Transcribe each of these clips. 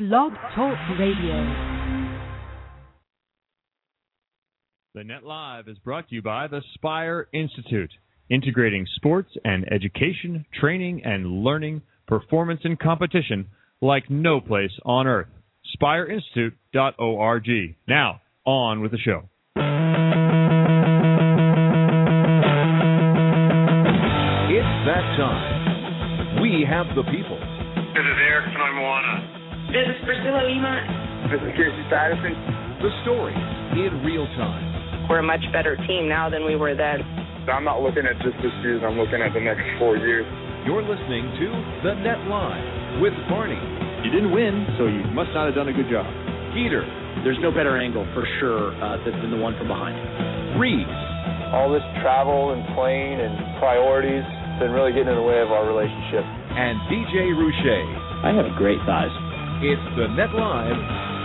Blog Talk Radio. The Net Live is brought to you by the Spire Institute, integrating sports and education, training and learning, performance and competition like no place on earth. SpireInstitute.org. Now, on with the show. It's that time. We have the people. This is Eric from Moana. This is Priscilla Lima. This is Casey Patterson. The story in real time. We're a much better team now than we were then. I'm not looking at just this season. I'm looking at the next 4 years. You're listening to The Net Live with Barney. You didn't win, so you must not have done a good job. Peter. There's no better angle for sure than the one from behind. Reeves. All this travel and playing and priorities has been really getting in the way of our relationship. And DJ Rouchet. I have great thighs. It's The Net Live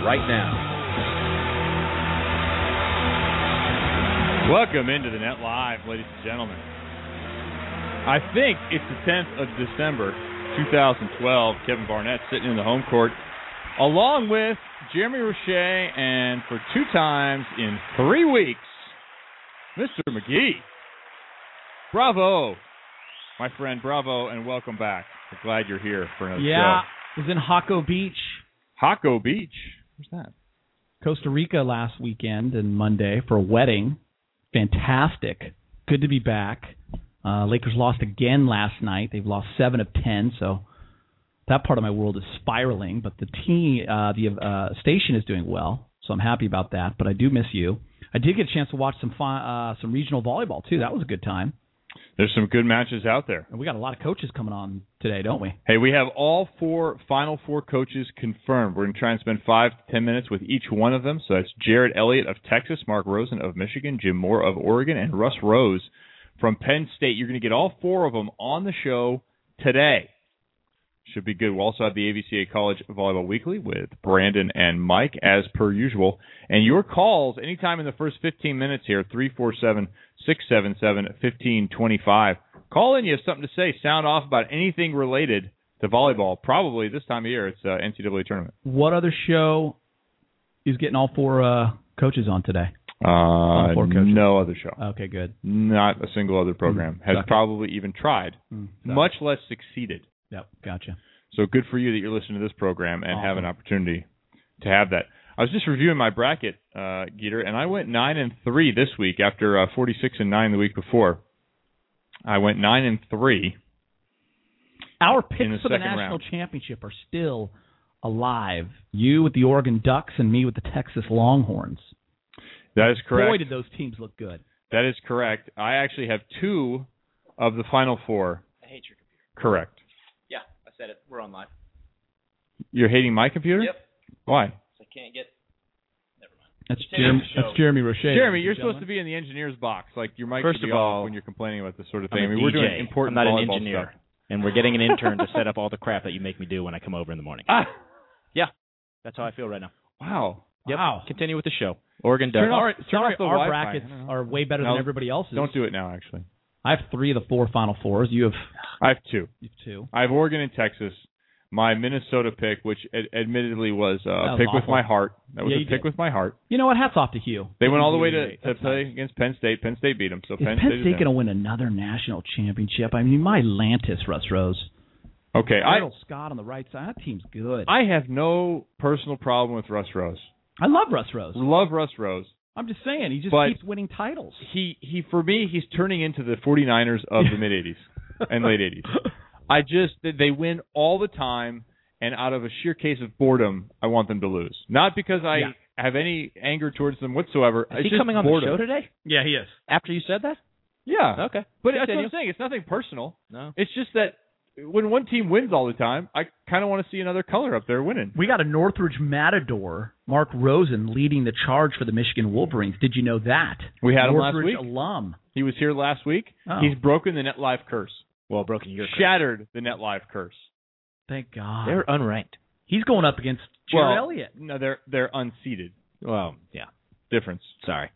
right now. Welcome into The Net Live, ladies and gentlemen. I think it's the 10th of December, 2012. Kevin Barnett sitting in the home court, along with Jeremy Rouchet, and for 2 times in 3 weeks, Mr. McGee. Bravo, my friend, bravo, and welcome back. We're glad you're here for another show. Was in Jaco Beach. Jaco Beach? Where's that? Costa Rica last weekend and Monday for a wedding. Fantastic. Good to be back. Lakers lost again last night. They've lost 7 of 10, so that part of my world is spiraling. But the team, the station is doing well, so I'm happy about that. But I do miss you. I did get a chance to watch some regional volleyball too. That was a good time. There's some good matches out there. And we got a lot of coaches coming on today, don't we? Hey, we have all 4 Final Four coaches confirmed. We're going to try and spend 5 to 10 minutes with each one of them. So that's Jared Elliott of Texas, Mark Rosen of Michigan, Jim Moore of Oregon, and Russ Rose from Penn State. You're going to get all 4 of them on the show today. Should be good. We'll also have the AVCA College Volleyball Weekly with Brandon and Mike, as per usual. And your calls, anytime in the first 15 minutes here, 347-677-1525. Call in. You have something to say. Sound off about anything related to volleyball. Probably this time of year, it's NCAA tournament. What other show is getting all 4 coaches on today? No other show. Okay, good. Not a single other program has probably even tried, much less succeeded. Yep, gotcha. So good for you that you're listening to this program and have an opportunity to have that. I was just reviewing my bracket, Geeter, and I went 9-3 this week after 46-9 the week before. I went 9-3. Our picks for the national championship are still alive. You with the Oregon Ducks and me with the Texas Longhorns. That is correct. Boy, did those teams look good. That is correct. I actually have 2 of the Final Four. I hate your computer. Correct. Said it. We're online. You're hating my computer? Yep. Why? I can't get... Never mind. That's Jeremy Rouchet. Jeremy, you're supposed to be in the engineer's box. Like, your mic should be off when you're complaining about this sort of thing. I mean, we're doing important volleyball stuff. I'm not an engineer. Stuff. And we're getting an intern to set up all the crap that you make me do when I come over in the morning. Yeah. That's how I feel right now. Wow. Yep. Wow. Continue with the show. Oregon does. Sorry, our brackets are way better than everybody else's. Don't do it now, actually. I have 3 of the 4 Final Fours. You have... I have 2. You have 2. I have Oregon and Texas. My Minnesota pick, which admittedly was a pick with my heart. That was a pick with my heart. You know what? Hats off to Hugh. They went all the way to play against Penn State. Penn State beat them. So Penn State going to win another national championship? I mean, my Atlantis, Russ Rose. Okay. Michael Scott on the right side. That team's good. I have no personal problem with Russ Rose. I love Russ Rose. Love Russ Rose. I'm just saying, he just keeps winning titles. He for me, he's turning into the 49ers of the mid-'80s and late 80s. They win all the time, and out of a sheer case of boredom, I want them to lose. Not because I have any anger towards them whatsoever. Is he coming on the show today? Yeah, he is. After you said that? Yeah. Okay. But that's what I'm saying. It's nothing personal. No. It's just that when one team wins all the time, I kind of want to see another color up there winning. We got a Northridge Matador, Mark Rosen, leading the charge for the Michigan Wolverines. Did you know that? We had Northridge him last week. Alum. He was here last week. Oh. He's broken the Net Live curse. Well, broken your curse. Shattered the Net Live curse. Thank God. They're unranked. He's going up against Jared Elliott. No, they're unseeded. Well, yeah. Difference. Sorry.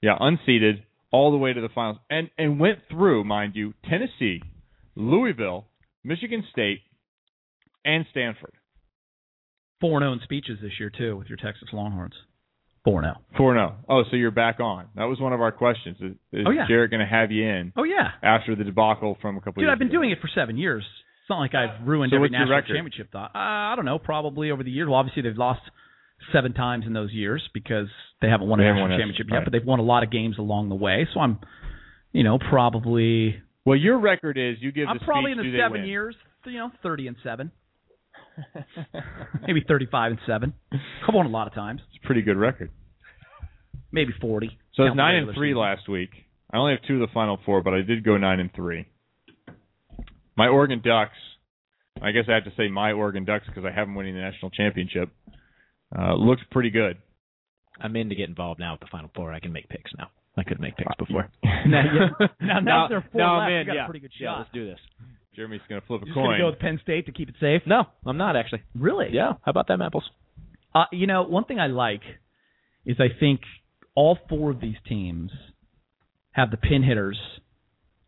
Yeah, unseeded all the way to the finals. And went through, mind you, Tennessee, Louisville, Michigan State, and Stanford. 4-0 in speeches this year, too, with your Texas Longhorns. 4-0. 4-0. Oh, so you're back on. That was one of our questions. Is Jared going to have you in? Oh, yeah. After the debacle from a couple years ago. Dude, I've been doing it for 7 years. It's not like I've ruined every national championship thought. I don't know, probably over the years. Well, obviously they've lost 7 times in those years because they haven't won a national championship yet, but they've won a lot of games along the way. So I'm, probably... Well, your record is you give. I'm probably in the 7 years, 30-7, maybe 35-7. I've won a lot of times. It's a pretty good record. Maybe 40. So it's 9-3 last week. I only have 2 of the final 4, but I did go 9-3. My Oregon Ducks. I guess I have to say my Oregon Ducks because I have them winning the national championship. Looks pretty good. I'm in to get involved now with the final 4. I can make picks now. I couldn't make picks before. now they're 4 left. You got a pretty good shot. Yeah, let's do this. Jeremy's going to flip a coin. Going to go with Penn State to keep it safe? No, I'm not, actually. Really? Yeah. How about them apples? One thing I like is I think all 4 of these teams have the pin hitters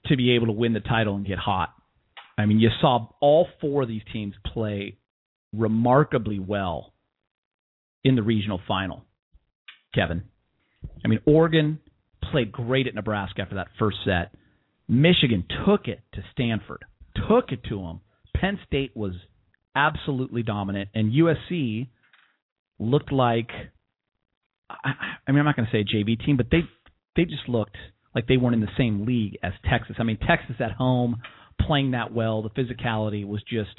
to be able to win the title and get hot. I mean, you saw all 4 of these teams play remarkably well in the regional final, Kevin. I mean, Oregon played great at Nebraska after that first set. Michigan took it to Stanford, took it to them. Penn State was absolutely dominant, and USC looked like, I'm not going to say a JV team, but they just looked like they weren't in the same league as Texas. I mean, Texas at home playing that well, the physicality was just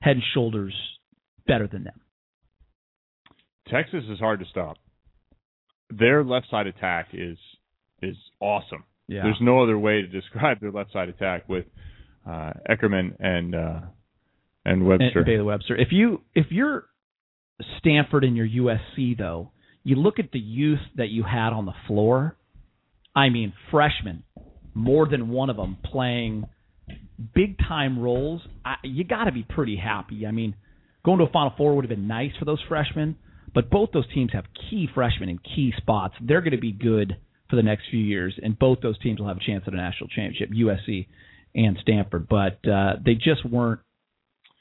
head and shoulders better than them. Texas is hard to stop. Their left side attack is awesome. Yeah. There's no other way to describe their left side attack with Eckerman and Webster. And Bailey Webster. If you're Stanford and your USC though, you look at the youth that you had on the floor. I mean, freshmen, more than one of them playing big time roles. You got to be pretty happy. I mean, going to a Final Four would have been nice for those freshmen. But both those teams have key freshmen in key spots. They're going to be good for the next few years, and both those teams will have a chance at a national championship, USC and Stanford. But they just weren't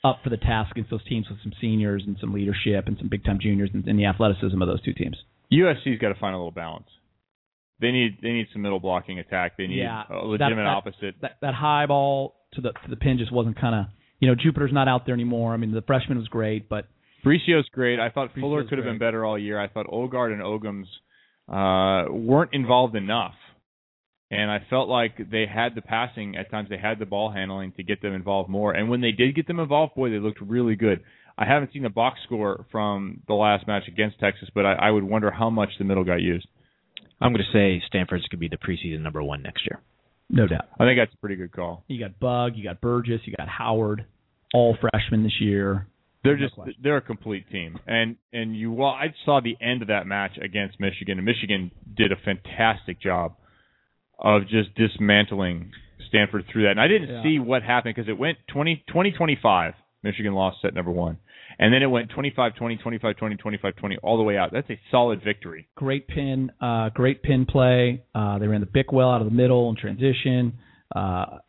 up for the task against those teams with some seniors and some leadership and some big-time juniors and the athleticism of those two teams. USC's got to find a little balance. They need some middle blocking attack. They need a legitimate opposite. That high ball to the pin just wasn't kind of – Jupiter's not out there anymore. I mean, the freshman was great, but – Brecio's great. I thought Fuller could have been better all year. I thought Olgaard and Ogums weren't involved enough. And I felt like they had the passing. At times they had the ball handling to get them involved more. And when they did get them involved, boy, they looked really good. I haven't seen the box score from the last match against Texas, but I would wonder how much the middle got used. I'm going to say Stanford's going to be the preseason #1 next year. No doubt. I think that's a pretty good call. You got Bug, you got Burgess, you got Howard, all freshmen this year. They're a complete team, and I saw the end of that match against Michigan, and Michigan did a fantastic job of just dismantling Stanford through that. And I didn't see what happened because it went 20-25. Michigan lost set #1, and then it went 25-20, 25-20, 25-20, all the way out. That's a solid victory. Great pin play. They ran the Bickwell out of the middle in transition.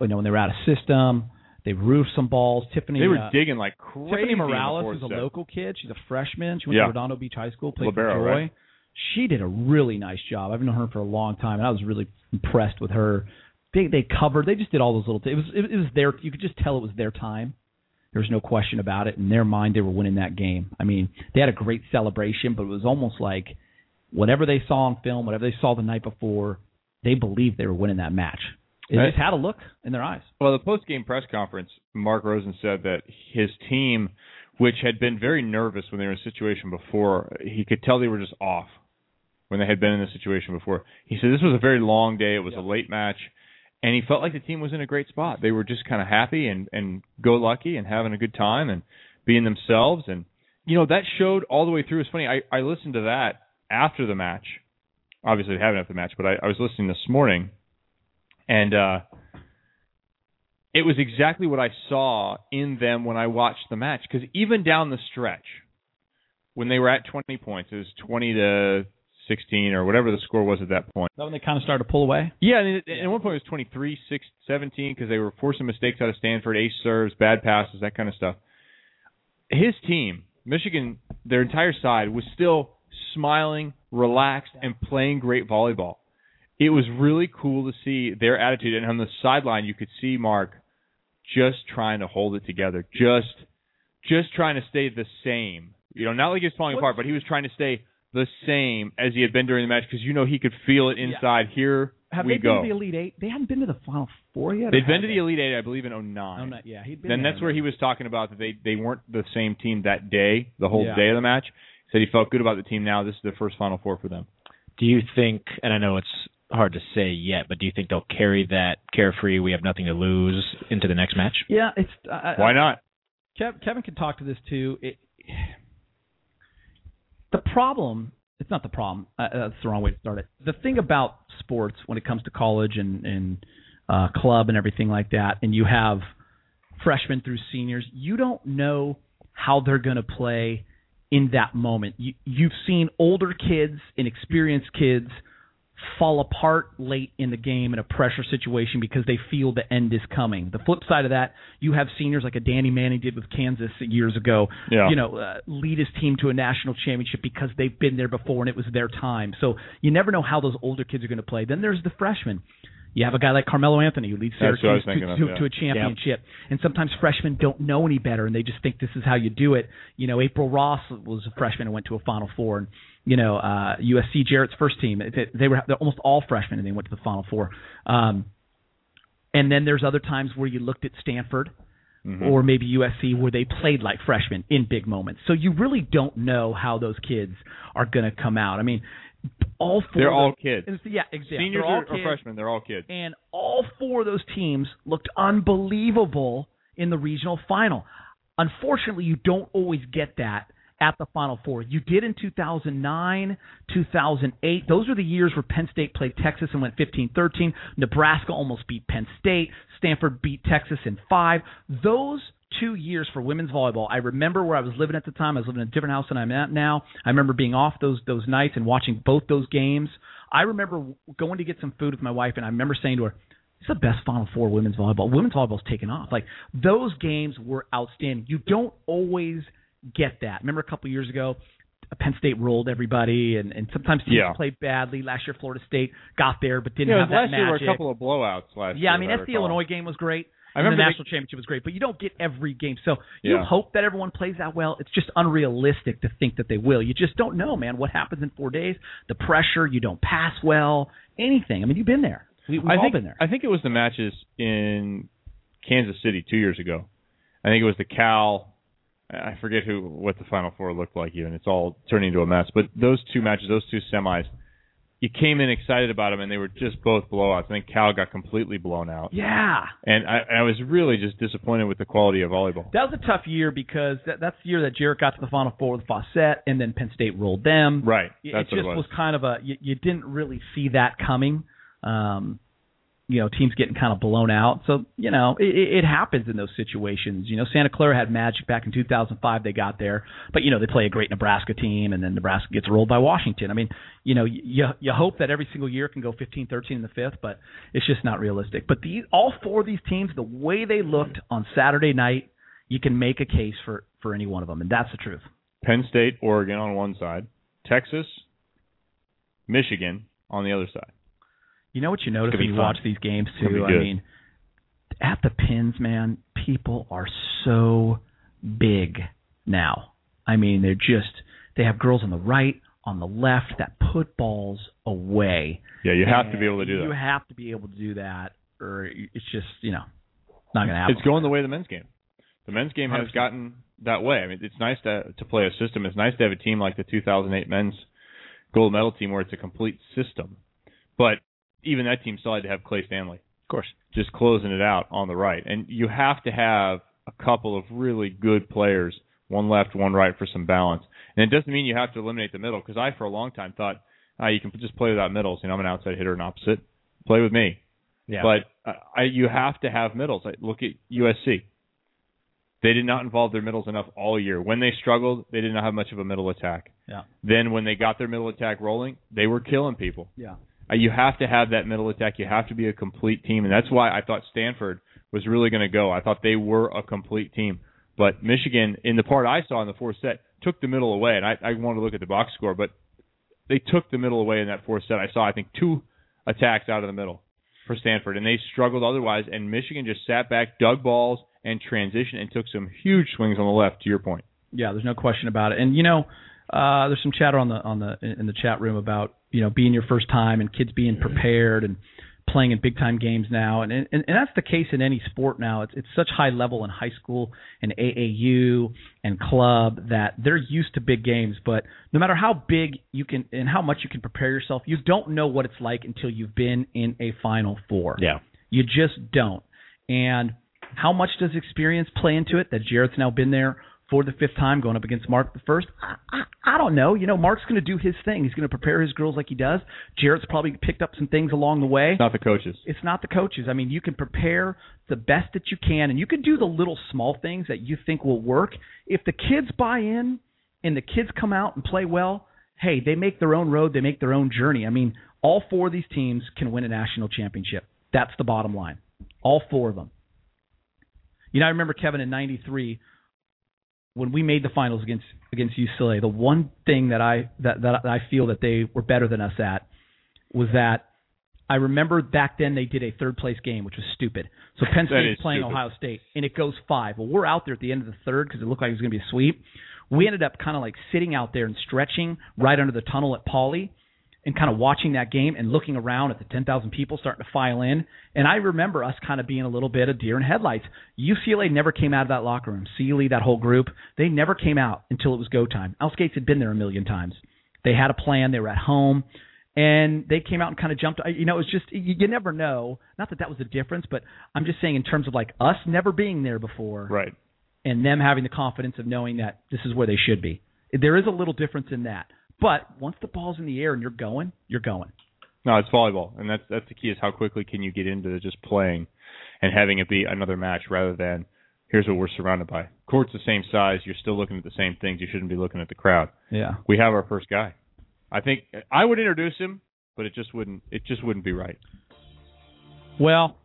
When they were out of system. They roofed some balls. They were digging like crazy. Tiffany Morales is a local kid. She's a freshman. She went to Redondo Beach High School, played Libero, for Troy. Right? She did a really nice job. I've known her for a long time, and I was really impressed with her. They covered. They just did all those little things. It was their. You could just tell it was their time. There was no question about it. In their mind, they were winning that game. I mean, they had a great celebration, but it was almost like whatever they saw on film, whatever they saw the night before, they believed they were winning that match. It just had a look in their eyes. Well, the post-game press conference, Mark Rosen said that his team, which had been very nervous when they were in a situation before, he could tell they were just off when they had been in a situation before. He said this was a very long day. It was a late match, and he felt like the team was in a great spot. They were just kind of happy and go-lucky and having a good time and being themselves. And, that showed all the way through. It's funny. I listened to that after the match. Obviously, they haven't after the match, but I was listening this morning. And it was exactly what I saw in them when I watched the match. Because even down the stretch, when they were at 20 points, it was 20-16 or whatever the score was at that point. Is that when they kind of started to pull away? Yeah, and at one point it was 23-17 because they were forcing mistakes out of Stanford, ace serves, bad passes, that kind of stuff. His team Michigan, their entire side, was still smiling, relaxed, and playing great volleyball. It was really cool to see their attitude. And on the sideline, you could see Mark just trying to hold it together, just trying to stay the same. You know, not like he was falling apart, but he was trying to stay the same as he had been during the match because, you know, he could feel it inside. Yeah. Have they been to the Elite Eight? They haven't been to the Final Four yet? They've been to the Elite Eight, I believe, in 2009. Yeah, he'd been then that's where he was talking about that they weren't the same team that day, the whole day of the match. He said he felt good about the team now. This is their first Final Four for them. Do you think, and I know it's hard to say yet, but do you think they'll carry that carefree, we have nothing to lose, into the next match? Yeah. Why not? Kevin can talk to this too. The problem... It's not the problem. That's the wrong way to start it. The thing about sports when it comes to college and club and everything like that, and you have freshmen through seniors, you don't know how they're going to play in that moment. You've seen older kids and experienced kids fall apart late in the game in a pressure situation because they feel the end is coming. The flip side of that, you have seniors like a Danny Manning did with Kansas years ago, lead his team to a national championship because they've been there before and it was their time. So you never know how those older kids are going to play. Then there's the freshmen. You have a guy like Carmelo Anthony who leads Syracuse to a championship. Yep. And sometimes freshmen don't know any better, and they just think this is how you do it. You know, April Ross was a freshman and went to a Final Four. And, you know, USC, Jarrett's first team, they're almost all freshmen, and they went to the Final Four. And then there's other times where you looked at Stanford or maybe USC where they played like freshmen in big moments. So you really don't know how those kids are going to come out. I mean, all four. They're all kids. Yeah, exactly. Seniors or freshmen, they're all kids. And all four of those teams looked unbelievable in the regional final. Unfortunately, you don't always get that at the Final Four. You did in 2009, 2008. Those are the years where Penn State played Texas and went 15-13. Nebraska almost beat Penn State. Stanford beat Texas in 5. Those 2 years for women's volleyball. I remember where I was living at the time. I was living in a different house than I'm at now. I remember being off those nights and watching both those games. I remember going to get some food with my wife, and I remember saying to her, it's the best Final Four women's volleyball. Women's volleyball's taken off. Like, those games were outstanding. You don't always get that. Remember a couple years ago, Penn State rolled everybody, and sometimes teams played badly. Last year, Florida State got there but didn't have that magic. Last year were a couple of blowouts last year. Yeah, I mean, the Illinois game was great. I remember the national championship was great, but you don't get every game. So you hope that everyone plays that well. It's just unrealistic to think that they will. You just don't know, man, what happens in 4 days. The pressure, you don't pass well, anything. I mean, you've been there. We've all been there. I think it was the matches in Kansas City 2 years ago. I think it was the Cal. I forget what the Final Four looked like even. It's all turning into a mess. But those two matches, those two semis, you came in excited about them, and they were just both blowouts. I think Cal got completely blown out. Yeah. And I was really just disappointed with the quality of volleyball. That was a tough year because that's the year that Jarrett got to the Final Four with Fawcett, and then Penn State rolled them. Right. That's what it was. It just was kind of you didn't really see that coming. You know, teams getting kind of blown out. So, you know, it happens in those situations. You know, Santa Clara had magic back in 2005. They got there. But, you know, they play a great Nebraska team, and then Nebraska gets rolled by Washington. I mean, you know, you hope that every single year can go 15-13 in the fifth, but it's just not realistic. But all four of these teams, the way they looked on Saturday night, you can make a case for any one of them, and that's the truth. Penn State, Oregon on one side. Texas, Michigan on the other side. You know what you notice when you watch these games, too? I mean, at the pins, man, people are so big now. I mean, they have girls on the right, on the left that put balls away. Yeah, you have to be able to do that. You have to be able to do that, or it's just, you know, not going to happen. It's going the way of the men's game. The men's game has gotten that way. I mean, it's nice to play a system. It's nice to have a team like the 2008 men's gold medal team where it's a complete system. But even that team still had to have Clay Stanley. Of course. Just closing it out on the right. And you have to have a couple of really good players, one left, one right, for some balance. And it doesn't mean you have to eliminate the middle, because I, for a long time, thought, you can just play without middles. You know, I'm an outside hitter and opposite. Play with me. Yeah. But you have to have middles. Look at USC. They did not involve their middles enough all year. When they struggled, they did not have much of a middle attack. Yeah. Then when they got their middle attack rolling, they were killing people. Yeah. You have to have that middle attack. You have to be a complete team, and that's why I thought Stanford was really going to go. I thought they were a complete team. But Michigan, in the part I saw in the fourth set, took the middle away. And I wanted to look at the box score, but they took the middle away in that fourth set. I saw, I think, two attacks out of the middle for Stanford, and they struggled otherwise. And Michigan just sat back, dug balls, and transitioned and took some huge swings on the left, to your point. Yeah, there's no question about it. And, you know, there's some chatter in the chat room about, you know, being your first time and kids being prepared and playing in big-time games now. And that's the case in any sport now. It's such high level in high school and AAU and club that they're used to big games. But no matter how big you can and how much you can prepare yourself, you don't know what it's like until you've been in a Final Four. Yeah. You just don't. And how much does experience play into it that Jared's now been there for the fifth time going up against Mark the first? I don't know. You know, Mark's going to do his thing. He's going to prepare his girls like he does. Jared's probably picked up some things along the way. It's not the coaches. It's not the coaches. I mean, you can prepare the best that you can, and you can do the little small things that you think will work. If the kids buy in and the kids come out and play well, hey, they make their own road. They make their own journey. I mean, all four of these teams can win a national championship. That's the bottom line. All four of them. You know, I remember, Kevin, in 93 – when we made the finals against UCLA, the one thing that I feel that they were better than us at was that I remember back then they did a third-place game, which was stupid. So Penn State's playing stupid. Ohio State, and it goes five. Well, we're out there at the end of the third because it looked like it was going to be a sweep. We ended up kind of like sitting out there and stretching right under the tunnel at Pauley and kind of watching that game and looking around at the 10,000 people starting to file in. And I remember us kind of being a little bit of deer in headlights. UCLA never came out of that locker room. Sealy, that whole group, they never came out until it was go time. Al Skates had been there a million times. They had a plan. They were at home. And they came out and kind of jumped. You know, it's just, you never know. Not that that was the difference, but I'm just saying in terms of like us never being there before. Right. And them having the confidence of knowing that this is where they should be. There is a little difference in that. But once the ball's in the air and you're going, you're going. No, it's volleyball, and that's the key, is how quickly can you get into just playing and having it be another match rather than here's what we're surrounded by. Court's the same size. You're still looking at the same things. You shouldn't be looking at the crowd. Yeah. We have our first guy. I think I would introduce him, but it just wouldn't be right. Well,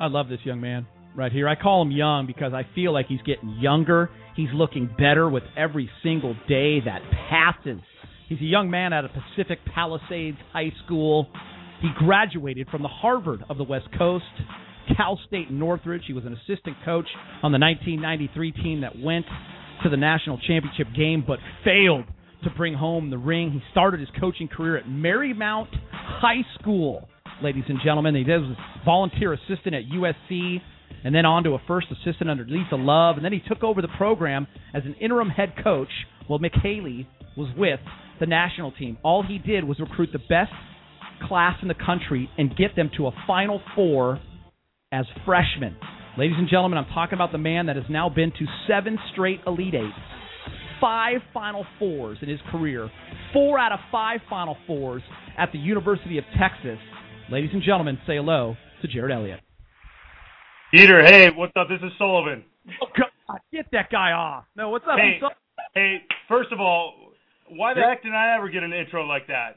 I love this young man right here. I call him young because I feel like he's getting younger. He's looking better with every single day that passes. He's a young man out of Pacific Palisades High School. He graduated from the Harvard of the West Coast, Cal State Northridge. He was an assistant coach on the 1993 team that went to the national championship game but failed to bring home the ring. He started his coaching career at Marymount High School, ladies and gentlemen. He was a volunteer assistant at USC, and then on to a first assistant under Lisa Love. And then he took over the program as an interim head coach while McHaley was with the national team. All he did was recruit the best class in the country and get them to a Final Four as freshmen. Ladies and gentlemen, I'm talking about the man that has now been to 7 straight Elite Eights, 5 Final Fours in his career, 4 out of 5 Final Fours at the University of Texas. Ladies and gentlemen, say hello to Jared Elliott. Peter, hey, what's up? This is Sullivan. Oh, God, get that guy off. No, what's up? Hey, first of all, why the heck did I ever get an intro like that?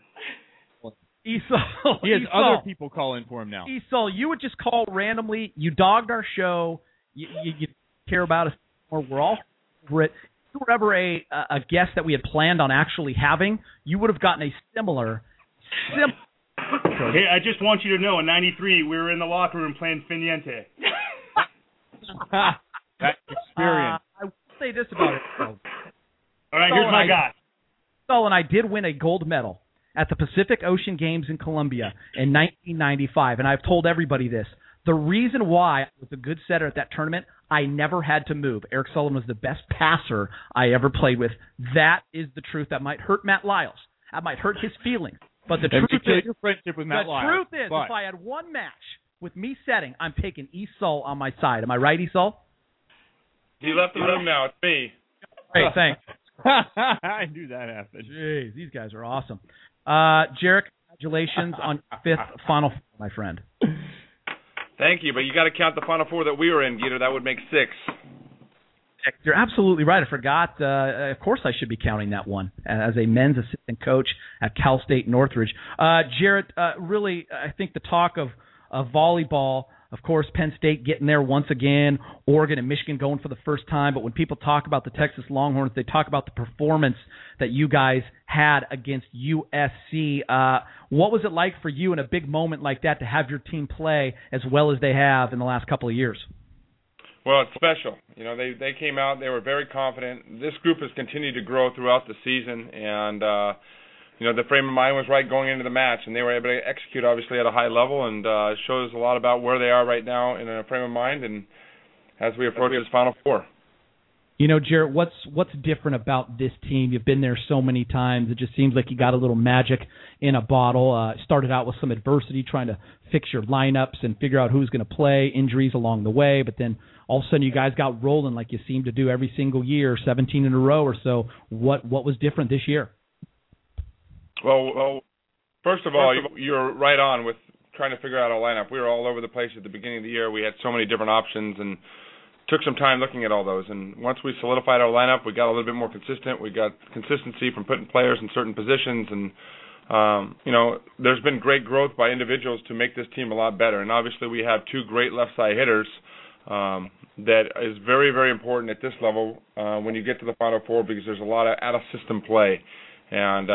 Esau. He has other people calling for him now. Esau, you would just call randomly. You dogged our show. You care about us more. We're all over it. If you were ever a guest that we had planned on actually having, you would have gotten a similar intro. Hey, I just want you to know, in 93, we were in the locker room playing Finiente. That experience. I will say this about it. All right, here's my guy. And I did win a gold medal at the Pacific Ocean Games in Colombia in 1995, and I've told everybody this. The reason why I was a good setter at that tournament, I never had to move. Eric Sullivan was the best passer I ever played with. That is the truth. That might hurt Matt Lyles. That might hurt his feelings. But the truth is, if I had one match with me setting, I'm taking Esau on my side. Am I right, Esau? He left the room now. It's me. Great, thanks. I knew that happened. Jeez, these guys are awesome. Jarek, congratulations on your 5th Final Four, my friend. Thank you, but you got to count the Final Four that we were in, Geeter. That would make 6. You're absolutely right. I forgot. Of course I should be counting that one as a men's assistant coach at Cal State Northridge. Jared, really, I think the talk of volleyball Of course, Penn State getting there once again, Oregon and Michigan going for the first time. But when people talk about the Texas Longhorns, they talk about the performance that you guys had against USC. What was it like for you in a big moment like that to have your team play as well as they have in the last couple of years? Well, it's special. You know, they came out. They were very confident. This group has continued to grow throughout the season, and you know, the frame of mind was right going into the match, and they were able to execute, obviously, at a high level, and it shows a lot about where they are right now in a frame of mind and as we approach this Final Four. You know, Jared, what's different about this team? You've been there so many times. It just seems like you got a little magic in a bottle. Started out with some adversity, trying to fix your lineups and figure out who's going to play, injuries along the way, but then all of a sudden you guys got rolling like you seem to do every single year, 17 in a row or so. What was different this year? Well, first of all, you're right on with trying to figure out our lineup. We were all over the place at the beginning of the year. We had so many different options and took some time looking at all those. And once we solidified our lineup, we got a little bit more consistent. We got consistency from putting players in certain positions. And, you know, there's been great growth by individuals to make this team a lot better. And obviously we have two great left side hitters. That is very, very important at this level when you get to the Final Four, because there's a lot of out-of-system play. And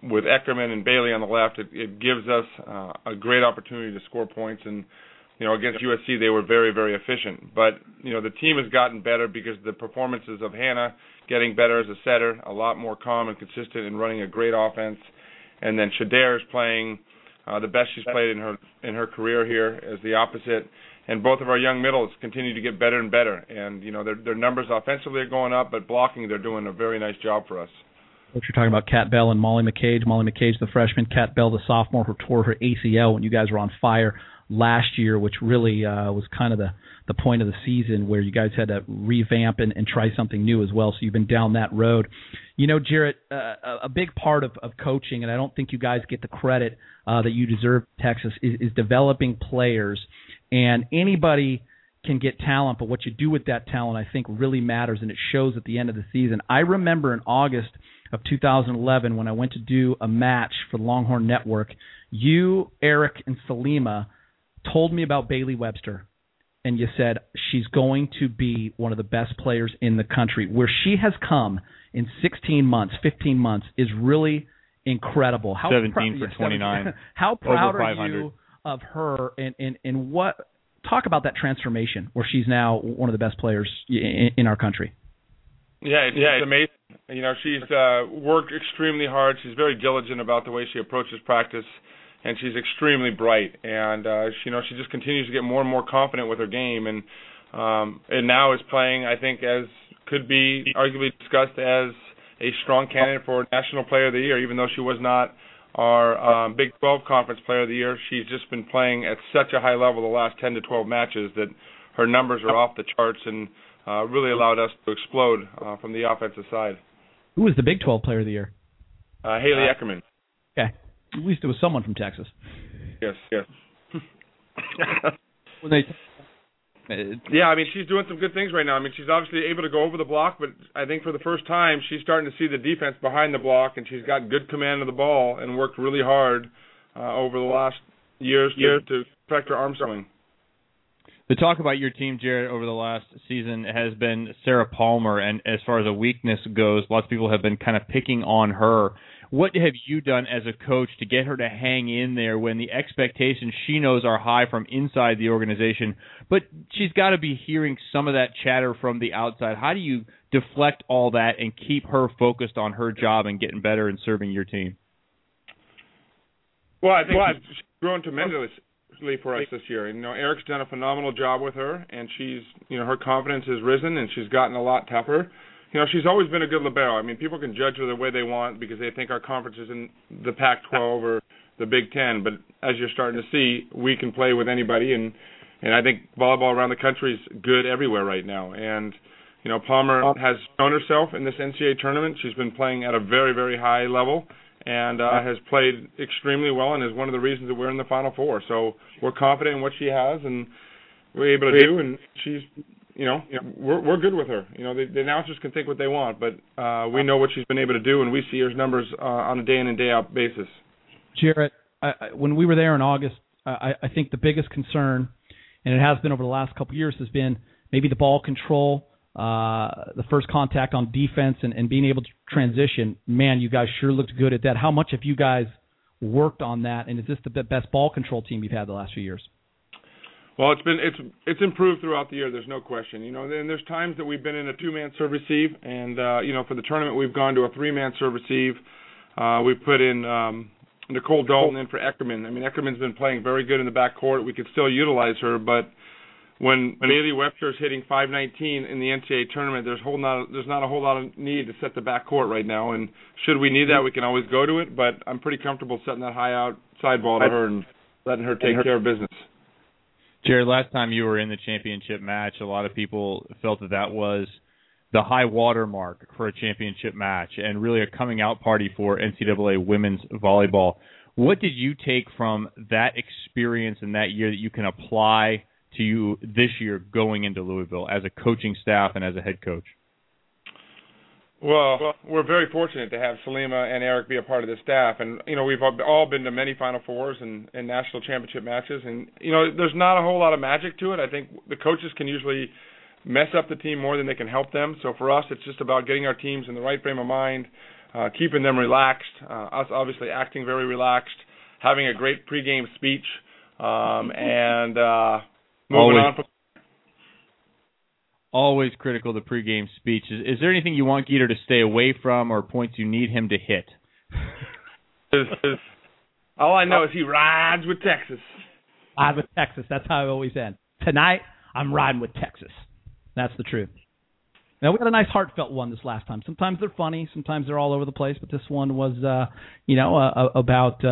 with Eckerman and Bailey on the left, it gives us a great opportunity to score points. And, you know, against USC, they were very, very efficient. But, you know, the team has gotten better because the performances of Hannah getting better as a setter, a lot more calm and consistent and running a great offense. And then Shadair is playing the best she's played in her career here as the opposite. And both of our young middles continue to get better and better. And, you know, their numbers offensively are going up, but blocking, they're doing a very nice job for us. What you're talking about, Kat Bell and Molly McCage. Molly McCage, the freshman, Kat Bell, the sophomore, who tore her ACL when you guys were on fire last year, which really was kind of the point of the season where you guys had to revamp and try something new as well. So you've been down that road. You know, Jarrett, a big part of coaching, and I don't think you guys get the credit that you deserve, Texas, is developing players. And anybody can get talent, but what you do with that talent, I think, really matters, and it shows at the end of the season. I remember in August of 2011 when I went to do a match for the Longhorn Network, you, Eric, and Salima told me about Bailey Webster, and you said she's going to be one of the best players in the country. Where she has come in 15 months, is really incredible. 17 for 29. How proud are you of her, and what talk about that transformation where she's now one of the best players in our country? Yeah, it's amazing. You know, she's worked extremely hard. She's very diligent about the way she approaches practice, and she's extremely bright. And you know, she just continues to get more and more confident with her game, and now is playing, I think, as could be arguably discussed as a strong candidate for National Player of the Year, even though she was not our Big 12 Conference Player of the Year. She's just been playing at such a high level the last 10 to 12 matches that her numbers are off the charts and really allowed us to explode from the offensive side. Who was the Big 12 Player of the Year? Haley Eckerman. Okay. At least it was someone from Texas. Yes. Yeah, I mean, she's doing some good things right now. I mean, she's obviously able to go over the block, but I think for the first time she's starting to see the defense behind the block, and she's got good command of the ball and worked really hard over the last years to perfect her arm swing. The talk about your team, Jared, over the last season has been Sarah Palmer, and as far as a weakness goes, lots of people have been kind of picking on her. What have you done as a coach to get her to hang in there when the expectations she knows are high from inside the organization, but she's got to be hearing some of that chatter from the outside? How do you deflect all that and keep her focused on her job and getting better and serving your team? Well, I think she's grown tremendously for us this year. You know, Eric's done a phenomenal job with her, and she's, you know, her confidence has risen, and she's gotten a lot tougher. You know, she's always been a good libero. I mean, people can judge her the way they want because they think our conference is in the Pac-12 or the Big Ten. But as you're starting to see, we can play with anybody, and I think volleyball around the country is good everywhere right now. And, you know, Palmer has shown herself in this NCAA tournament. She's been playing at a very, very high level and has played extremely well and is one of the reasons that we're in the Final Four. So we're confident in what she has and we're able to do, and she's – You know, we're good with her. You know, the announcers can think what they want, but we know what she's been able to do, and we see her numbers on a day-in and day-out basis. Jarrett, when we were there in August, I think the biggest concern, and it has been over the last couple of years, has been maybe the ball control, the first contact on defense, and being able to transition. Man, you guys sure looked good at that. How much have you guys worked on that, and is this the best ball control team you've had the last few years? Well, it's improved throughout the year. There's no question. You know, and there's times that we've been in a two-man serve receive, and you know, for the tournament we've gone to a three-man serve receive. We put in Nicole Dalton in for Eckerman. I mean, Eckerman's been playing very good in the backcourt. We could still utilize her, but when Ailey Webster's hitting 519 in the NCAA tournament, there's not a whole lot of need to set the backcourt right now. And should we need that, we can always go to it. But I'm pretty comfortable setting that high outside ball to her and letting her take care of business. Jared, last time you were in the championship match, a lot of people felt that that was the high water mark for a championship match and really a coming-out party for NCAA women's volleyball. What did you take from that experience in that year that you can apply to you this year going into Louisville as a coaching staff and as a head coach? Well, we're very fortunate to have Salima and Eric be a part of the staff. And, you know, we've all been to many Final Fours and national championship matches. And, you know, there's not a whole lot of magic to it. I think the coaches can usually mess up the team more than they can help them. So for us, it's just about getting our teams in the right frame of mind, keeping them relaxed, us obviously acting very relaxed, having a great pregame speech, and moving on from. Always critical, the pregame speech. Is there anything you want Geeter to stay away from or points you need him to hit? All I know is he rides with Texas. Ride with Texas. That's how I always end. Tonight, I'm riding with Texas. That's the truth. Now, we got a nice heartfelt one this last time. Sometimes they're funny. Sometimes they're all over the place. But this one was, about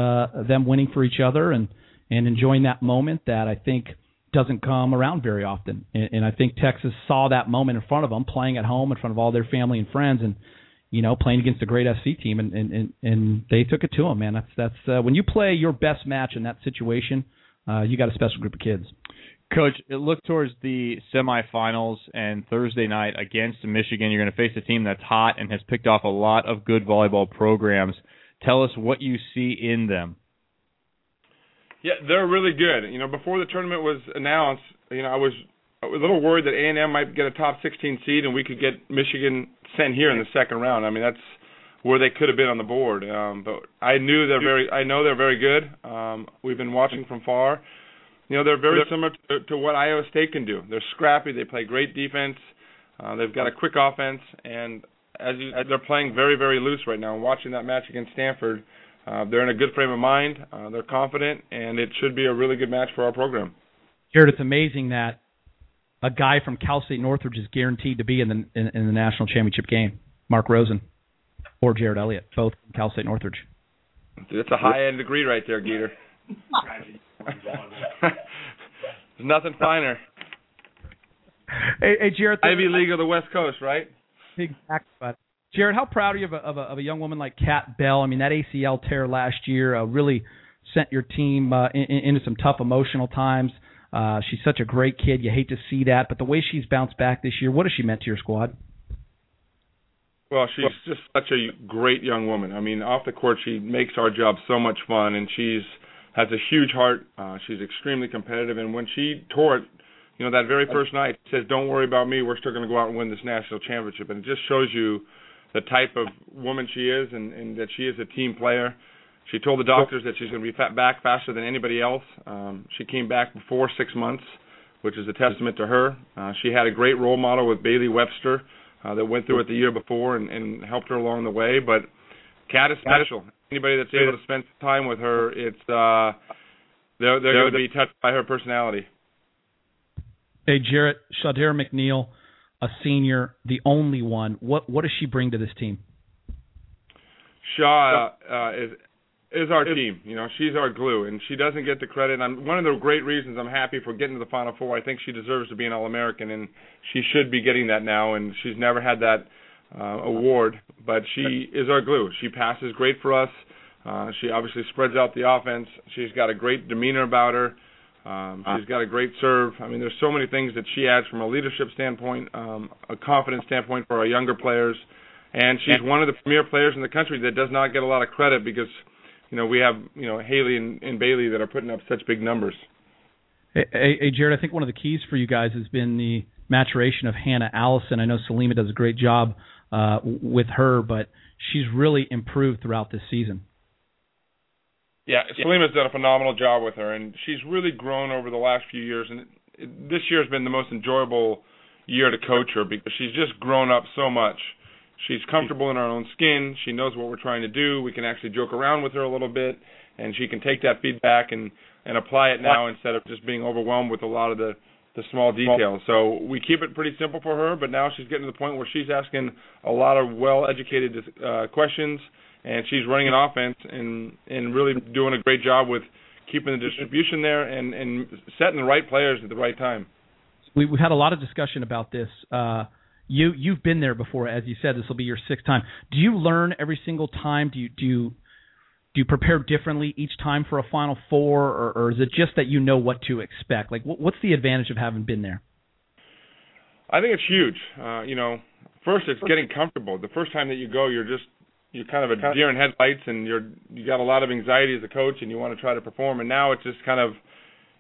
them winning for each other and enjoying that moment that I think – doesn't come around very often, and I think Texas saw that moment in front of them, playing at home in front of all their family and friends, and you know, playing against a great FC team, and they took it to them, man. That's when you play your best match in that situation, you got a special group of kids. Coach, it looked towards the semifinals and Thursday night against Michigan. You're going to face a team that's hot and has picked off a lot of good volleyball programs. Tell us what you see in them. Yeah, they're really good. You know, before the tournament was announced, you know, I was a little worried that A&M might get a top 16 seed and we could get Michigan sent here in the second round. I mean, that's where they could have been on the board. But I knew I know they're very good. We've been watching from far. You know, they're very similar to what Iowa State can do. They're scrappy. They play great defense. They've got a quick offense, and they're playing very, very loose right now. And watching that match against Stanford, they're in a good frame of mind. They're confident, and it should be a really good match for our program. Jared, it's amazing that a guy from Cal State Northridge is guaranteed to be in the national championship game. Mark Rosen or Jared Elliott, both from Cal State Northridge. That's a high-end degree right there, Geeter. There's nothing finer. Hey, Jared. Ivy League of the West Coast, right? Exactly, bud. Jared, how proud are you of a young woman like Kat Bell? I mean, that ACL tear last year really sent your team into some tough emotional times. She's such a great kid. You hate to see that. But the way she's bounced back this year, what has she meant to your squad? Well, she's just such a great young woman. I mean, off the court, she makes our job so much fun, and she has a huge heart. She's extremely competitive. And when she tore it, you know, that very first night, she says, "Don't worry about me. We're still going to go out and win this national championship." And it just shows you the type of woman she is and that she is a team player. She told the doctors that she's going to be back faster than anybody else. She came back before 6 months, which is a testament to her. She had a great role model with Bailey Webster that went through it the year before and helped her along the way. But Kat is special. Anybody that's able to spend time with her, they're going to be touched by her personality. Hey, Jarrett, Shadera McNeil, a senior, the only one. What does she bring to this team? Shaw is our team. You know, she's our glue, and she doesn't get the credit. One of the great reasons I'm happy for getting to the Final Four, I think she deserves to be an All-American, and she should be getting that now, and she's never had that award. But she is our glue. She passes great for us. She obviously spreads out the offense. She's got a great demeanor about her. She's got a great serve. I mean, there's so many things that she adds from a leadership standpoint, a confidence standpoint for our younger players. And she's one of the premier players in the country that does not get a lot of credit because, you know, we have, you know, Haley and Bailey that are putting up such big numbers. Hey, Jared, I think one of the keys for you guys has been the maturation of Hannah Allison. I know Selima does a great job with her, but she's really improved throughout this season. Yeah, Selima's done a phenomenal job with her, and she's really grown over the last few years. And this year has been the most enjoyable year to coach her because she's just grown up so much. She's comfortable in her own skin. She knows what we're trying to do. We can actually joke around with her a little bit, and she can take that feedback and apply it now instead of just being overwhelmed with a lot of the small details. So we keep it pretty simple for her, but now she's getting to the point where she's asking a lot of well-educated questions, and she's running an offense and really doing a great job with keeping the distribution there and setting the right players at the right time. We've had a lot of discussion about this. You've been there before, as you said. This will be your sixth time. Do you learn every single time? Do you prepare differently each time for a Final Four, or is it just that you know what to expect? Like, what's the advantage of having been there? I think it's huge. First it's getting comfortable. The first time that you go, you're kind of a deer in headlights, and you got a lot of anxiety as a coach, and you want to try to perform. And now it's just kind of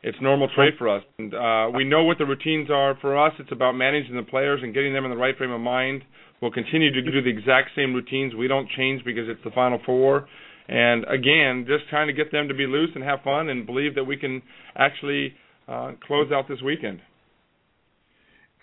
it's normal trade for us, and we know what the routines are for us. It's about managing the players and getting them in the right frame of mind. We'll continue to do the exact same routines. We don't change because it's the Final Four. And, again, just trying to get them to be loose and have fun and believe that we can actually close out this weekend.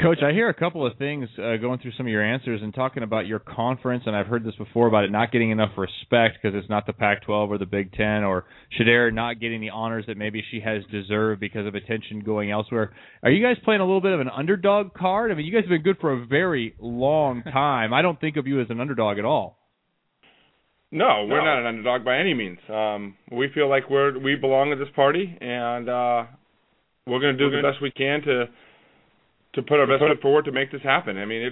Coach, I hear a couple of things going through some of your answers and talking about your conference, and I've heard this before about it not getting enough respect because it's not the Pac-12 or the Big Ten, or Shedera not getting the honors that maybe she has deserved because of attention going elsewhere. Are you guys playing a little bit of an underdog card? I mean, you guys have been good for a very long time. I don't think of you as an underdog at all. No, we're not an underdog by any means. We feel like we belong at this party, and we're going to do the best we can to put our best foot forward to make this happen. I mean,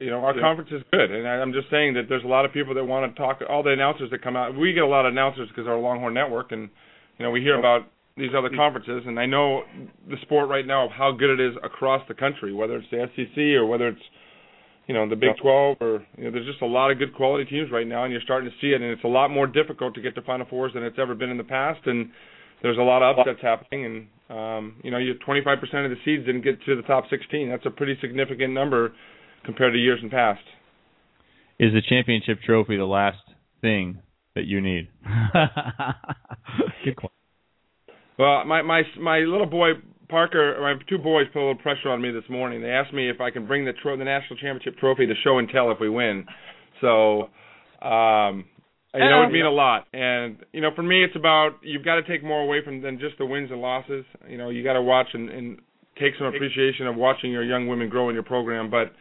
it's our conference is good, and I'm just saying that there's a lot of people that want to talk. All the announcers that come out, we get a lot of announcers because of our Longhorn Network, and we hear about these other conferences, and I know the sport right now of how good it is across the country, whether it's the SEC or whether it's the Big 12, or there's just a lot of good quality teams right now, and you're starting to see it, and it's a lot more difficult to get to Final Fours than it's ever been in the past, and there's a lot of upsets happening, and 25% of the seeds didn't get to the top 16. That's a pretty significant number compared to years in past. Is the championship trophy the last thing that you need? Good question. Well, my little boy Parker, my two boys put a little pressure on me this morning. They asked me if I can bring the national championship trophy to show and tell if we win. So, it would mean a lot. And, for me, it's about you've got to take more away than just the wins and losses. You got to watch and take some appreciation of watching your young women grow in your program. But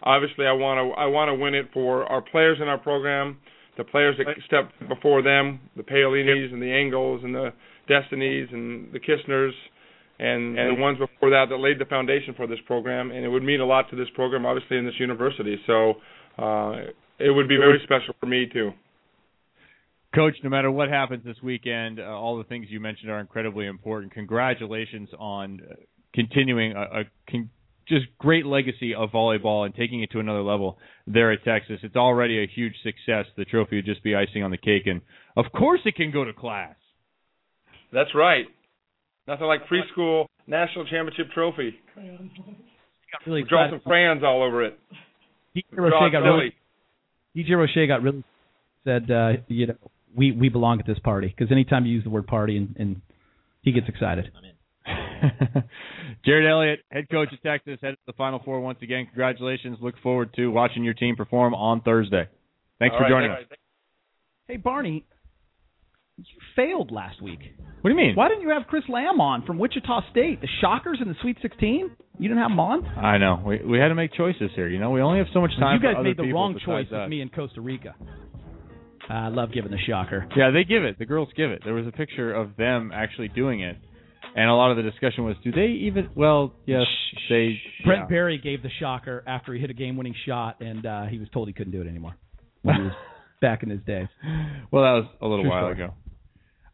obviously, I want to win it for our players in our program, the players that stepped before them, the Paolinis and the Angles and the Destinies and the Kistners. And the ones before that laid the foundation for this program, and it would mean a lot to this program, obviously, in this university. So it would be very special for me, too. Coach, no matter what happens this weekend, all the things you mentioned are incredibly important. Congratulations on continuing just great legacy of volleyball and taking it to another level there at Texas. It's already a huge success. The trophy would just be icing on the cake, and, of course, it can go to class. That's right. Nothing like preschool national championship trophy. Really draw some crayons all over it. DJ Roche got really said, we belong at this party, because anytime you use the word party, and he gets excited. Jared Elliott, head coach of Texas, head to the Final Four once again. Congratulations. Look forward to watching your team perform on Thursday. Thanks for joining us. Hey, Barney. You failed last week. What do you mean? Why didn't you have Chris Lamb on from Wichita State? The Shockers in the Sweet 16? You didn't have him on? I know. We had to make choices here. We only have so much time. You guys made the wrong choice with me in Costa Rica. I love giving the Shocker. Yeah, they give it. The girls give it. There was a picture of them actually doing it, and a lot of the discussion was, do they even? Well, yes, they. Brent Berry gave the Shocker after he hit a game-winning shot, and he was told he couldn't do it anymore when he was back in his days. Well, that was a little while ago.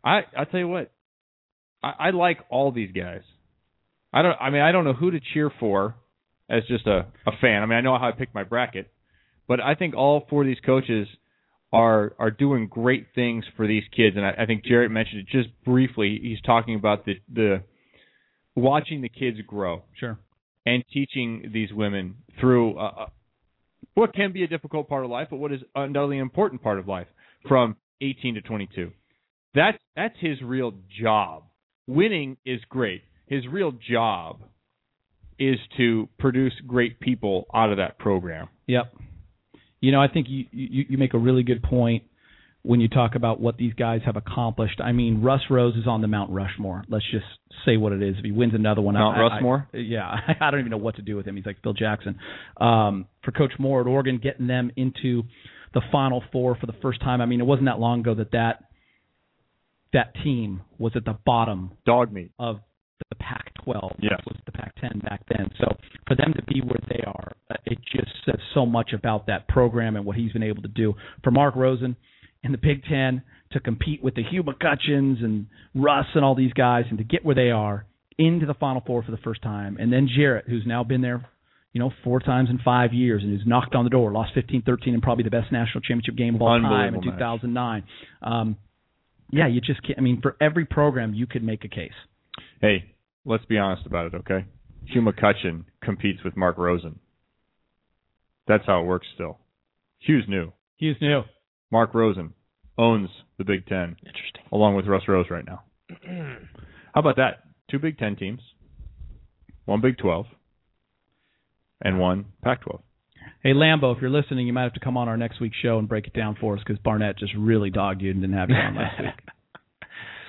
I tell you what, I like all these guys. I don't know who to cheer for as just a fan. I mean, I know how I picked my bracket, but I think all four of these coaches are doing great things for these kids. And I think Jarrett mentioned it just briefly. He's talking about the watching the kids grow. Sure. And teaching these women through what can be a difficult part of life, but what is undoubtedly an important part of life from 18 to 22. That's his real job. Winning is great. His real job is to produce great people out of that program. Yep. You know, I think you make a really good point when you talk about what these guys have accomplished. I mean, Russ Rose is on the Mount Rushmore. Let's just say what it is. If he wins another one, Mount Rushmore? I don't even know what to do with him. He's like Phil Jackson. For Coach Moore at Oregon, getting them into the Final Four for the first time. I mean, it wasn't that long ago that team was at the bottom of the Pac-12. Yes. Was the Pac-10 back then. So for them to be where they are, it just says so much about that program and what he's been able to do. For Mark Rosen in the Big Ten to compete with the Hugh McCutcheons and Russ and all these guys and to get where they are into the Final Four for the first time. And then Jarrett, who's now been there, 4 times in 5 years and who's knocked on the door, lost 15-13 in probably the best national championship game of all time in 2009. You just can't. I mean, for every program, you could make a case. Hey, let's be honest about it, okay? Hugh McCutcheon competes with Mark Rosen. That's how it works still. Hugh's new. Mark Rosen owns the Big Ten. Interesting. Along with Russ Rose right now. How about that? 2 Big Ten teams, 1 Big 12, and 1 Pac-12. Hey, Lambo, if you're listening, you might have to come on our next week's show and break it down for us because Barnett just really dogged you and didn't have you on last week.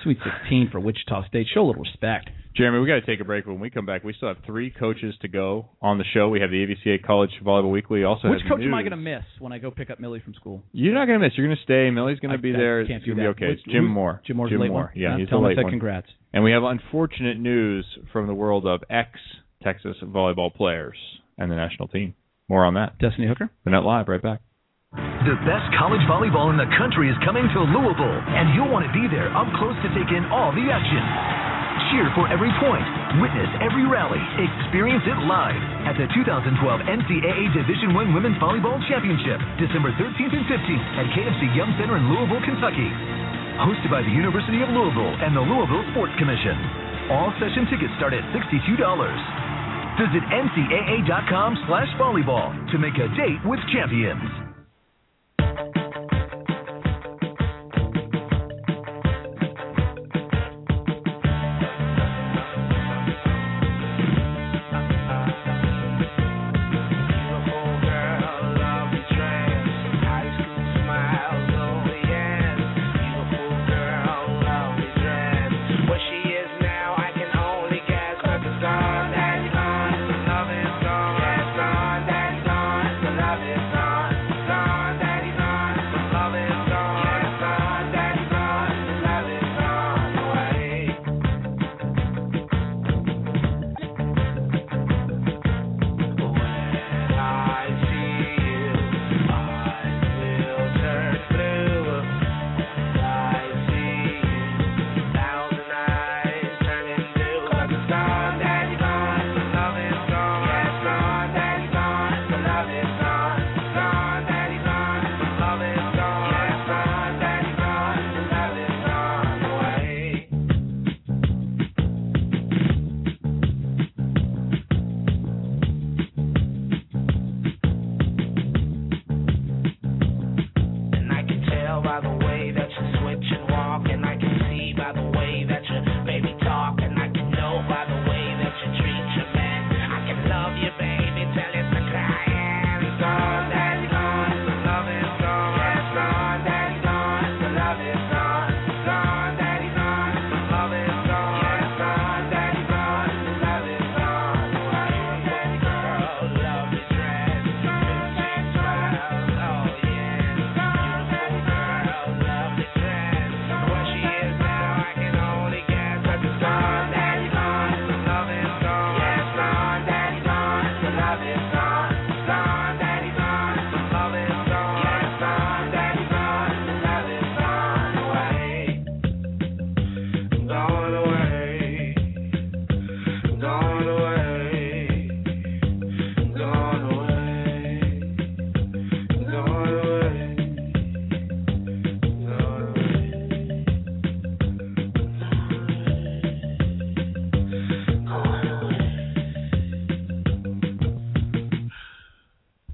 Sweet 16 for Wichita State. Show a little respect. Jeremy, we got to take a break. When we come back, we still have 3 coaches to go on the show. We have the AVCA College Volleyball Weekly. Also, which coach am I going to miss when I go pick up Millie from school? You're not going to miss. You're going to stay. Millie's going to be there. Can't it's going to be okay. It's Jim Moore. Jim Moore's late one. Yeah, he's the late one. Congrats. And we have unfortunate news from the world of ex-Texas volleyball players and the national team. More on that. Destiny Hooker. The Net Live. Right back. The best college volleyball in the country is coming to Louisville, and you'll want to be there up close to take in all the action. Cheer for every point. Witness every rally. Experience it live at the 2012 NCAA Division I Women's Volleyball Championship, December 13th and 15th at KFC Yum Center in Louisville, Kentucky. Hosted by the University of Louisville and the Louisville Sports Commission. All session tickets start at $62. Visit ncaa.com/volleyball to make a date with champions.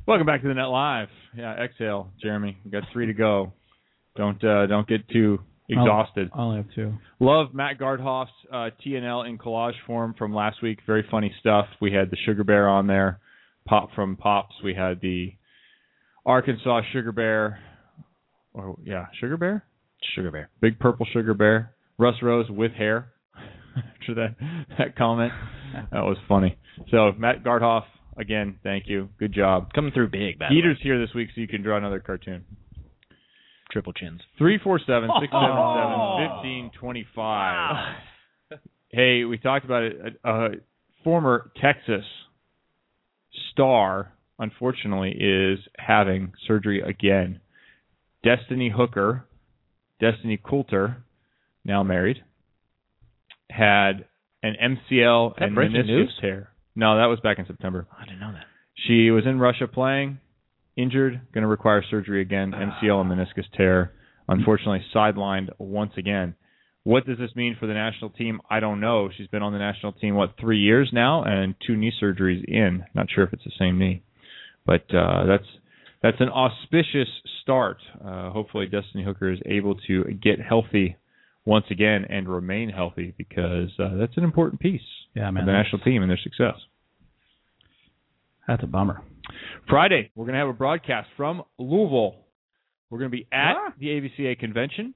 Welcome back to the Net Live. Yeah, exhale, Jeremy. We've got three to go. Don't get too exhausted. I'll have two. Love Matt Gardhoff's TNL in collage form from last week. Very funny stuff. We had the Sugar Bear on there. Pop from Pops. We had the Arkansas Sugar Bear. Or yeah, Sugar Bear? Sugar Bear. Big Purple Sugar Bear. Russ Rose with hair. After that comment. That was funny. So Matt Gardhoff, again, thank you. Good job. Coming through big, by the way. Eater's here this week, so you can draw another cartoon. Triple chins. 347-677-1525. Hey, we talked about it. A former Texas star, unfortunately, is having surgery again. Destiny Hooker, Destiny Coulter, now married, had an MCL and meniscus tear. No, that was back in September. I didn't know that. She was in Russia playing, injured, going to require surgery again, MCL and meniscus tear. Unfortunately, sidelined once again. What does this mean for the national team? I don't know. She's been on the national team, 3 years now, and 2 knee surgeries in. Not sure if it's the same knee. But that's an auspicious start. Hopefully, Destiny Hooker is able to get healthy once again and remain healthy, because that's an important piece of the national team and their success. That's a bummer. Friday, we're going to have a broadcast from Louisville. We're going to be at the AVCA convention.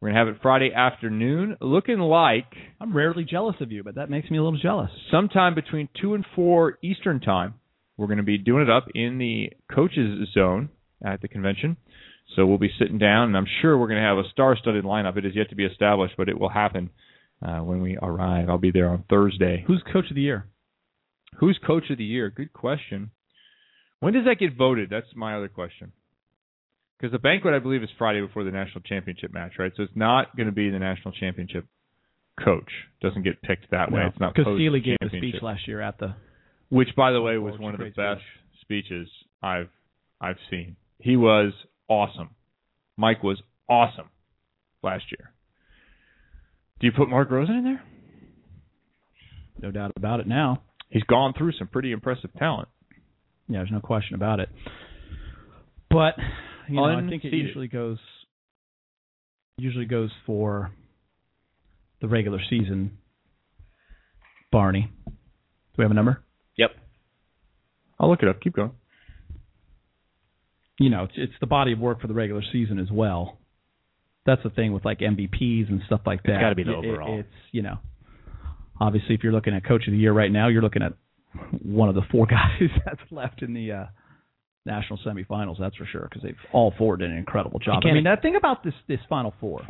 We're going to have it Friday afternoon, looking like... I'm rarely jealous of you, but that makes me a little jealous. Sometime between 2 and 4 Eastern time, we're going to be doing it up in the coaches zone at the convention. So we'll be sitting down, and I'm sure we're going to have a star-studded lineup. It is yet to be established, but it will happen when we arrive. I'll be there on Thursday. Who's Coach of the Year? Who's Coach of the Year? Good question. When does that get voted? That's my other question. Because the banquet, I believe, is Friday before the national championship match, right? So it's not going to be the national championship coach. Doesn't get picked that way. No, it's not. Because Seeley gave a speech last year at the... Which, by the way, was one of the best speeches I've seen. He was awesome. Mike was awesome last year. Do you put Mark Rosen in there? No doubt about it now. He's gone through some pretty impressive talent. Yeah, there's no question about it. But I think it usually goes for the regular season. Barney, do we have a number? Yep. I'll look it up. Keep going. You know, it's the body of work for the regular season as well. That's the thing with like MVPs and stuff like that. It's got to be the overall. It's obviously if you're looking at Coach of the Year right now, you're looking at one of the 4 guys that's left in the national semifinals. That's for sure, because they've all 4 did an incredible job. I mean, now think about this Final Four.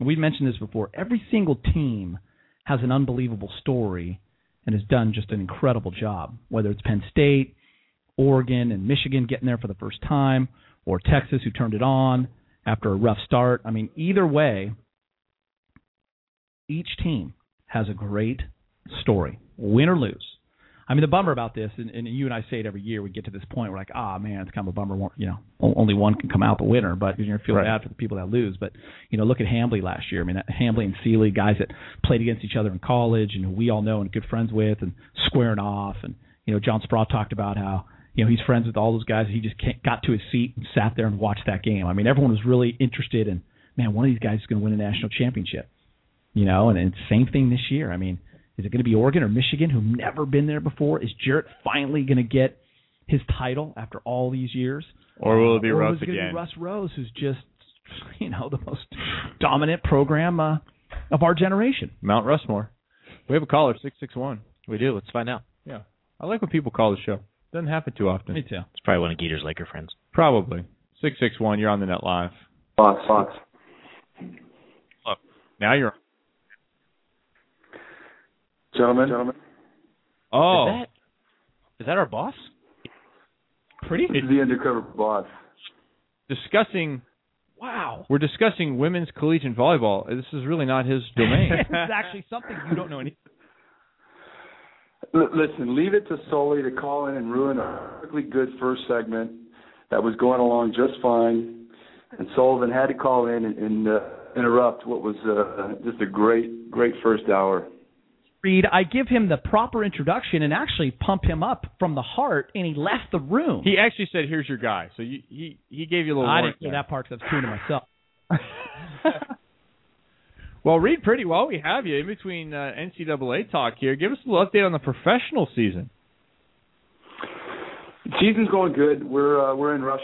We've mentioned this before. Every single team has an unbelievable story and has done just an incredible job. Whether it's Penn State, Oregon and Michigan getting there for the first time, or Texas who turned it on after a rough start. I mean, either way, each team has a great story, win or lose. I mean, the bummer about this, and you and I say it every year, we get to this point, we're like, it's kind of a bummer, only one can come out the winner, but you're going to feel bad for the people that lose. But, look at Hambley last year. I mean, Hambley and Seeley, guys that played against each other in college and who we all know and good friends with and squaring off. And, John Spraw talked about how, he's friends with all those guys. He just got to his seat and sat there and watched that game. I mean, everyone was really interested in, one of these guys is going to win a national championship. And it's the same thing this year. I mean, is it going to be Oregon or Michigan who've never been there before? Is Jarrett finally going to get his title after all these years? Or will it be Russ again? Or is it going to be Russ Rose, who's just, the most dominant program of our generation? Mount Rushmore. We have a caller, 661. We do. Let's find out. Yeah. I like when people call the show. Doesn't happen too often. Me too. It's probably one of Geeter's Laker friends. Probably. 661, you're on the Net Live. Fox. Look, now you're on. Gentlemen. Oh. Is that our boss? Pretty? It's the undercover boss. We're discussing women's collegiate volleyball. This is really not his domain. It's actually something you don't know anything. Listen, leave it to Sully to call in and ruin a perfectly good first segment that was going along just fine, and Sullivan had to call in and interrupt what was just a great, great first hour. read, I give him the proper introduction and actually pump him up from the heart, and he left the room. He actually said, here's your guy. So he gave you a little warning. I didn't hear that part because I was true to myself. Well, Reed, pretty well we have you in between NCAA talk here. Give us a little update on the professional season. Season's going good. We're in rush.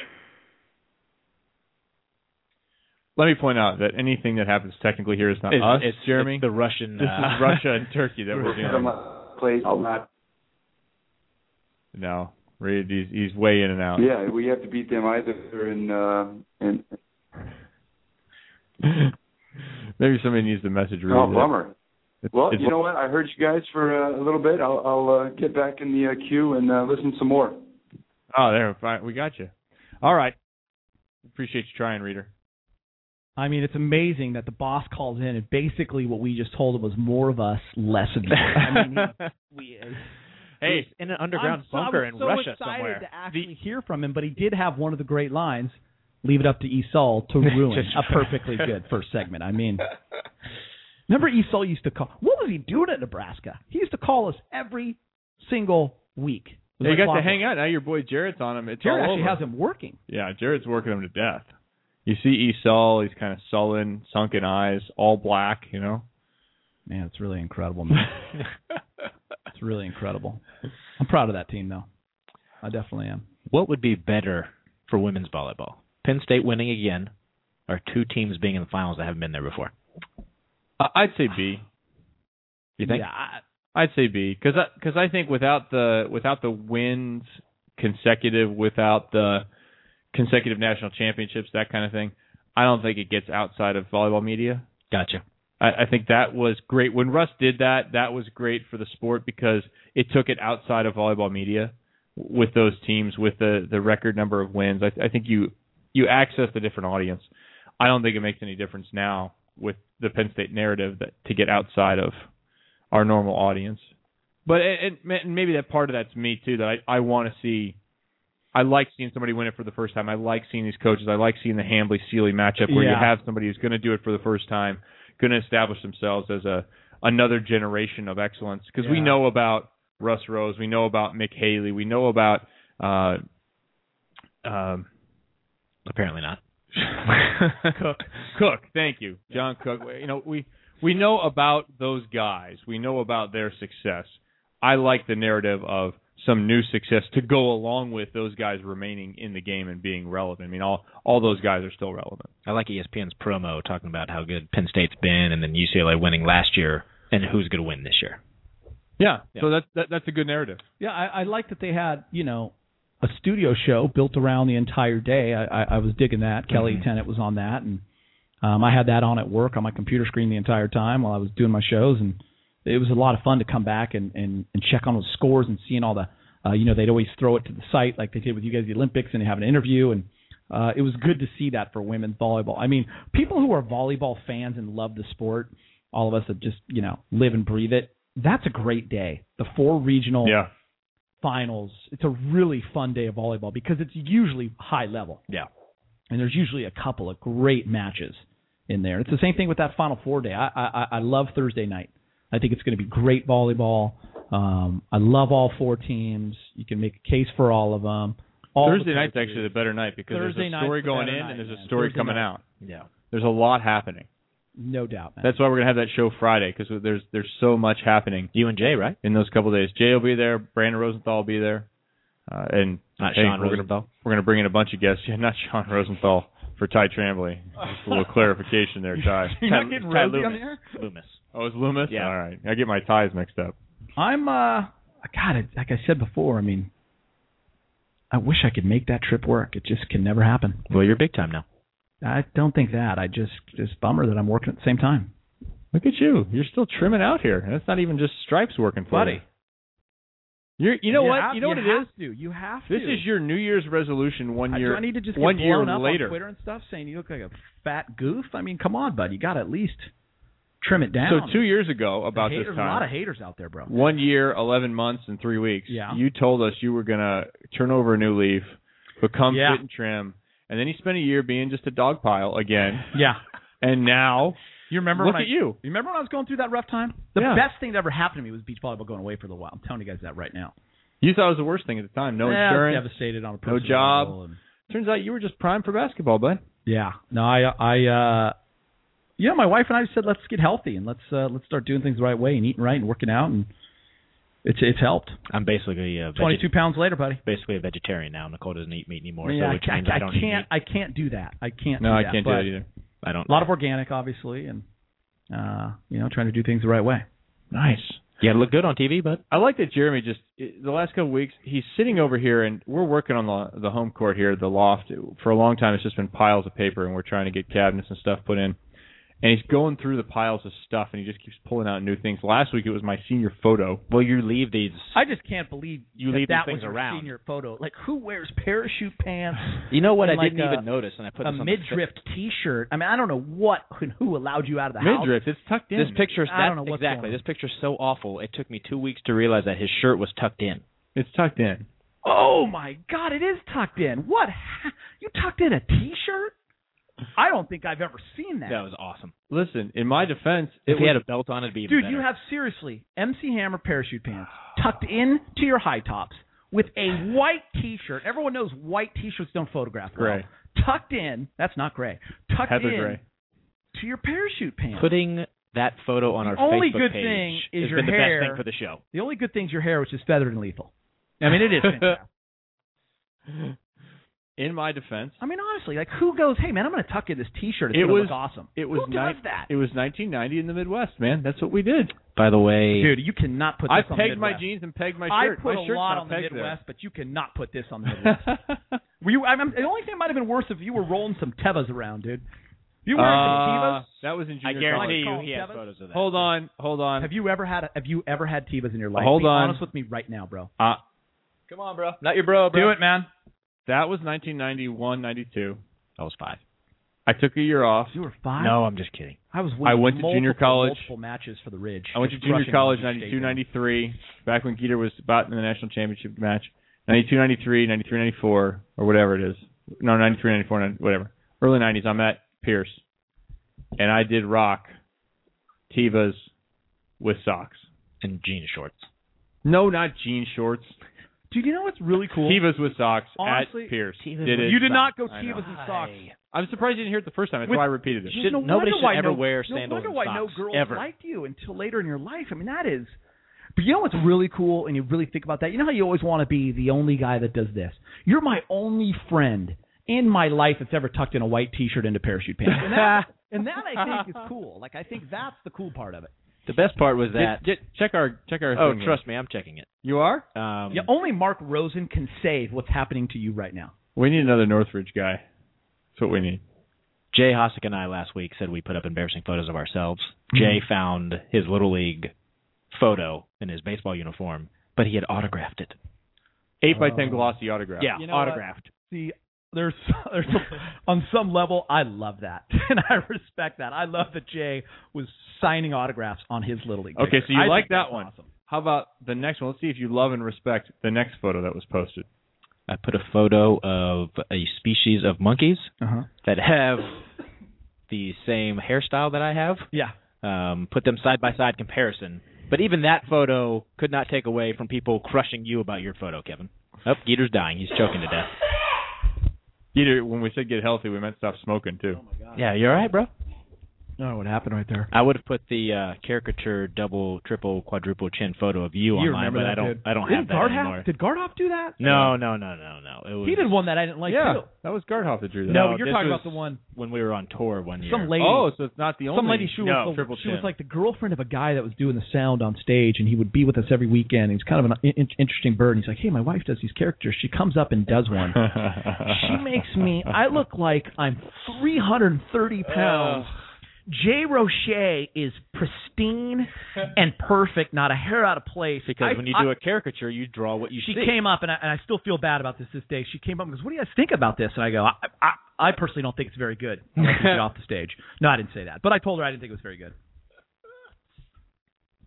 Let me point out that anything that happens technically here is not us. It's Jeremy. It's the Russian. This is Russia and Turkey that we're dealing with. No, Reed, he's way in and out. Yeah, we have to beat them either. Maybe somebody needs to message Reed. Oh, bummer. Well, you know what? I heard you guys for a little bit. I'll get back in the queue and listen some more. Oh, there. Fine. We got you. All right. Appreciate you trying, Reader. I mean, it's amazing that the boss calls in, and basically what we just told him was more of us, less of you. I mean, he's in an underground bunker in Russia somewhere. I was so excited to actually hear from him, but he did have one of the great lines, leave it up to Esau to ruin a perfectly good first segment. I mean, remember Esau used to call – what was he doing at Nebraska? He used to call us every single week. Yeah, you got to hang out. Now your boy Jared's on him. Jared actually has him working. Yeah, Jared's working him to death. You see Esau, he's kind of sullen, sunken eyes, all black, you know? Man, it's really incredible, man. It's really incredible. I'm proud of that team, though. I definitely am. What would be better for women's volleyball? Penn State winning again, or two teams being in the finals that haven't been there before? I'd say B. You think? Yeah, I'd say B, because I think without the wins consecutive, without the consecutive national championships, that kind of thing, I don't think it gets outside of volleyball media. Gotcha. I think that was great. When Russ did that, that was great for the sport because it took it outside of volleyball media with those teams, with the record number of wins. I think you access a different audience. I don't think it makes any difference now with the Penn State narrative to get outside of our normal audience. But maybe that part of that's me, too, that I want to see. I like seeing somebody win it for the first time. I like seeing these coaches. I like seeing the Hambley-Seeley matchup where you have somebody who's going to do it for the first time, going to establish themselves as another generation of excellence. Because we know about Russ Rose. We know about Mick Haley. We know about apparently not. Cook. Thank you, John Cook. You know, we know about those guys. We know about their success. I like the narrative of some new success to go along with those guys remaining in the game and being relevant. I mean, all those guys are still relevant. I like ESPN's promo talking about how good Penn State's been and then UCLA winning last year and who's going to win this year. Yeah. So that's a good narrative. Yeah, I like that they had, you know, a studio show built around the entire day. I was digging that. Mm-hmm. Kelly Tennant was on that, and I had that on at work on my computer screen the entire time while I was doing my shows, and it was a lot of fun to come back and check on those scores and seeing all the, you know, they'd always throw it to the site like they did with you guys at the Olympics and have an interview. And it was good to see that for women's volleyball. I mean, people who are volleyball fans and love the sport, all of us that just, you know, live and breathe it, that's a great day. The four regional finals, it's a really fun day of volleyball because it's usually high level. Yeah. And there's usually a couple of great matches in there. It's the same thing with that Final Four day. I love Thursday night. I think it's going to be great volleyball. I love all four teams. You can make a case for all of them. Thursday night's actually the better night because there's a story going in and there's a story coming out. Yeah, there's a lot happening. No doubt, man. That's why we're going to have that show Friday because there's so much happening. You and Jay, right? In those couple of days. Jay will be there. Brandon Rosenthal will be there. And not Sean Rosenthal. We're going to bring in a bunch of guests. Yeah, not Sean Rosenthal for Ty Trambley. Just a little clarification there, Ty. You're not getting Rosie on the air? Loomis. Oh, it's Loomis? Yeah. All right. I get my ties mixed up. I'm, God, like I said before, I mean, I wish I could make that trip work. It just can never happen. Well, you're big time now. I don't think that. I just bummer that I'm working at the same time. Look at you. You're still trimming out here. That's not even just stripes working for you. You know what it is? You have to. This is your New Year's resolution 1 year. I need to just get blown up on Twitter and stuff saying you look like a fat goof. I mean, come on, bud. You got to at least trim it down. So 2 years ago, about this time. There's a lot of haters out there, bro. 1 year, 11 months, and 3 weeks. Yeah. You told us you were going to turn over a new leaf, become fit and trim, and then you spent a year being just a dog pile again. Yeah. And now You remember Look when at I, you. You remember when I was going through that rough time? The best thing that ever happened to me was beach volleyball going away for a little while. I'm telling you guys that right now. You thought it was the worst thing at the time. No insurance. Devastated on a personal level. And... turns out you were just primed for basketball, bud. Yeah. No, I you know, my wife and I said, let's get healthy and let's start doing things the right way and eating right and working out, and it's helped. I'm basically 22 pounds later, buddy. Basically a vegetarian now. Nicole doesn't eat meat anymore. Yeah, so I can't do that. I can't do that. I can't do it either. I don't. A lot of organic, obviously, and you know, trying to do things the right way. Nice. You got to look good on TV, bud. I like that Jeremy just the last couple of weeks he's sitting over here and we're working on the home court here, the loft. For a long time, it's just been piles of paper, and we're trying to get cabinets and stuff put in. And he's going through the piles of stuff, and he just keeps pulling out new things. Last week, it was my senior photo. Well, you leave these. I just can't believe that was your around. Senior photo. Like, who wears parachute pants? You know what? I didn't even notice. And I put a midriff T-shirt. I mean, I don't know what and who allowed you out of the house. Midriff, it's tucked in. This picture, I don't know what's exactly. This picture's so awful. It took me 2 weeks to realize that his shirt was tucked in. It's tucked in. Oh my God! It is tucked in. What? You tucked in a T-shirt? I don't think I've ever seen that. That was awesome. Listen, in my defense... If he had a belt on, it'd be even better. Dude, you have, seriously, MC Hammer parachute pants tucked into your high tops with a white T-shirt. Everyone knows white T-shirts don't photograph well. Gray. Tucked in. That's not gray. Tucked Heather in Gray. To your parachute pants. Putting that photo on our Facebook page has been the best thing for the show. The only good thing is your hair, which is feathered and lethal. I mean, it is fantastic. In my defense, I mean, honestly, like, who goes, hey, man, I'm going to tuck in this T-shirt. It's going to look awesome. Who does that? It was 1990 in the Midwest, man. That's what we did. By the way. Dude, you cannot put this on the Midwest. I pegged my jeans and pegged my shirt. I put a lot on the Midwest, but you cannot put this on the Midwest. The only thing that might have been worse if you were rolling some Tevas around, dude. You wearing some Tevas? That was in junior college. I guarantee you he has photos of that. Hold on. Have you ever had Tevas in your life? Hold on. Be honest with me right now, bro. Come on, bro. Not your bro. Do it, man. That was 1991, 92. I was 5. I took a year off. You were 5? No, I'm just kidding. I went to junior college, multiple matches for the Ridge. I went to junior college 92, 93, back when Geeter was about in the national championship match. 92, 93, 93, 94, or whatever it is. No, 93, 94, 90, whatever. Early 90s, I'm at Pierce. And I did rock Tevas with socks. And jean shorts. No, not jean shorts. Dude, you know what's really cool? Tevas with socks. Honestly, at Pierce. You did not go Tevas and socks. I'm surprised you didn't hear it the first time. That's why I repeated it. Nobody should ever wear sandals and socks. No wonder why no girls liked you until later in your life. I mean, that is... But you know what's really cool, and you really think about that? You know how you always want to be the only guy that does this? You're my only friend in my life that's ever tucked in a white T-shirt into parachute pants. And that I think is cool. Like, I think that's the cool part of it. The best part was that check our. Oh, trust me, I'm checking it. You are? Yeah. Only Mark Rosen can save what's happening to you right now. We need another Northridge guy. That's what we need. Jay Hossack and I last week said we put up embarrassing photos of ourselves. Mm-hmm. Jay found his little league photo in his baseball uniform, but he had autographed it. 8x10 glossy autograph. Yeah, you know, autographed. See. There's on some level, I love that, and I respect that. I love that Jay was signing autographs on his Little League. Okay, so you like that one. Awesome. How about the next one? Let's see if you love and respect the next photo that was posted. I put a photo of a species of monkeys that have the same hairstyle that I have. Yeah. Put them side-by-side comparison. But even that photo could not take away from people crushing you about your photo, Kevin. Oh, Geeter's dying. He's choking to death. Either when we said get healthy, we meant stop smoking, too. Oh my God. Yeah, you all right, bro? No, what happened right there? I would have put the caricature double, triple, quadruple chin photo of you online, but I don't have that anymore. Did Gardhoff do that? No. It was, he did one that I didn't like, too. Yeah, that was Gardhoff that drew that. No, you're talking about the one... when we were on tour one year. Some lady... Oh, so it's not the only... Some lady, she was like the girlfriend of a guy that was doing the sound on stage, and he would be with us every weekend. He's kind of an interesting bird, and he's like, hey, my wife does these characters. She comes up and does one. She makes me... I look like I'm 330 pounds... Jay Roche is pristine and perfect, not a hair out of place. Because when you do a caricature, you draw what you see. She came up, and I still feel bad about this day. She came up and goes, what do you guys think about this? And I go, I personally don't think it's very good. I'm going to get off the stage. No, I didn't say that. But I told her I didn't think it was very good.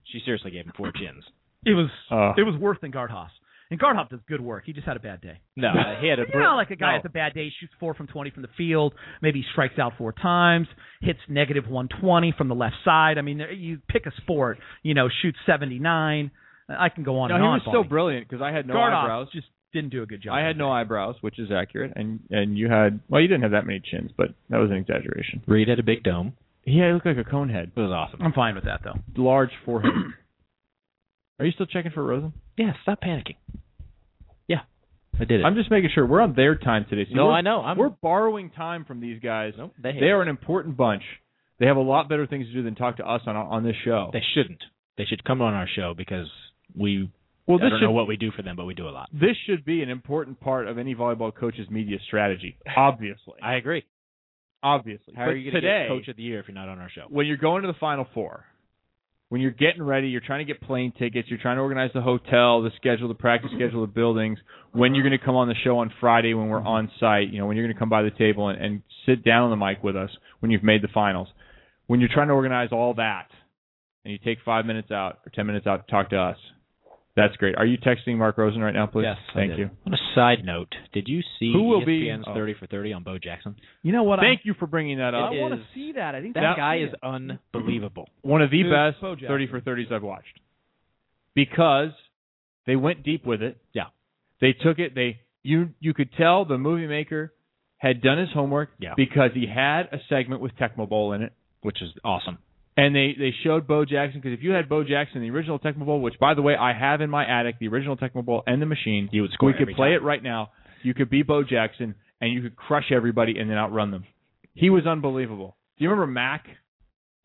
She seriously gave him 4 chins. It was worse than Gardhoff's. And Gardhoff does good work. He just had a bad day. No, he had a guy has a bad day, shoots 4 from 20 from the field, maybe strikes out 4 times, hits -120 from the left side. I mean, you pick a sport, shoots 79. I can go on and on. No, he was so brilliant because I had no eyebrows. Just didn't do a good job. I had no eyebrows, which is accurate, and you had you didn't have that many chins, but that was an exaggeration. Reed had a big dome. Yeah, he looked like a cone head. It was awesome. I'm fine with that though. Large forehead. Are you still checking for Rosen? Yeah, stop panicking. Yeah, I did it. I'm just making sure. We're on their time today. So I know. We're borrowing time from these guys. Nope, they are an important bunch. They have a lot better things to do than talk to us on this show. They shouldn't. They should come on our show because I don't know what we do for them, but we do a lot. This should be an important part of any volleyball coach's media strategy, obviously. I agree. Obviously. How are you going to get Coach of the Year if you're not on our show? When you're going to the Final Four, when you're getting ready, you're trying to get plane tickets, you're trying to organize the hotel, the schedule, the practice schedule, the buildings, when you're going to come on the show on Friday when we're on site, when you're going to come by the table and sit down on the mic with us when you've made the finals. When you're trying to organize all that, and you take 5 minutes out or 10 minutes out to talk to us. That's great. Are you texting Mark Rosen right now, please? Yes, Thank you. On a side note, did you see ESPN's 30 for 30 on Bo Jackson? You know what? Thank you for bringing that up. I want to see that. I think that guy is unbelievable. One of the best 30 for 30s I've watched. Because they went deep with it. Yeah. They took it. You could tell the movie maker had done his homework because he had a segment with Tecmo Bowl in it. Which is awesome. And they showed Bo Jackson, because if you had Bo Jackson, the original Tecmo Bowl, which, by the way, I have in my attic, the original Tecmo Bowl and the machine, you would score. We could play it right now. You could be Bo Jackson, and you could crush everybody and then outrun them. He was unbelievable. Do you remember Mack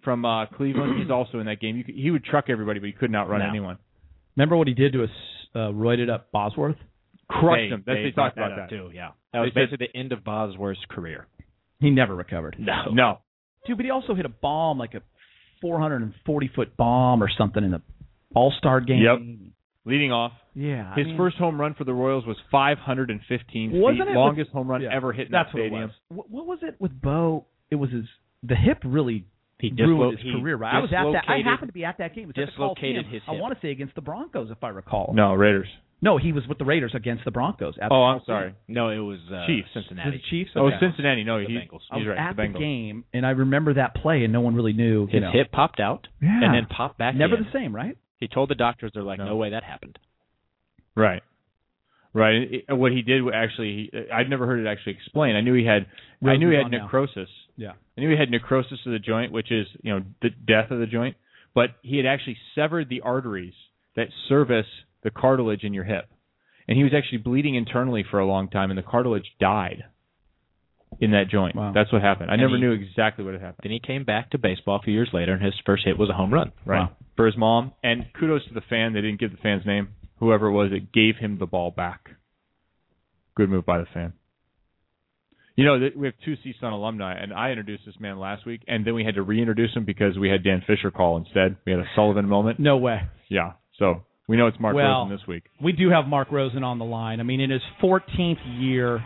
from Cleveland? He's also in that game. He would truck everybody, but he couldn't outrun anyone. Remember what he did to a roided-up Bosworth? Crushed him. They talked about that too, yeah. That was basically the end of Bosworth's career. He never recovered. No. Dude, but he also hit a bomb, like a 440-foot bomb or something in the All-Star game. Yep. Leading off. Yeah. His first home run for the Royals was 515 feet. Longest home run ever hit in that stadium. What was it with Bo? It was the hip really ruined his career, right? I happened to be at that game. It dislocated his hip. I want to say against the Broncos, if I recall. No, Raiders. No, he was with the Raiders against the Broncos. Oh, I'm sorry. No, it was Chiefs. Cincinnati. Was it Chiefs? Okay. Oh, Cincinnati. No, the Bengals. He's right. I was at the game, and I remember that play, and no one really knew. His hip popped out and then popped back in. Never the same, right? He told the doctors, they're like, no way that happened. Right. What he did, actually, I'd never heard it actually explained. I knew he had necrosis. Yeah. I knew he had necrosis of the joint, which is the death of the joint. But he had actually severed the arteries that service the cartilage in your hip. And he was actually bleeding internally for a long time, and the cartilage died in that joint. Wow. That's what happened. I never knew exactly what had happened. Then he came back to baseball a few years later, and his first hit was a home run. Right. Wow. For his mom. And kudos to the fan. They didn't give the fan's name. Whoever it was that gave him the ball back. Good move by the fan. We have 2 CSUN alumni, and I introduced this man last week, and then we had to reintroduce him because we had Dan Fisher call instead. We had a Sullivan moment. No way. Yeah, so... We know it's Mark Rosen this week. We do have Mark Rosen on the line. I mean, in his 14th year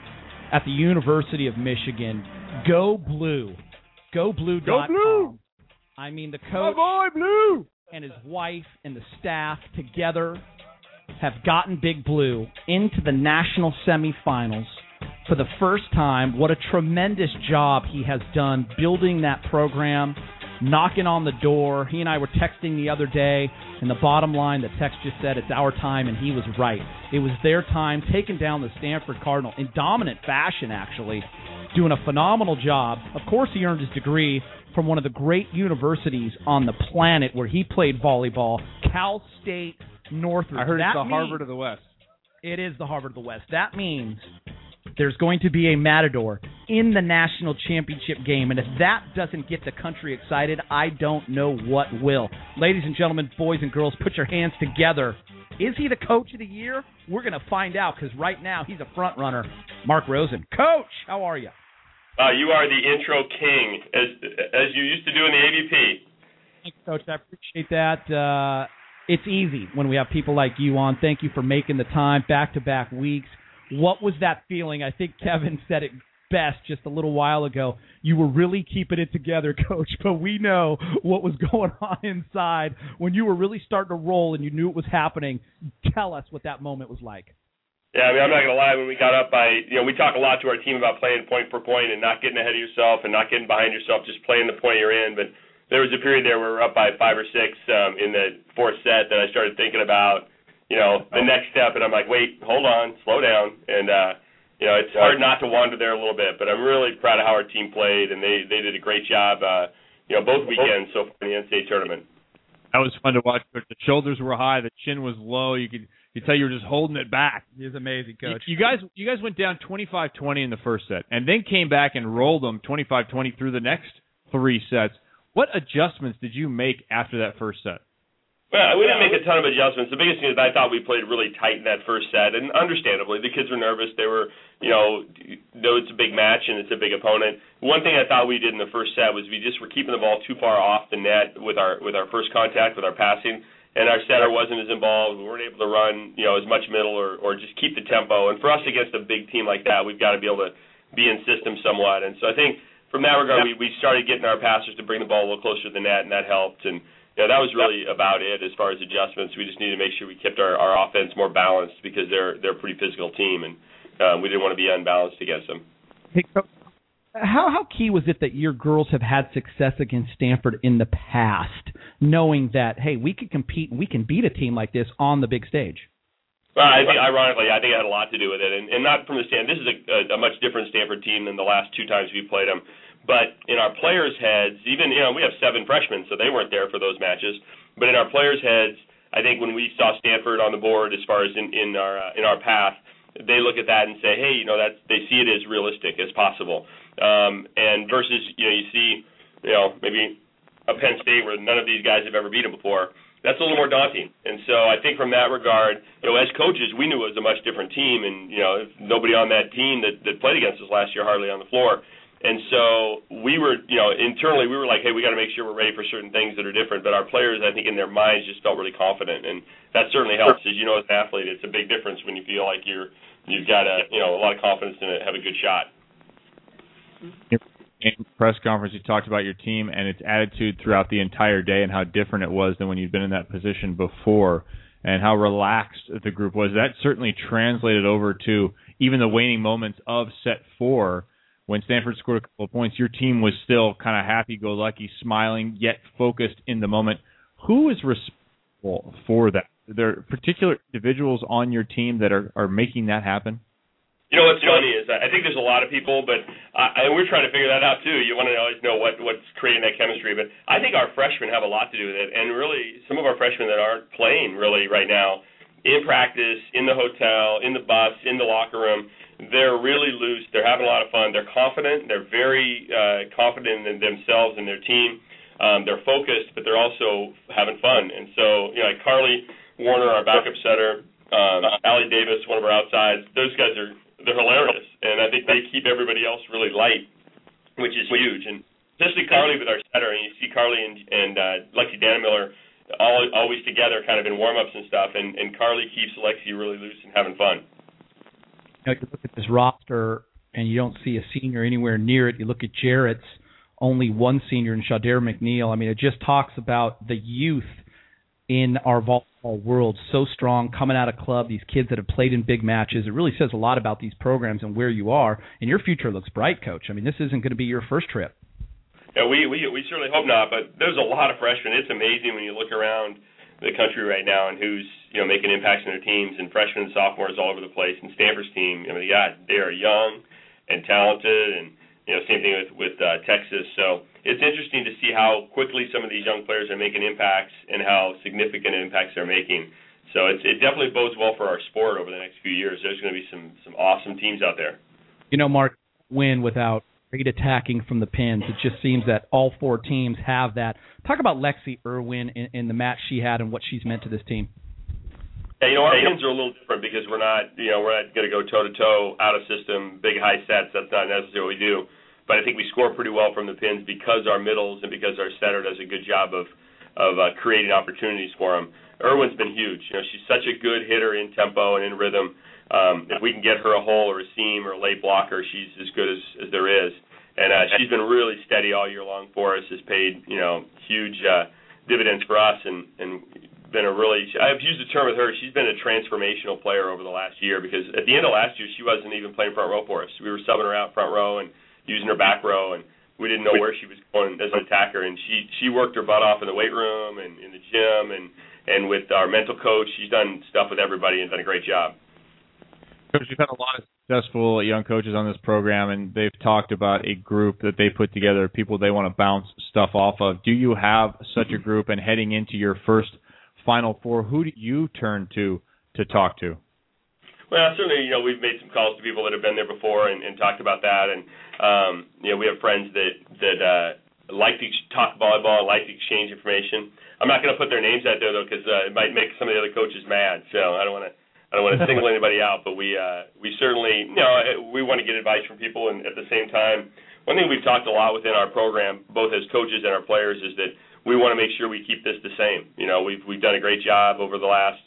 at the University of Michigan, go blue. GoBlue.com. Go blue. I mean, the coach blue. And his wife and the staff together have gotten Big Blue into the national semifinals for the first time. What a tremendous job he has done building that program. Knocking on the door. He and I were texting the other day, and the bottom line, the text just said, it's our time, and he was right. It was their time, taking down the Stanford Cardinal in dominant fashion, actually, doing a phenomenal job. Of course, he earned his degree from one of the great universities on the planet where he played volleyball, Cal State Northridge. I heard it's the Harvard of the West. It is the Harvard of the West. That means there's going to be a matador in the national championship game. And if that doesn't get the country excited, I don't know what will. Ladies and gentlemen, boys and girls, put your hands together. Is he the coach of the year? We're going to find out because right now he's a front runner. Mark Rosen. Coach, how are you? You are the intro king, as you used to do in the AVP. Thanks, Coach. I appreciate that. It's easy when we have people like you on. Thank you for making the time back-to-back weeks. What was that feeling? I think Kevin said it best just a little while ago. You were really keeping it together, Coach, but we know what was going on inside when you were really starting to roll and you knew it was happening. Tell us what that moment was like. Yeah, I mean, I'm not going to lie. When we got up, we talk a lot to our team about playing point for point and not getting ahead of yourself and not getting behind yourself, just playing the point you're in. But there was a period there where we were up by 5 or 6 in the fourth set that I started thinking about, the next step, and I'm like, wait, hold on, slow down. And, it's hard not to wander there a little bit, but I'm really proud of how our team played, and they did a great job, both weekends so far in the NCAA tournament. That was fun to watch. The shoulders were high, the chin was low. You could tell you were just holding it back. It was amazing, Coach. You guys went down 25-20 in the first set and then came back and rolled them 25-20 through the next 3 sets. What adjustments did you make after that first set? Well, we didn't make a ton of adjustments. The biggest thing is I thought we played really tight in that first set, and understandably, the kids were nervous. They were, it's a big match and it's a big opponent. One thing I thought we did in the first set was we just were keeping the ball too far off the net with our first contact, with our passing, and our setter wasn't as involved. We weren't able to run, as much middle or just keep the tempo. And for us against a big team like that, we've got to be able to be in system somewhat. And so I think from that regard, we started getting our passers to bring the ball a little closer to the net, and that helped. And that was really about it as far as adjustments. We just needed to make sure we kept our offense more balanced because they're a pretty physical team, and we didn't want to be unbalanced against them. Hey, Coach, how key was it that your girls have had success against Stanford in the past, knowing that, hey, we could compete and we can beat a team like this on the big stage? Well, I think it had a lot to do with it, and not from the standpoint. This is a much different Stanford team than the last 2 times we played them. But in our players' heads, even, we have 7 freshmen, so they weren't there for those matches. But in our players' heads, I think when we saw Stanford on the board as far as in our path, they look at that and say, hey, they see it as realistic as possible. And versus, you see, maybe a Penn State where none of these guys have ever beaten before. That's a little more daunting. And so I think from that regard, as coaches, we knew it was a much different team. And, nobody on that team that played against us last year hardly on the floor. And so we were, internally we were like, hey, we got to make sure we're ready for certain things that are different. But our players, I think, in their minds just felt really confident, and that certainly helps. As you know, as an athlete, it's a big difference when you feel like you've got a lot of confidence and have a good shot. In the press conference, you talked about your team and its attitude throughout the entire day and how different it was than when you'd been in that position before, and how relaxed the group was. That certainly translated over to even the waning moments of set 4. When Stanford scored a couple of points, your team was still kind of happy-go-lucky, smiling, yet focused in the moment. Who is responsible for that? Are there particular individuals on your team that are making that happen? What's funny is I think there's a lot of people, but we're trying to figure that out, too. You want to always know what's creating that chemistry. But I think our freshmen have a lot to do with it, and really some of our freshmen that aren't playing really right now, in practice, in the hotel, in the bus, in the locker room, they're really loose. They're having a lot of fun. They're confident. They're very confident in themselves and their team. They're focused, but they're also having fun. And so, like Carly Warner, our backup setter, Allie Davis, one of our outsides, those guys they're hilarious. And I think they keep everybody else really light, which is huge. And especially Carly with our setter. And you see Carly and Lexi Dannemiller always together kind of in warm-ups and stuff, and Carly keeps Lexi really loose and having fun. You look at this roster, and you don't see a senior anywhere near it. You look at Jarrett's, only one senior, and Shadair McNeil. I mean, it just talks about the youth in our volleyball world, so strong, coming out of club, these kids that have played in big matches. It really says a lot about these programs and where you are, and your future looks bright, Coach. I mean, this isn't going to be your first trip. Yeah, we certainly hope not, but there's a lot of freshmen. It's amazing when you look around the country right now and who's making impacts on their teams, and freshmen and sophomores all over the place. And Stanford's team, they are young and talented, and same thing with Texas. So it's interesting to see how quickly some of these young players are making impacts and how significant impacts they're making. So it definitely bodes well for our sport over the next few years. There's going to be some awesome teams out there. Mark, win without great attacking from the pins. It just seems that all 4 teams have that. Talk about Lexi Irwin in the match she had and what she's meant to this team. Yeah, our pins are a little different because we're not going to go toe-to-toe, out of system, big high sets. That's not necessarily what we do. But I think we score pretty well from the pins because our middles and because our setter does a good job of creating opportunities for them. Irwin's been huge. She's such a good hitter in tempo and in rhythm. If we can get her a hole or a seam or a late blocker, she's as good as there is. And she's been really steady all year long for us, has paid, you know, huge dividends for us, and been a really, I've used the term with her, she's been a transformational player over the last year, because at the end of last year, she wasn't even playing front row for us. We were subbing her out front row and using her back row, and we didn't know where she was going as an attacker. And she worked her butt off in the weight room and in the gym, and with our mental coach. She's done stuff with everybody and done a great job. Coach, you've had a lot of successful young coaches on this program, and they've talked about a group that they put together, people they want to bounce stuff off of. Do you have such a group? And heading into your first Final Four, who do you turn to talk to? Well, certainly, you know, we've made some calls to people that have been there before and talked about that. And, you know, we have friends that like to talk volleyball, like to exchange information. I'm not going to put their names out there, though, because it might make some of the other coaches mad. So I don't want to single anybody out, but we certainly, you know, we want to get advice from people. And at the same time, one thing we've talked a lot within our program, both as coaches and our players, is that we want to make sure we keep this the same. You know, we've done a great job over the last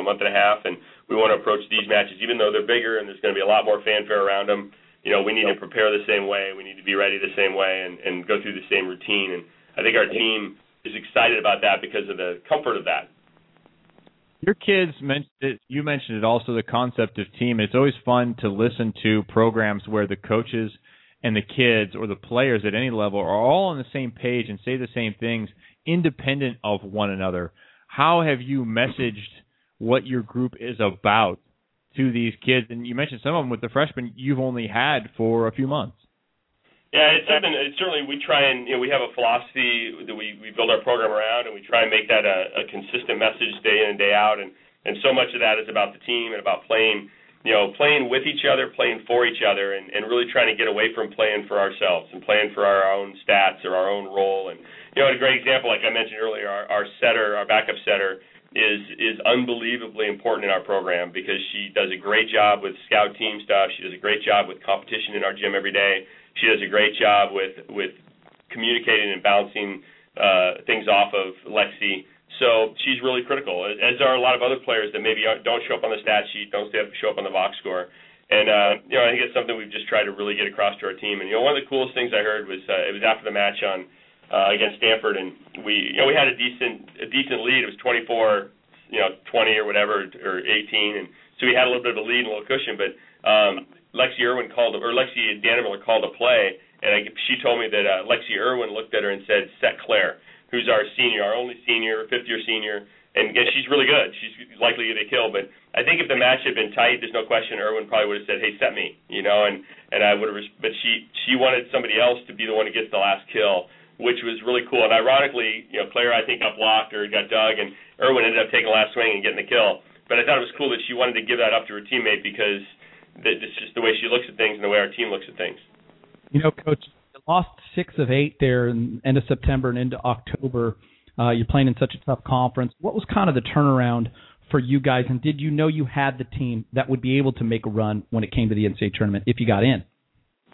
month and a half, and we want to approach these matches, even though they're bigger and there's going to be a lot more fanfare around them. You know, we need to prepare the same way, we need to be ready the same way, and go through the same routine. And I think our team is excited about that because of the comfort of that. Your kids mentioned it. You mentioned it also, the concept of team. It's always fun to listen to programs where the coaches and the kids or the players at any level are all on the same page and say the same things independent of one another. How have you messaged what your group is about to these kids? And you mentioned some of them with the freshmen you've only had for a few months. Yeah, it's certainly, we try and, you know, we have a philosophy that we build our program around, and we try and make that a consistent message day in and day out. And so much of that is about the team and about playing, you know, playing with each other, playing for each other, and really trying to get away from playing for ourselves and playing for our own stats or our own role. And, you know, a great example, like I mentioned earlier, our setter, our backup setter, is unbelievably important in our program because she does a great job with scout team stuff. She does a great job with competition in our gym every day. She does a great job with communicating and bouncing things off of Lexi. So she's really critical, as are a lot of other players that maybe don't show up on the stat sheet, don't show up on the box score. And, you know, I think it's something we've just tried to really get across to our team. And, you know, one of the coolest things I heard was it was after the match on against Stanford, and we had a decent lead. It was 24, 20 or whatever, or 18. And so we had a little bit of a lead and a little cushion, but Lexi Dannemiller called a play, and she told me that Lexi Irwin looked at her and said, "Set Claire," who's our senior, our only senior, fifth-year senior, and she's really good. She's likely to get a kill, but I think if the match had been tight, there's no question Irwin probably would have said, "Hey, set me," you know, and I would have. But she wanted somebody else to be the one who gets the last kill, which was really cool. And ironically, you know, Claire, I think, got blocked or got dug, and Irwin ended up taking the last swing and getting the kill. But I thought it was cool that she wanted to give that up to her teammate because it's just the way she looks at things and the way our team looks at things. You know, Coach, you lost 6 of 8 there in the end of September and into October. You're playing in such a tough conference. What was kind of the turnaround for you guys, and did you know you had the team that would be able to make a run when it came to the NCAA tournament if you got in?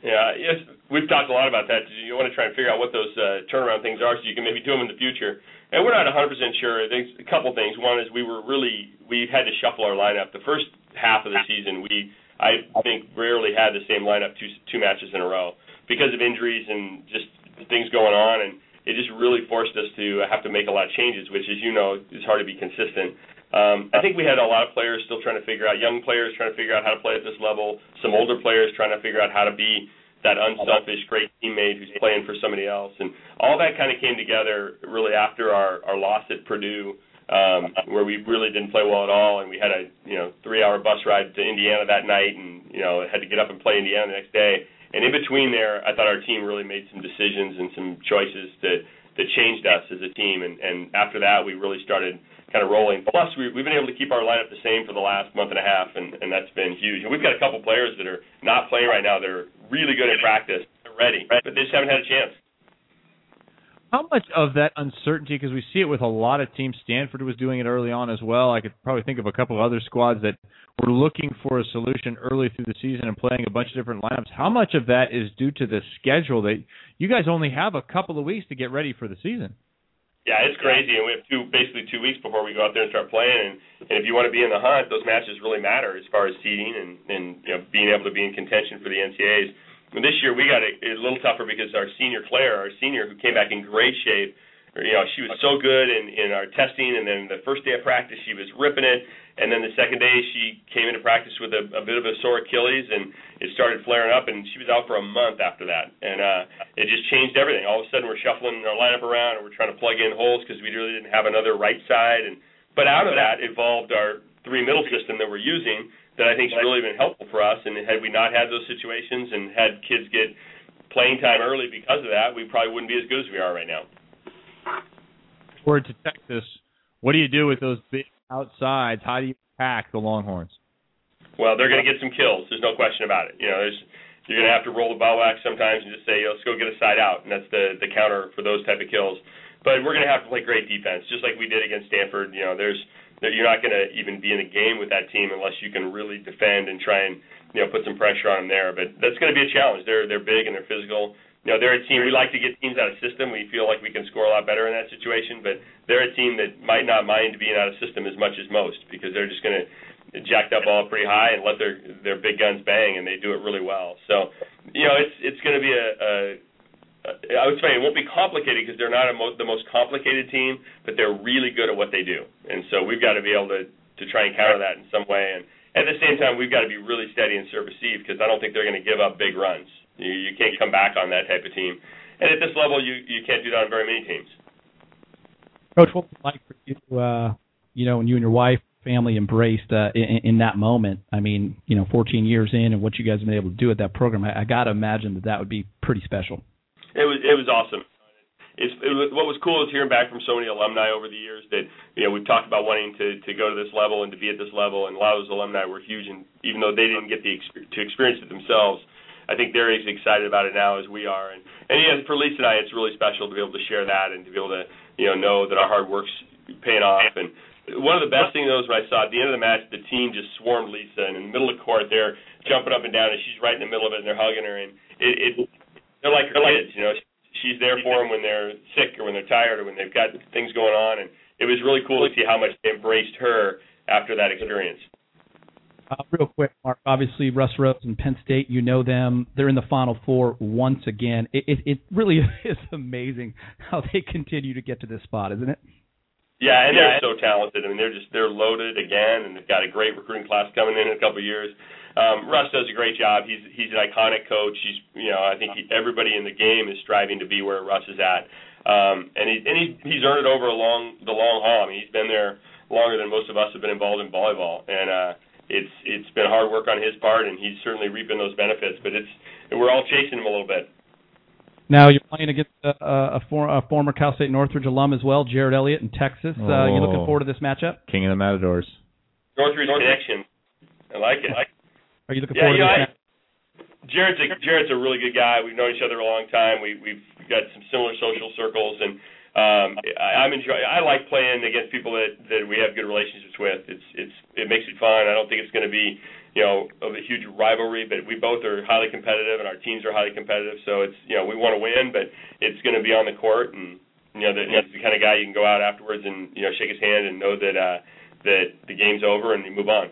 Yeah, yes, we've talked a lot about that. You want to try and figure out what those turnaround things are so you can maybe do them in the future. And we're not 100% sure. There's a couple things. One is we had to shuffle our lineup. The first half of the season, I think rarely had the same lineup two matches in a row because of injuries and just things going on. And it just really forced us to have to make a lot of changes, which, as you know, is hard to be consistent. I think we had a lot of players still trying to figure out, young players trying to figure out how to play at this level, some older players trying to figure out how to be that unselfish, great teammate who's playing for somebody else. And all that kind of came together really after our loss at Purdue, where we really didn't play well at all, and we had a 3-hour bus ride to Indiana that night, and had to get up and play Indiana the next day. And in between there, I thought our team really made some decisions and some choices that changed us as a team. And after that, we really started kind of rolling. Plus, we've been able to keep our lineup the same for the last month and a half, and that's been huge. And we've got a couple players that are not playing right now. They're really good at practice. They're ready, but they just haven't had a chance. How much of that uncertainty, because we see it with a lot of teams, Stanford was doing it early on as well. I could probably think of a couple other squads that were looking for a solution early through the season and playing a bunch of different lineups. How much of that is due to the schedule that you guys only have a couple of weeks to get ready for the season? Yeah, it's crazy, and we have basically 2 weeks before we go out there and start playing. And if you want to be in the hunt, those matches really matter as far as seeding and you know, being able to be in contention for the NCAAs. And this year we got it a little tougher because our senior, who came back in great shape, you know, she was so good in our testing. And then the first day of practice she was ripping it, and then the second day she came into practice with a bit of a sore Achilles, and it started flaring up, and she was out for a month after that. And it just changed everything. All of a sudden we're shuffling our lineup around, and we're trying to plug in holes because we really didn't have another right side. And but out of that evolved our three middle system that we're using that I think has really been helpful for us. And had we not had those situations and had kids get playing time early because of that, we probably wouldn't be as good as we are right now. Forward to Texas, what do you do with those big outsides? How do you attack the Longhorns? Well, they're going to get some kills. There's no question about it. You know, you're going to have to roll the ball back sometimes and just say, you know, let's go get a side out, and that's the counter for those type of kills. But we're going to have to play great defense, just like we did against Stanford. You know, you're not going to even be in a game with that team unless you can really defend and try and, you know, put some pressure on them there. But that's going to be a challenge. They're big and they're physical. You know, they're a team. We like to get teams out of system. We feel like we can score a lot better in that situation. But they're a team that might not mind being out of system as much as most, because they're just going to jack that ball pretty high and let their big guns bang, and they do it really well. So, you know, it's going to be I would say it won't be complicated because they're not the most complicated team, but they're really good at what they do. And so we've got to be able to try and counter that in some way. And at the same time, we've got to be really steady and serve receive, because I don't think they're going to give up big runs. You can't come back on that type of team. And at this level, you can't do that on very many teams. Coach, what was it like for you, you know, when you and your wife, family embraced in that moment? I mean, you know, 14 years in and what you guys have been able to do at that program, I got to imagine that would be pretty special. It was awesome. What was cool is hearing back from so many alumni over the years that, you know, we've talked about wanting to go to this level and to be at this level, and a lot of those alumni were huge, and even though they didn't get to experience it themselves, I think they're as excited about it now as we are. And yeah, for Lisa and I, it's really special to be able to share that and to be able to, you know that our hard work's paying off. And one of the best things was when I saw at the end of the match, the team just swarmed Lisa, and in the middle of court, they're jumping up and down, and she's right in the middle of it, and they're hugging her, and they're like her kids, you know. She's there for them when they're sick or when they're tired or when they've got things going on, and it was really cool to see how much they embraced her after that experience. Real quick, Mark, obviously Russ Rose and Penn State, you know them. They're in the Final Four once again. It really is amazing how they continue to get to this spot, isn't it? Yeah, and they're so talented. I mean, they're loaded again, and they've got a great recruiting class coming in a couple of years. Russ does a great job. He's an iconic coach. He's, you know, I think everybody in the game is striving to be where Russ is at, and he's earned it over the long haul. I mean, he's been there longer than most of us have been involved in volleyball, and it's been hard work on his part, and he's certainly reaping those benefits. But we're all chasing him a little bit. Now you're playing against a former Cal State Northridge alum as well, Jared Elliott in Texas. You looking forward to this matchup? King of the Matadors. Northridge connection. I like it. Are you looking forward to this? Jared's a really good guy. We've known each other a long time. We've got some similar social circles, and I like playing against people that we have good relationships with. It makes it fun. I don't think it's going to be, you know, a huge rivalry, but we both are highly competitive, and our teams are highly competitive. So it's, you know, we want to win, but it's going to be on the court, and you know, that's the kind of guy you can go out afterwards and, you know, shake his hand and know that the game's over and you move on.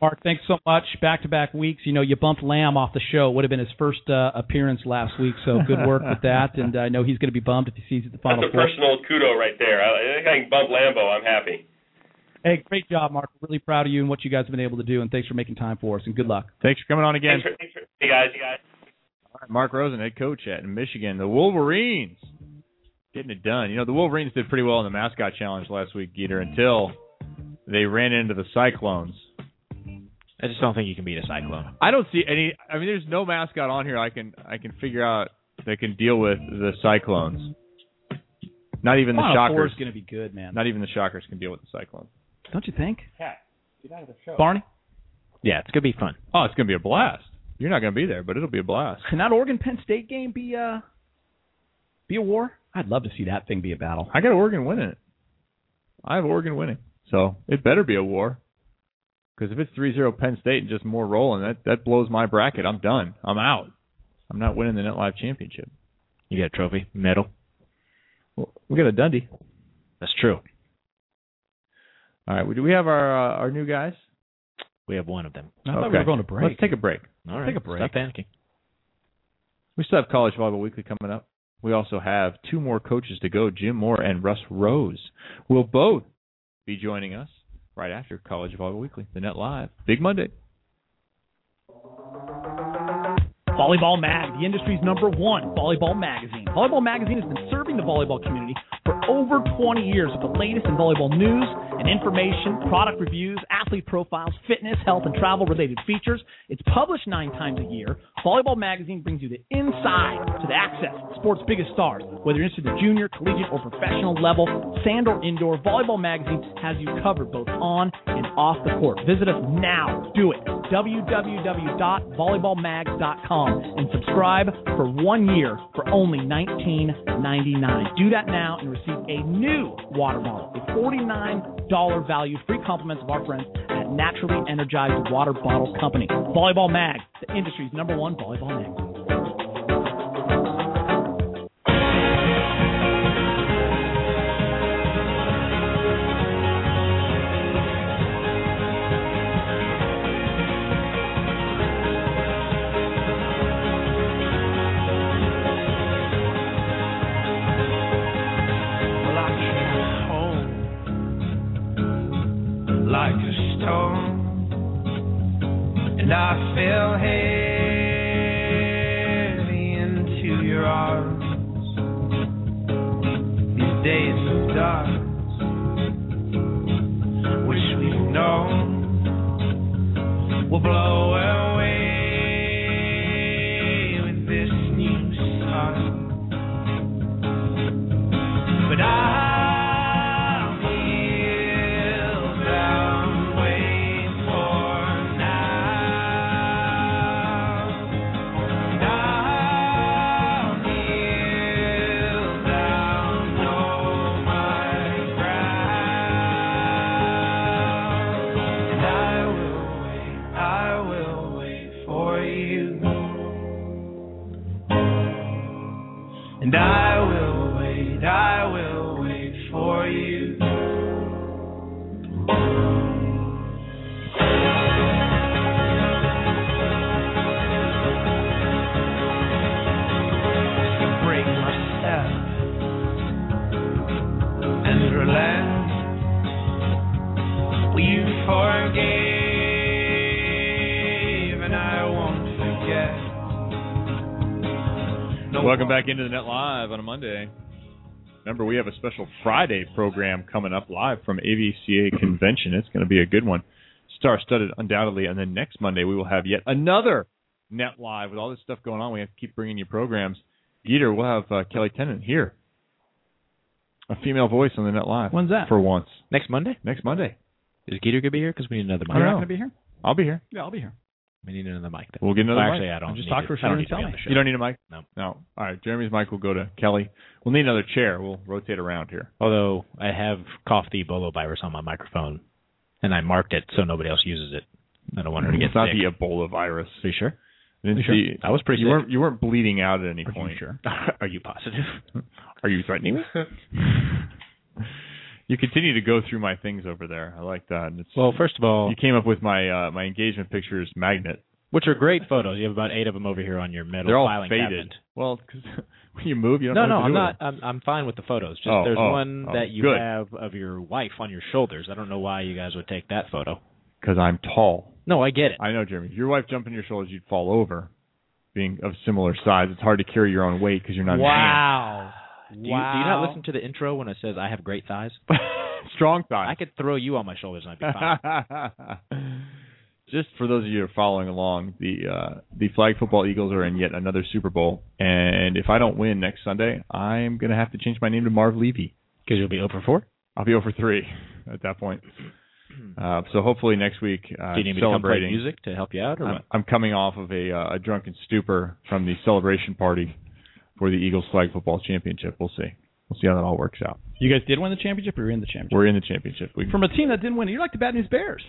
Mark, thanks so much. Back-to-back weeks. You know, you bumped Lamb off the show. It would have been his first appearance last week, so good work with that. And I know he's going to be bummed if he sees it the Final Four. That's a personal kudo right there. I think I can bump Lambo. I'm happy. Hey, great job, Mark. Really proud of you and what you guys have been able to do, and thanks for making time for us, and good luck. Thanks for coming on again. Hey, guys. All right, Mark Rosen, head coach at Michigan. The Wolverines getting it done. You know, the Wolverines did pretty well in the mascot challenge last week, Geeter, until they ran into the Cyclones. I just don't think you can beat a Cyclone. I don't see any. I mean, there's no mascot on here I can figure out that can deal with the Cyclones. Not even the Shockers. Final Four is going to be good, man. Not even the Shockers can deal with the Cyclones. Don't you think? Yeah. Get out of the show. Barney? Yeah, it's going to be fun. Oh, it's going to be a blast. You're not going to be there, but it'll be a blast. Can that Oregon-Penn State game be a war? I'd love to see that thing be a battle. I got Oregon winning it. I have Oregon winning. So it better be a war. Because if it's 3-0 Penn State and just more rolling, that blows my bracket. I'm done. I'm out. I'm not winning the Net Live Championship. You got a trophy? Medal? We got a Dundee. That's true. All right. Do we have our new guys? We have one of them. I thought we were going to break. Let's take a break. All right. Take a break. Stop panicking. We still have College Volleyball Weekly coming up. We also have two more coaches to go, Jim Moore and Russ Rose. Will both be joining us right after College Volleyball Weekly, The Net Live, Big Monday. Volleyball Mag, the industry's number one volleyball magazine. Volleyball Magazine has been serving the volleyball community for over 20 years with the latest in volleyball news and information, product reviews, athlete profiles, fitness, health, and travel-related features. It's published 9 times a year. Volleyball Magazine brings you the inside to the access to sports' biggest stars. Whether you're interested in junior, collegiate, or professional level, sand or indoor, Volleyball Magazine has you covered both on and off the court. Visit us now. Do it. www.volleyballmag.com. And subscribe for 1 year for only $19.99. Do that now and receive a new water bottle, a $49 value, free compliments of our friends at Naturally Energized Water Bottle Company. Volleyball Mag, the industry's number one volleyball magazine. Welcome back into The Net Live on a Monday. Remember, we have a special Friday program coming up live from AVCA Convention. It's going to be a good one. Star-studded, undoubtedly. And then next Monday, we will have yet another Net Live. With all this stuff going on, we have to keep bringing you programs. Geeter, we'll have Kelly Tennant here. A female voice on The Net Live. When's that? For once. Next Monday? Next Monday. Is Geeter going to be here? Because we need another mic. You're not going to be here? I'll be here. Yeah, I'll be here. We need another mic. Then. We'll get another mic. Actually, I don't. Just talk for a show and tell me. You don't need a mic? No. All right. Jeremy's mic will go to Kelly. We'll need another chair. We'll rotate around here. Although I have coughed the Ebola virus on my microphone, and I marked it so nobody else uses it. I don't want her to get sick. It's not the Ebola virus. Are you sure? Are you sure? I was pretty sick. You weren't bleeding out at any point. Sure? Are you positive? Are you threatening me? You continue to go through my things over there. I like that. Well, first of all... You came up with my engagement pictures magnet. Which are great photos. You have about 8 of them over here on your metal filing cabinet. They're all faded. Well, because when you move, you don't know what to do. I'm fine with the photos. Just there's one that you have of your wife on your shoulders. I don't know why you guys would take that photo. Because I'm tall. No, I get it. I know, Jeremy. If your wife jumped on your shoulders, you'd fall over. Being of similar size, it's hard to carry your own weight because you're not... Wow. Do you not listen to the intro when it says I have great thighs? Strong thighs. I could throw you on my shoulders and I'd be fine. Just for those of you who are following along, the flag football Eagles are in yet another Super Bowl. And if I don't win next Sunday, I'm going to have to change my name to Marv Levy. Because you'll be 0 for 4? I'll be 0 for 3 at that point. So hopefully next week, do you need me to come play music to help you out? Or what? I'm coming off of a drunken stupor from the celebration party. For the Eagles Flag Football Championship. We'll see. We'll see how that all works out. You guys did win the championship or you're in the championship? We're in the championship. From a team that didn't win, you're like the Bad News Bears.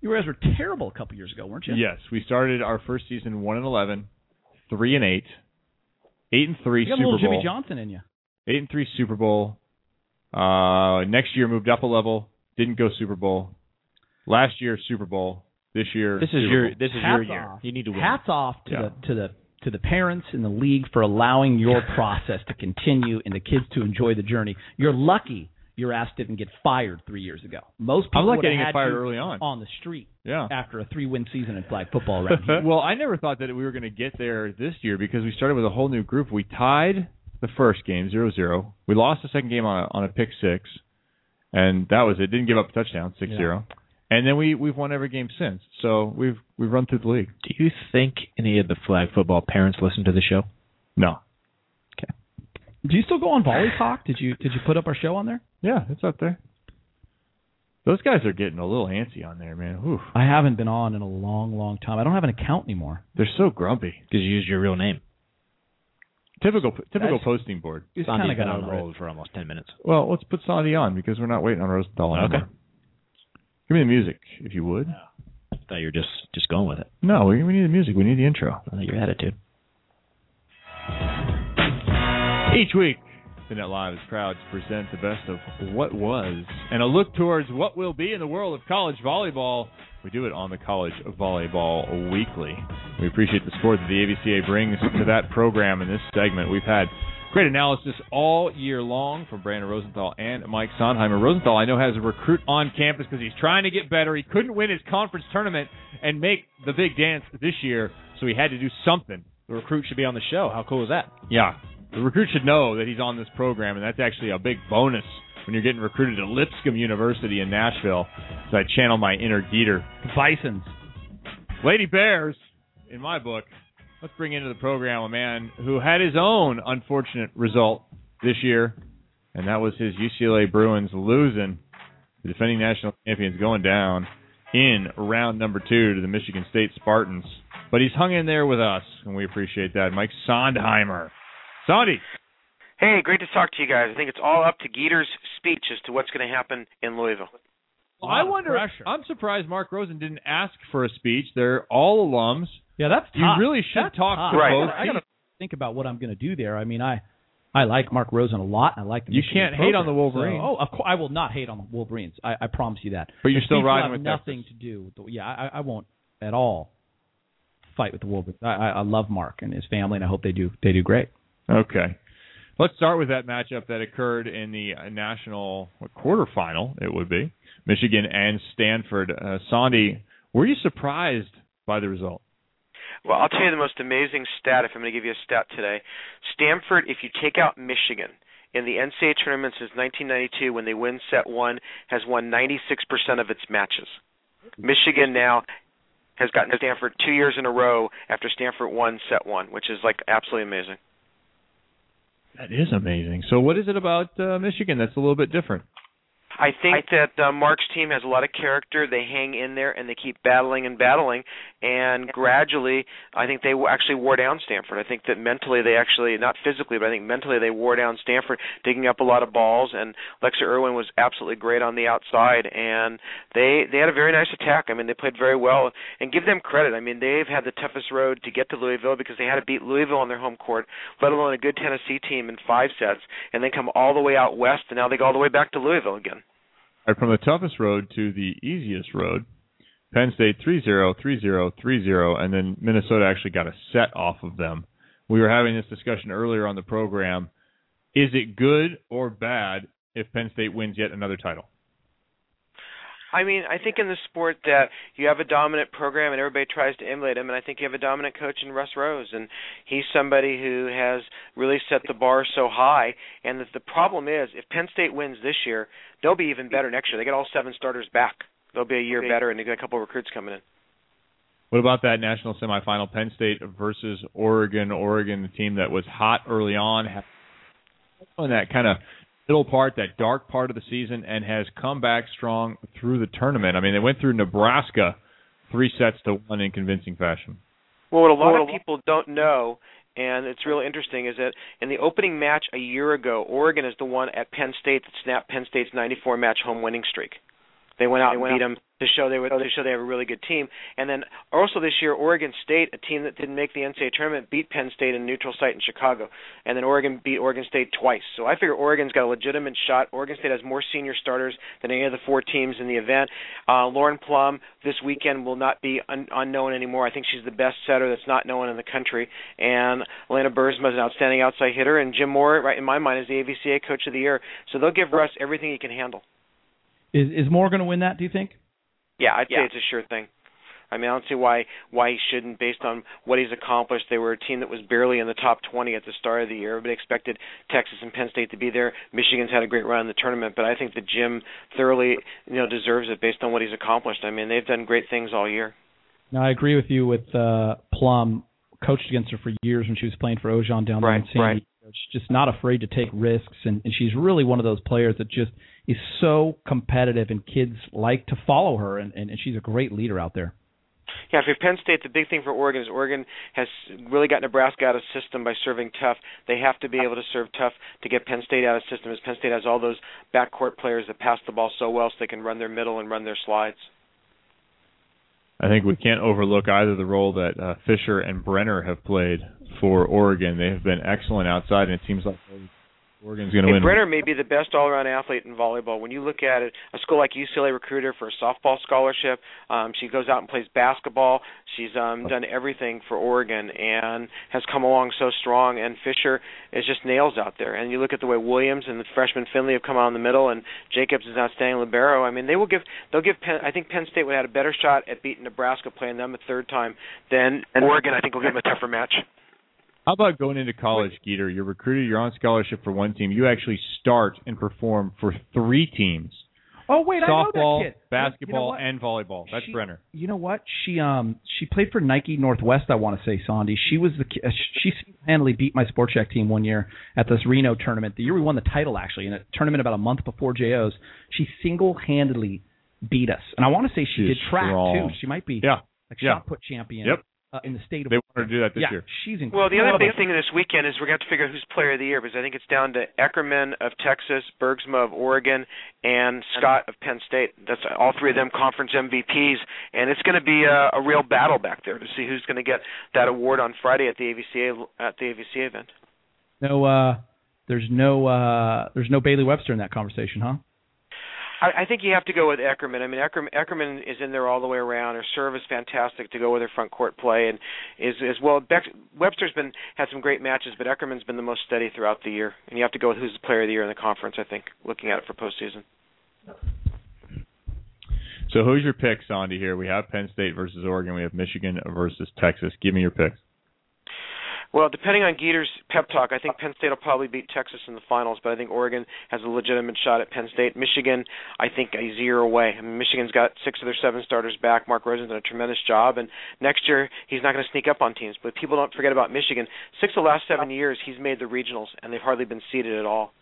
You guys were terrible a couple years ago, weren't you? Yes. We started our first season 1-11, 3-8, 8-3 Super Bowl. You got a little Jimmy Johnson in you. 8-3 Super Bowl. Next year moved up a level. Didn't go Super Bowl. Last year Super Bowl. This year This is your year. You need to win. Hats off to the parents in the league for allowing your process to continue and the kids to enjoy the journey. You're lucky your ass didn't get fired 3 years ago. Most people would have had fired early on the street after a 3-win season in flag football right here. Well, I never thought that we were going to get there this year because we started with a whole new group. We tied the first game 0-0. We lost the second game on a pick six, and that was it. Didn't give up a touchdown, 6-0. And then we've won every game since. So we've run through the league. Do you think any of the flag football parents listen to the show? No. Okay. Do you still go on Volley Talk? Did you put up our show on there? Yeah, it's up there. Those guys are getting a little antsy on there, man. Oof. I haven't been on in a long, long time. I don't have an account anymore. They're so grumpy. Because you use your real name. Typical posting board. It's kind of got on hold for almost 10 minutes. Well, let's put Sandy on because we're not waiting on Rosenthal anymore. Okay. Give me the music, if you would. I thought you were just going with it. No, we need the music. We need the intro. I like your attitude. Each week, The Net Live is proud to present the best of what was and a look towards what will be in the world of college volleyball. We do it on the College Volleyball Weekly. We appreciate the support that the AVCA brings to that program in this segment. We've had great analysis all year long from Brandon Rosenthal and Mike Sonheimer. Rosenthal, I know, has a recruit on campus because he's trying to get better. He couldn't win his conference tournament and make the big dance this year, so he had to do something. The recruit should be on the show. How cool is that? Yeah. The recruit should know that he's on this program, and that's actually a big bonus when you're getting recruited to Lipscomb University in Nashville. So I channel my inner Geeter. The Bisons. Lady Bears, in my book. Let's bring into the program a man who had his own unfortunate result this year, and that was his UCLA Bruins losing. The defending national champions going down in round number 2 to the Michigan State Spartans. But he's hung in there with us, and we appreciate that. Mike Sondheimer. Sandy. Hey, great to talk to you guys. I think it's all up to Geeter's speech as to what's going to happen in Louisville. Well, I wonder, I'm surprised Mark Rosen didn't ask for a speech. They're all alums. Yeah, that's tough. You really should talk to both. I got to think about what I'm going to do there. I mean, I like Mark Rosen a lot. I like the Michigan program. Hate on the Wolverines. So, of course, I will not hate on the Wolverines. I promise you that. But you're still riding with nothing Texas. To do with the, I won't at all fight with the Wolverines. I love Mark and his family, and I hope they do great. Okay. Let's start with that matchup that occurred in the national quarterfinal, it would be, Michigan and Stanford. Sandy, were you surprised by the result? Well, I'll tell you the most amazing stat, if I'm going to give you a stat today. Stanford, if you take out Michigan, in the NCAA tournament since 1992, when they win set one, has won 96% of its matches. Michigan now has gotten to Stanford 2 years in a row after Stanford won set one, which is like absolutely amazing. That is amazing. So what is it about Michigan that's a little bit different? I think that Mark's team has a lot of character. They hang in there, and they keep battling. And gradually, I think they actually wore down Stanford. I think that mentally they actually, not physically, but I think mentally they wore down Stanford, digging up a lot of balls. And Lexi Irwin was absolutely great on the outside. And they had a very nice attack. I mean, they played very well. And give them credit. I mean, they've had the toughest road to get to Louisville because they had to beat Louisville on their home court, let alone a good Tennessee team in 5 sets. And they come all the way out west, and now they go all the way back to Louisville again. From the toughest road to the easiest road, Penn State 3-0, 3-0, 3-0, and then Minnesota actually got a set off of them. We were having this discussion earlier on the program. Is it good or bad if Penn State wins yet another title? I mean, I think in the sport that you have a dominant program and everybody tries to emulate him, and I think you have a dominant coach in Russ Rose, and he's somebody who has really set the bar so high. And the problem is, if Penn State wins this year, they'll be even better next year. They get all 7 starters back. They'll be a year better, and they get a couple of recruits coming in. What about that national semifinal, Penn State versus Oregon? Oregon, the team that was hot early on, and that kind of middle part, that dark part of the season, and has come back strong through the tournament. I mean, they went through Nebraska 3-1 in convincing fashion. Well, what a lot of people don't know, and it's really interesting, is that in the opening match a year ago, Oregon is the one at Penn State that snapped Penn State's 94-match home winning streak. They went out and beat them to show they have a really good team. And then also this year, Oregon State, a team that didn't make the NCAA tournament, beat Penn State in a neutral site in Chicago. And then Oregon beat Oregon State twice. So I figure Oregon's got a legitimate shot. Oregon State has more senior starters than any of the four teams in the event. Lauren Plum this weekend will not be unknown anymore. I think she's the best setter that's not known in the country. And Elena Burzma is an outstanding outside hitter. And Jim Moore, right in my mind, is the AVCA Coach of the Year. So they'll give Russ everything he can handle. Is Moore going to win that, do you think? Yeah, I'd say it's a sure thing. I mean, I don't see why he shouldn't, based on what he's accomplished. They were a team that was barely in the top 20 at the start of the year. Everybody expected Texas and Penn State to be there. Michigan's had a great run in the tournament, but I think that Jim thoroughly deserves it based on what he's accomplished. I mean, they've done great things all year. No, I agree with you with Plum. Coached against her for years when she was playing for Ojon down there in San Diego. She's just not afraid to take risks, and she's really one of those players that just is so competitive, and kids like to follow her, and she's a great leader out there. Yeah, for Penn State, the big thing for Oregon is Oregon has really got Nebraska out of system by serving tough. They have to be able to serve tough to get Penn State out of system, as Penn State has all those backcourt players that pass the ball so well so they can run their middle and run their slides. I think we can't overlook either the role that Fisher and Brenner have played for Oregon. They have been excellent outside, and it seems like Oregon's going to win. Brenner may be the best all-around athlete in volleyball. When you look at it, a school like UCLA recruited her for a softball scholarship. She goes out and plays basketball. She's done everything for Oregon and has come along so strong. And Fisher is just nails out there. And you look at the way Williams and the freshman Finley have come out in the middle, and Jacobs is outstanding libero. I mean, I think Penn State would have had a better shot at beating Nebraska playing them a third time than Oregon. I think will give them a tougher match. How about going into college, Geeter? You're recruited, you're on scholarship for one team. You actually start and perform for three teams. Oh, wait, softball, I know that kid. Basketball, and volleyball. That's Brenner. You know what? She played for Nike Northwest, I want to say, Sandy. She was she handily beat my Sport Shack team one year at this Reno tournament, the year we won the title, actually, in a tournament about a month before JO's. She single-handedly beat us. And I want to say she did track, strong, too. She might be shot put champion. Yep. In the state of Oregon. They want her to do that this year. She's incredible. Well, the other big thing this weekend is we're going to have to figure out who's player of the year, because I think it's down to Eckerman of Texas, Bergsma of Oregon, and Scott of Penn State. That's all three of them conference MVPs, and it's going to be a real battle back there to see who's going to get that award on Friday at the AVCA event. No, there's no Bailey Webster in that conversation, huh? I think you have to go with Eckerman. I mean, Eckerman is in there all the way around. Her serve is fantastic to go with her front court play, and is well. Webster's had some great matches, but Eckerman's been the most steady throughout the year. And you have to go with who's the player of the year in the conference, I think, looking at it for postseason. So who's your pick, Sandy, here? We have Penn State versus Oregon. We have Michigan versus Texas. Give me your picks. Well, depending on Geeter's pep talk, I think Penn State will probably beat Texas in the finals, but I think Oregon has a legitimate shot at Penn State. Michigan, I think, is a year away. I mean, Michigan's got 6 of their 7 starters back. Mark Rosen's done a tremendous job, and next year he's not going to sneak up on teams. But people don't forget about Michigan. 6 of the last 7 years he's made the regionals, and they've hardly been seeded at all.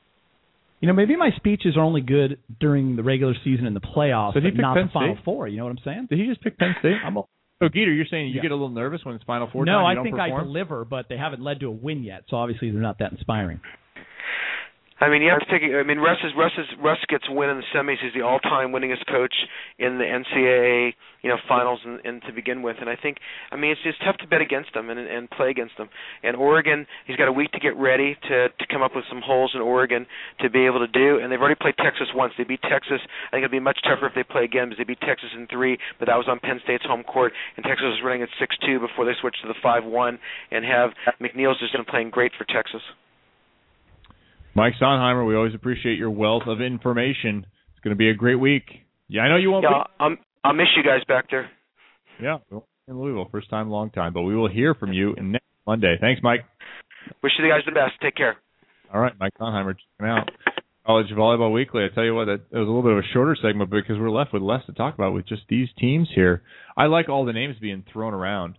You know, maybe my speeches are only good during the regular season and the playoffs, but not the Final Four. You know what I'm saying? Did he just pick Penn State? So, Geeter, you're saying you get a little nervous when it's Final Four time? No, I think I deliver, but they haven't led to a win yet, so obviously they're not that inspiring. I mean, you have to take. I mean, Russ gets a win in the semis. He's the all-time winningest coach in the NCAA, finals, and to begin with. And I think, I mean, it's just tough to bet against them and play against them. And Oregon, he's got a week to get ready to come up with some holes in Oregon to be able to do. And they've already played Texas once. They beat Texas. I think it'll be much tougher if they play again, because they beat Texas in 3, but that was on Penn State's home court. And Texas was running at 6-2 before they switched to the 5-1, and have McNeil's just been playing great for Texas. Mike Sonheimer, we always appreciate your wealth of information. It's going to be a great week. Yeah, I know you won't be. I'll miss you guys back there. Yeah, in Louisville. First time, long time. But we will hear from you next Monday. Thanks, Mike. Wish you guys the best. Take care. All right, Mike Sonheimer, checking out College Volleyball Weekly. I tell you what, that was a little bit of a shorter segment because we're left with less to talk about with just these teams here. I like all the names being thrown around.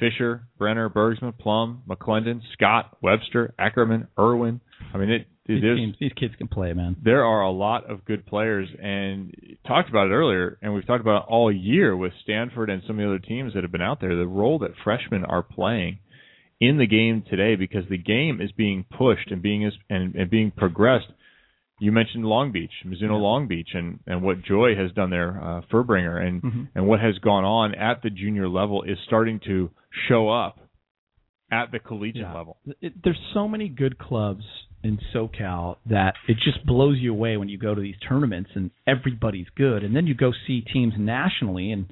Fisher, Brenner, Bergsma, Plum, McClendon, Scott, Webster, Eckerman, Irwin. I mean, these kids can play, man. There are a lot of good players, and talked about it earlier, and we've talked about it all year with Stanford and some of the other teams that have been out there, the role that freshmen are playing in the game today, because the game is being pushed and being progressed You mentioned Long Beach, Mizuno Long Beach, and what Joy has done there, Furbringer, and, and what has gone on at the junior level is starting to show up at the collegiate level. There's so many good clubs in SoCal that it just blows you away when you go to these tournaments and everybody's good. And then you go see teams nationally and,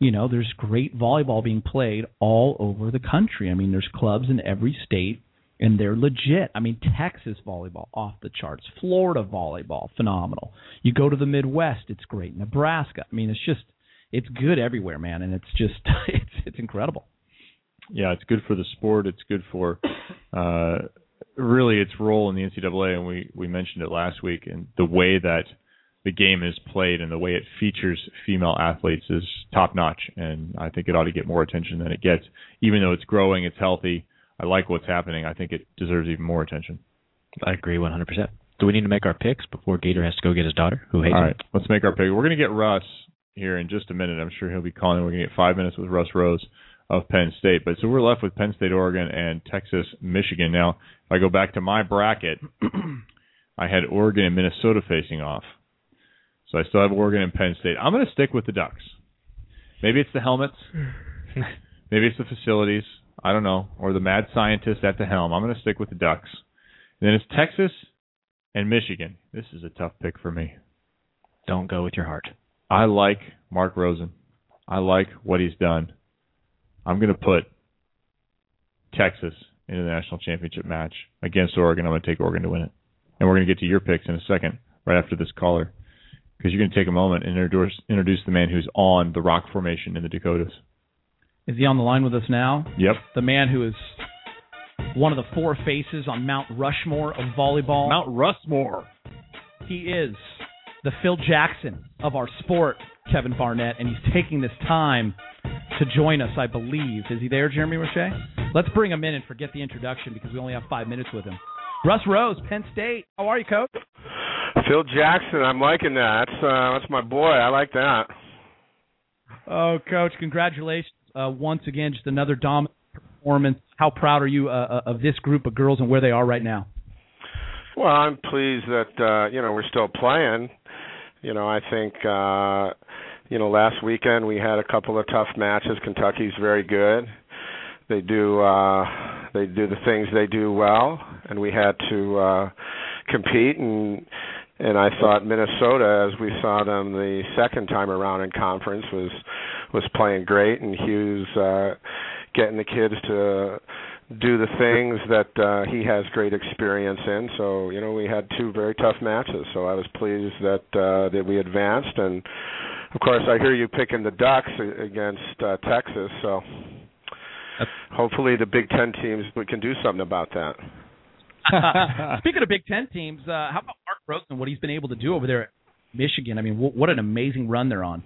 you know, there's great volleyball being played all over the country. I mean, there's clubs in every state. And they're legit. I mean, Texas volleyball, off the charts. Florida volleyball, phenomenal. You go to the Midwest, it's great. Nebraska, I mean, it's just, it's good everywhere, man. And it's just, it's incredible. Yeah, it's good for the sport. It's good for, really, its role in the NCAA. And we mentioned it last week. And the way that the game is played and the way it features female athletes is top-notch. And I think it ought to get more attention than it gets. Even though it's growing, it's healthy. I like what's happening. I think it deserves even more attention. I agree 100%. Do we need to make our picks before Gator has to go get his daughter, who hates him? All right, let's make our pick. We're going to get Russ here in just a minute. I'm sure he'll be calling. We're going to get 5 minutes with Russ Rose of Penn State. But so we're left with Penn State, Oregon, and Texas, Michigan. Now, if I go back to my bracket, I had Oregon and Minnesota facing off. So I still have Oregon and Penn State. I'm going to stick with the Ducks. Maybe it's the helmets. Maybe it's the facilities. I don't know, or the mad scientist at the helm. I'm going to stick with the Ducks. And then it's Texas and Michigan. This is a tough pick for me. Don't go with your heart. I like Mark Rosen. I like what he's done. I'm going to put Texas into the national championship match against Oregon. I'm going to take Oregon to win it. And we're going to get to your picks in a second, right after this caller, because you're going to take a moment and introduce the man who's on the rock formation in the Dakotas. Is he on the line with us now? Yep. The man who is one of the four faces on Mount Rushmore of volleyball. Mount Rushmore. He is the Phil Jackson of our sport, Kevin Barnett, and he's taking this time to join us, I believe. Is he there, Jeremy Roche? Let's bring him in and forget the introduction because we only have 5 minutes with him. Russ Rose, Penn State. How are you, Coach? Phil Jackson. I'm liking that. That's my boy. I like that. Oh, Coach, congratulations. Once again, just another dominant performance. How proud are you of this group of girls and where they are right now? Well, I'm pleased that, you know, we're still playing. You know, I think, you know, last weekend we had a couple of tough matches. Kentucky's very good. They do the things they do well, and we had to compete. And I thought Minnesota, as we saw them the second time around in conference, was playing great, and Hughes getting the kids to do the things that he has great experience in. So, you know, we had two very tough matches. So I was pleased that we advanced. And, of course, I hear you picking the Ducks against Texas. So hopefully the Big Ten teams can do something about that. Speaking of Big Ten teams, how about Mark Rosen, what he's been able to do over there at Michigan? I mean, what an amazing run they're on.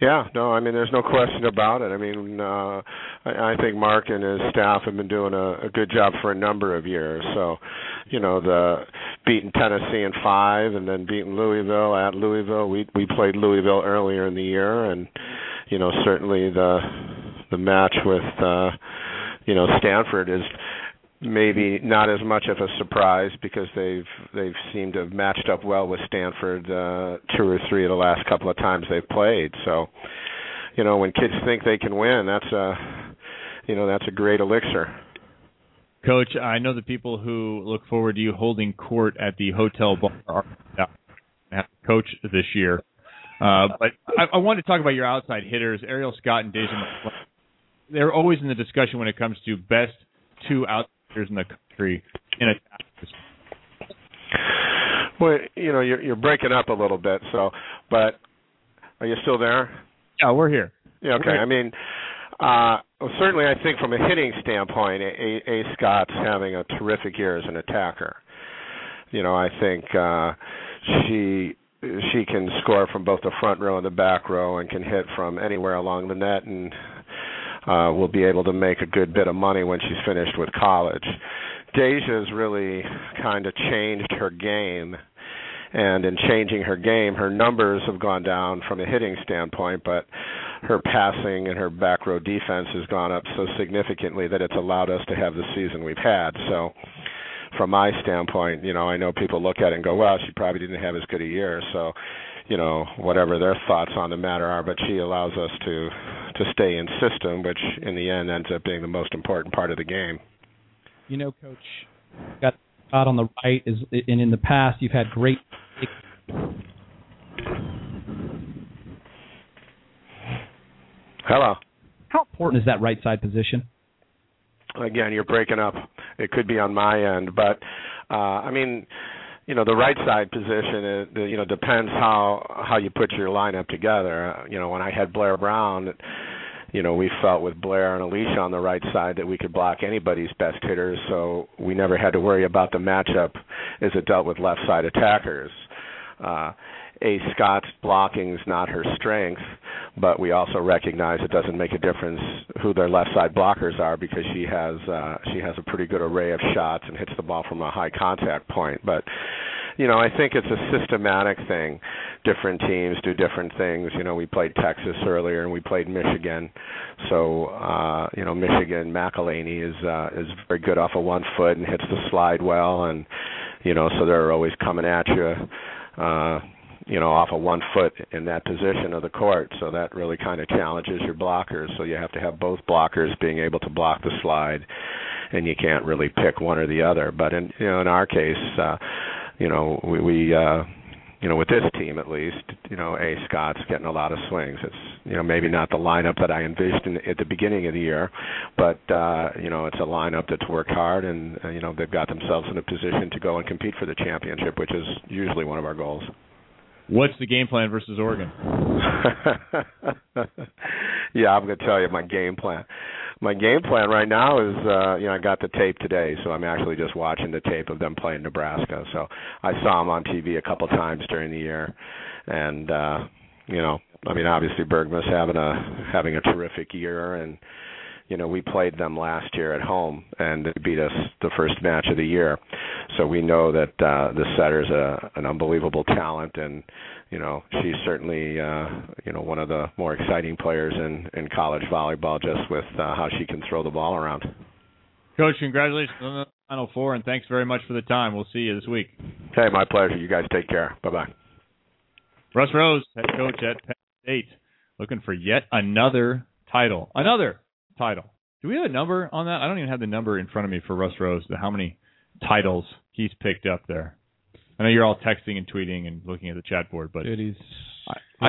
Yeah, no, I mean, there's no question about it. I mean, I think Mark and his staff have been doing a good job for a number of years. So, you know, beating Tennessee in 5 and then beating Louisville at Louisville. We played Louisville earlier in the year, and, you know, certainly the match with, you know, Stanford is maybe not as much of a surprise because they've seemed to have matched up well with Stanford two or three of the last couple of times they've played. So, you know, when kids think they can win, that's a great elixir. Coach, I know the people who look forward to you holding court at the hotel bar are coach this year. But I want to talk about your outside hitters, Ariel Scott and Deja McClellan. They're always in the discussion when it comes to best two outside in the country in a well, you know, you're breaking up a little bit, so, but are you still there? Yeah, we're here. Yeah, okay. Here. I mean, certainly I think from a hitting standpoint, A. Scott's having a terrific year as an attacker. You know, I think she can score from both the front row and the back row and can hit from anywhere along the net, and will be able to make a good bit of money when she's finished with college. Deja's really kind of changed her game, and in changing her game, her numbers have gone down from a hitting standpoint, but her passing and her back row defense has gone up so significantly that it's allowed us to have the season we've had. So from my standpoint, you know, I know people look at it and go, well, she probably didn't have as good a year. So, you know, whatever their thoughts on the matter are, but she allows us to stay in system, which in the end ends up being the most important part of the game. You know, Coach, got out on the right, is, and in the past you've had great. Hello. How important is that right side position? Again, you're breaking up. It could be on my end, but I mean, you know, the right side position, it, you know, depends how you put your lineup together. You know, when I had Blair Brown, you know, we felt with Blair and Alicia on the right side that we could block anybody's best hitters, so we never had to worry about the matchup as it dealt with left side attackers. A Scott's blocking is not her strength, but we also recognize it doesn't make a difference who their left side blockers are because she has a pretty good array of shots and hits the ball from a high contact point. But you know, I think it's a systematic thing. Different teams do different things. You know, we played Texas earlier and we played Michigan. So, you know, Michigan, McElhaney is very good off of one foot and hits the slide well. And, you know, so they're always coming at you, you know, off of one foot in that position of the court. So that really kind of challenges your blockers. So you have to have both blockers being able to block the slide, and you can't really pick one or the other. But, in, you know, in our case, you know, we you know, with this team at least, you know, A. Scott's getting a lot of swings. It's, you know, maybe not the lineup that I envisioned at the beginning of the year, but, you know, it's a lineup that's worked hard and, you know, they've got themselves in a position to go and compete for the championship, which is usually one of our goals. What's the game plan versus Oregon? Yeah, I'm going to tell you my game plan. My game plan right now is, you know, I got the tape today, so I'm actually just watching the tape of them playing Nebraska. So I saw them on TV a couple times during the year, and you know, I mean, obviously Bergman's having a terrific year, and you know, we played them last year at home, and they beat us the first match of the year. So we know that the setter's an unbelievable talent, and you know, she's certainly you know, one of the more exciting players in college volleyball, just with how she can throw the ball around. Coach, congratulations on the Final Four, and thanks very much for the time. We'll see you this week. Hey, my pleasure. You guys take care. Bye-bye. Russ Rose, head coach at Penn State, looking for yet another title. Another title. Do we have a number on that? I don't even have the number in front of me for Russ Rose, how many titles he's picked up there. I know you're all texting and tweeting and looking at the chat board, but I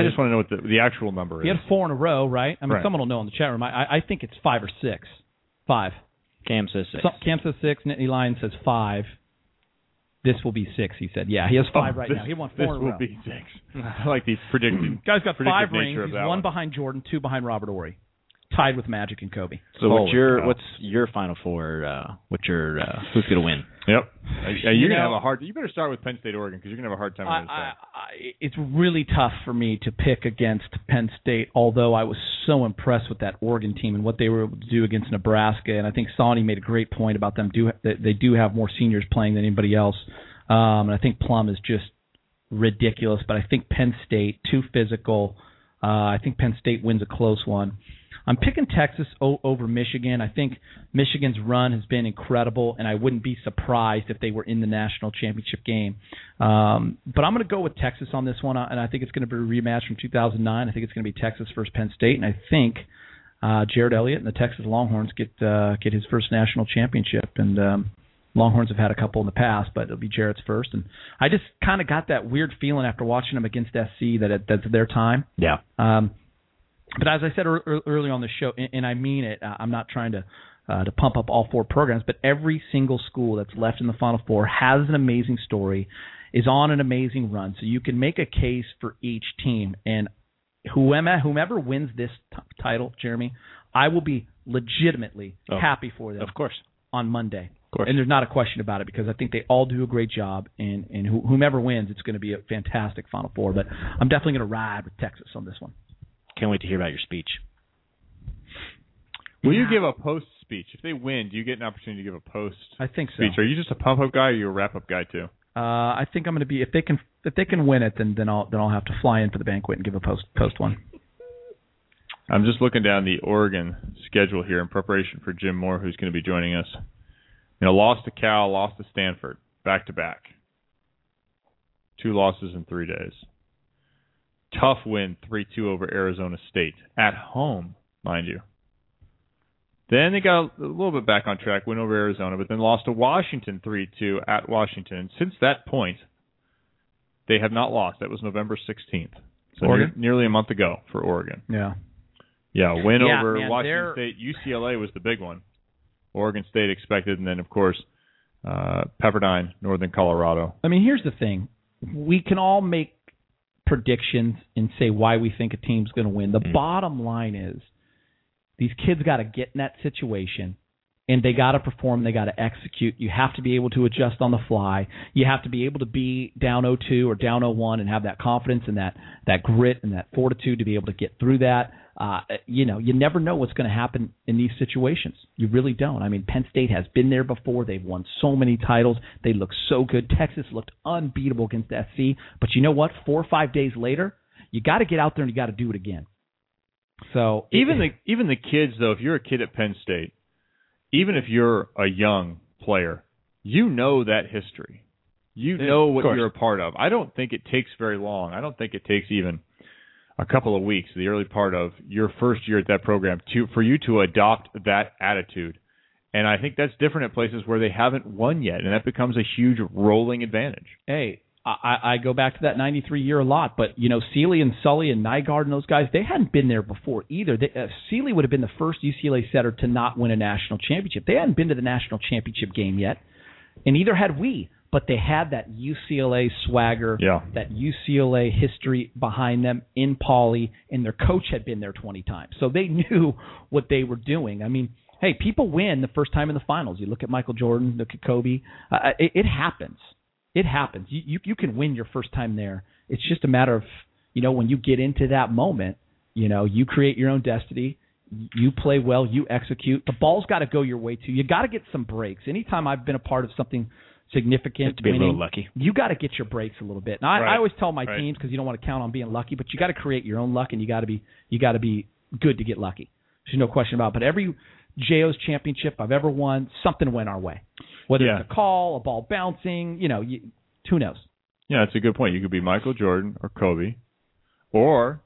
just want to know what the actual number is. He had 4 in a row, right? I mean, right. Someone will know in the chat room. I think it's 5 or 6. 5. Cam says 6. Cam says 6. Nittany Lion says 5. This will be 6, he said. Yeah, he has 5 right now. He won 4 in a row. This will be 6. I like these predictive. Guy's got 5 rings. He's one behind Jordan, 2 behind Robert Ory. Tied with Magic and Kobe. So what's your Final Four? Who's going to win? Yep. You're going to have a hard. You better start with Penn State, Oregon, because you're going to have a hard time. It's really tough for me to pick against Penn State. Although I was so impressed with that Oregon team and what they were able to do against Nebraska, and I think Sani made a great point about them. They do have more seniors playing than anybody else, and I think Plum is just ridiculous. But I think Penn State too physical. I think Penn State wins a close one. I'm picking Texas over Michigan. I think Michigan's run has been incredible, and I wouldn't be surprised if they were in the national championship game. But I'm going to go with Texas on this one, and I think it's going to be a rematch from 2009. I think it's going to be Texas versus Penn State, and I think Jared Elliott and the Texas Longhorns get his first national championship. And Longhorns have had a couple in the past, but it'll be Jared's first. And I just kind of got that weird feeling after watching them against SC that's their time. Yeah. But as I said earlier on the show, and I mean it, I'm not trying to pump up all 4 programs, but every single school that's left in the Final Four has an amazing story, is on an amazing run. So you can make a case for each team. And whomever wins this title, Jeremy, I will be legitimately happy for them. Of course. On Monday. Of course. And there's not a question about it, because I think they all do a great job, and whomever wins, it's going to be a fantastic Final Four. But I'm definitely going to ride with Texas on this one. Can't wait to hear about your speech. Will you give a post speech? If they win, do you get an opportunity to give a post speech? I think so. Speech? Are you just a pump-up guy, or are you a wrap-up guy too? I think I'm going to be, if they can win it, then I'll have to fly in for the banquet and give a post one. I'm just looking down the Oregon schedule here in preparation for Jim Moore, who's going to be joining us lost to Cal, lost to Stanford, back-to-back. 2 losses in 3 days. Tough win, 3-2 over Arizona State. At home, mind you. Then they got a little bit back on track, win over Arizona, but then lost to Washington 3-2 at Washington. And since that point, they have not lost. That was November 16th. So nearly a month ago for Oregon. Yeah. Yeah, win over Washington State. UCLA was the big one. Oregon State expected, and then, of course, Pepperdine, Northern Colorado. I mean, here's the thing. We can all make predictions and say why we think a team's going to win. The bottom line is these kids got to get in that situation, and they got to perform, they got to execute. You have to be able to adjust on the fly. You have to be able to be down 0-2 or down 0-1 and have that confidence and that grit and that fortitude to be able to get through that. You never know what's going to happen in these situations. You really don't. I mean, Penn State has been there before. They've won so many titles. They look so good. Texas looked unbeatable against SC. But you know what? 4 or 5 days later, you got to get out there and you got to do it again. So even the kids, though, if you're a kid at Penn State, even if you're a young player, you know that history. You know what you're a part of. I don't think it takes very long. I don't think it takes even a couple of weeks, the early part of your first year at that program, for you to adopt that attitude. And I think that's different at places where they haven't won yet, and that becomes a huge rolling advantage. Hey, I go back to that 93 year a lot, but Seeley and Sully and Nygaard and those guys, they hadn't been there before either. Seeley would have been the first UCLA setter to not win a national championship. They hadn't been to the national championship game yet, and neither had we. But they had that UCLA swagger, that UCLA history behind them in Pauley, and their coach had been there 20 times. So they knew what they were doing. I mean, hey, people win the first time in the finals. You look at Michael Jordan, look at Kobe. It happens. It happens. You can win your first time there. It's just a matter of, when you get into that moment, you create your own destiny. You play well. You execute. The ball's got to go your way, too. You got to get some breaks. Anytime I've been a part of something significant, just to be winning, a little lucky. You got to get your breaks a little bit. Now, I always tell my teams, because you don't want to count on being lucky, but you got to create your own luck, and you got to be good to get lucky. There's no question about it. But every JO's championship I've ever won, something went our way. Whether it's a call, a ball bouncing, who knows? Yeah, that's a good point. You could be Michael Jordan or Kobe, or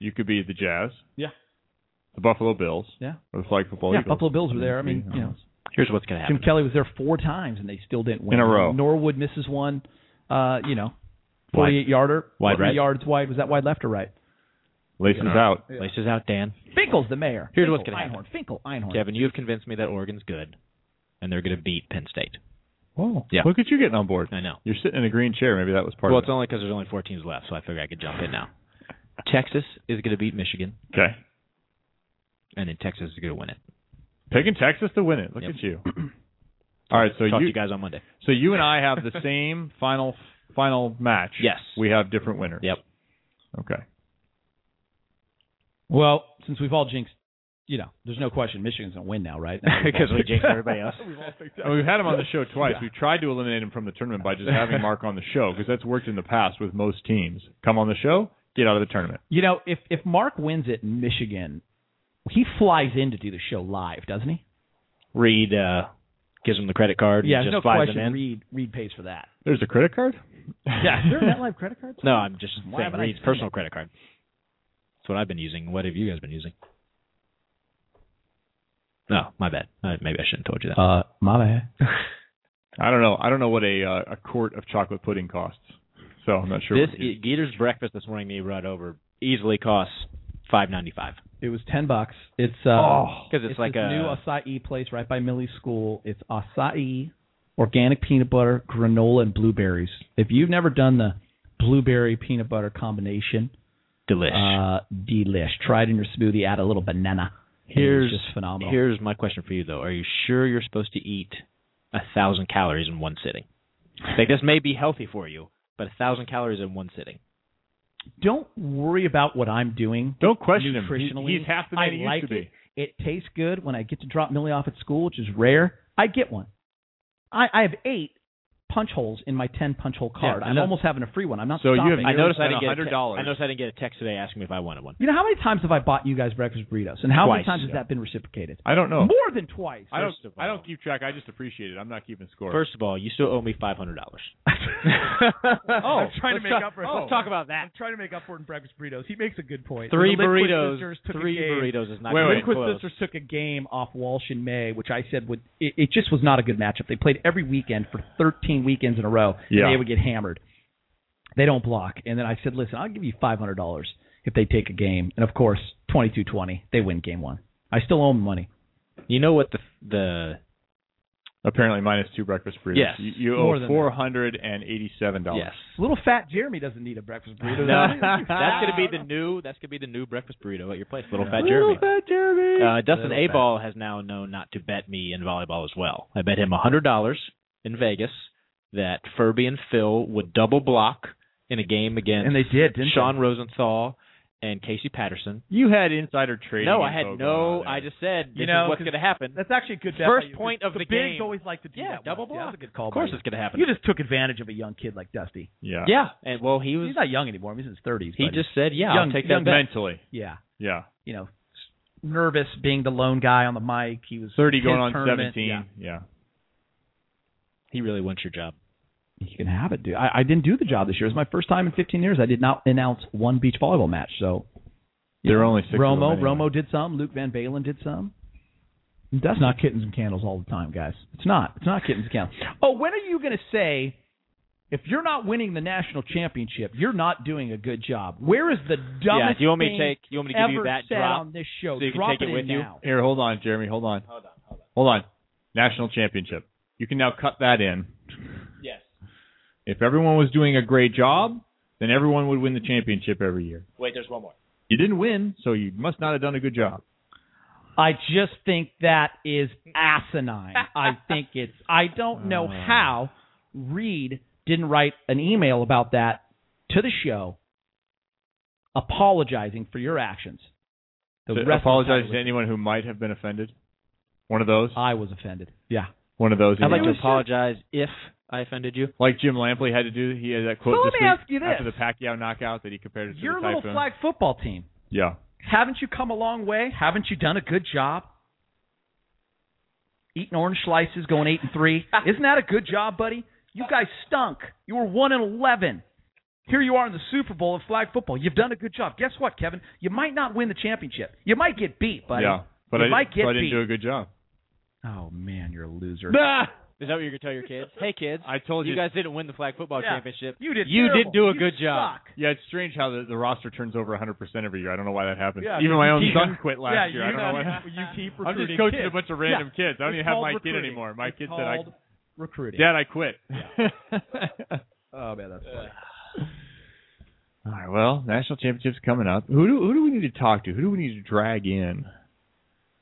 you could be the Jazz. Yeah. The Buffalo Bills. Yeah. Or the Flag Football Eagles. Yeah, Buffalo Bills were there. I mean, Here's what's going to happen. Jim Kelly was there 4 times, and they still didn't win. In a row. Norwood misses one, 48-yarder. Wide right. 3 yards wide. Was that wide left or right? Laces out. Yeah. Laces out, Dan. Finkel's the mayor. Here's what's going to happen. Einhorn. Kevin, you've convinced me that Oregon's good, and they're going to beat Penn State. Whoa. Yeah. Look at you getting on board. I know. You're sitting in a green chair. Maybe that was part of it. Well, it's only because there's only 4 teams left, so I figured I could jump in now. Texas is going to beat Michigan. Okay. And then Texas is going to win it. Picking Texas to win it. Look at you. All right, so talk to you guys on Monday. So you and I have the same final match. Yes. We have different winners. Yep. Okay. Well, since we've all jinxed, there's no question Michigan's going to win now, right? Because we jinxed everybody else. We've had him on the show twice. Yeah. We've tried to eliminate him from the tournament by just having Mark on the show, because that's worked in the past with most teams. Come on the show, get out of the tournament. If Mark wins it in Michigan, he flies in to do the show live, doesn't he? Reed gives him the credit card. Yeah, no question. Reed pays for that. There's a credit card? Yeah. Is there a NetLive credit card? No, I'm just saying Reed's personal credit card. That's what I've been using. What have you guys been using? No, my bad. Maybe I shouldn't have told you that. My bad. I don't know. I don't know what a quart of chocolate pudding costs, so I'm not sure. This Gator's breakfast this morning they brought over easily costs $5.95. It was $10. It's because it's like a new acai place right by Millie's school. It's acai, organic peanut butter, granola, and blueberries. If you've never done the blueberry peanut butter combination, delish. Delish. Try it in your smoothie. Add a little banana. Here's just phenomenal. Here's my question for you, though. Are you sure you're supposed to eat 1,000 calories in one sitting? Like, this may be healthy for you, but 1,000 calories in one sitting. Don't worry about what I'm doing. Don't question him. He's half the man he used to be. It tastes good. When I get to drop Millie off at school, which is rare, I get one. I have 8 punch holes in my 10-punch-hole card. Yeah, I'm almost having a free one. I'm not so stopping. I noticed I didn't get a text today asking me if I wanted one. You know, how many times have I bought you guys breakfast burritos, and how many times has that been reciprocated? I don't know. More than twice. I don't keep track. I just appreciate it. I'm not keeping score. First of all, you still owe me $500. Let's talk about that. I'm trying to make up for it in breakfast burritos. He makes a good point. Three burritos is not going to close. Liquid Sisters took a game off Walsh in May, which I said it just was not a good matchup. They played every weekend for 13 weekends in a row, and they would get hammered. They don't block. And then I said, listen, I'll give you $500 if they take a game. And, of course, 22-20, they win game one. I still owe them money. You know what the apparently -2 breakfast burritos. Yes. You owe $487. Yes. Little fat Jeremy doesn't need a breakfast burrito. No. That's gonna be the new breakfast burrito at your place. Little fat Jeremy. Dustin Aball has now known not to bet me in volleyball as well. I bet him $100 in Vegas that Furby and Phil would double block in a game against Sean Rosenthal and Casey Patterson. You had insider trading. No, I had no. I just said, this is what's going to happen. That's actually a good bet. First point of the game. The bigs always like to do that. Double block. That's a good call. Of course it's going to happen. You just took advantage of a young kid like Dusty. Yeah. Yeah. And, well, he's not young anymore. He's in his 30s. He just said, I'll take that bet. Mentally. Yeah. Yeah. You know, nervous being the lone guy on the mic. He was 30 going on 17. Yeah. He really wants your job. You can have it, dude. I didn't do the job this year. It was my first time in 15 years. I did not announce one beach volleyball match. So there are only six. Romo did some. Luke Van Balen did some. That's not kittens and candles all the time, guys. It's not kittens and candles. Oh, when are you going to say, if you're not winning the national championship, you're not doing a good job? Where is the dumbest thing you want me to give you that drop on this show? So you drop can take it with now. You. Here, hold on, Jeremy. Hold on. National championship. You can now cut that in. Yes. If everyone was doing a great job, then everyone would win the championship every year. Wait, there's one more. You didn't win, so you must not have done a good job. I just think that is asinine. I don't know how Reed didn't write an email about that to the show apologizing for your actions. Apologize to anyone who might have been offended? One of those? I was offended. Yeah. One of those. I'd like to apologize if I offended you. Like Jim Lampley had to do. He had that quote after the Pacquiao knockout that he compared it to your little flag football team. Yeah. Haven't you come a long way? Haven't you done a good job? Eating orange slices, going 8-3. Isn't that a good job, buddy? You guys stunk. You were 1-11. Here you are in the Super Bowl of flag football. You've done a good job. Guess what, Kevin? You might not win the championship. You might get beat, buddy. Yeah, but I didn't do a good job. Oh, man, you're a loser. Nah! Is that what you're going to tell your kids? Hey, kids, I told you guys didn't win the flag football championship. You did a good job. Yeah, it's strange how the roster turns over 100% every year. I don't know why that happens. Yeah, even my own son quit last year. I don't know why. I'm just coaching kids. A bunch of random kids. I don't even have my kid anymore. My kid said, Dad, I quit. Yeah. Oh, man, that's funny. All right, well, national championship's coming up. Who do we need to talk to? Who do we need to drag in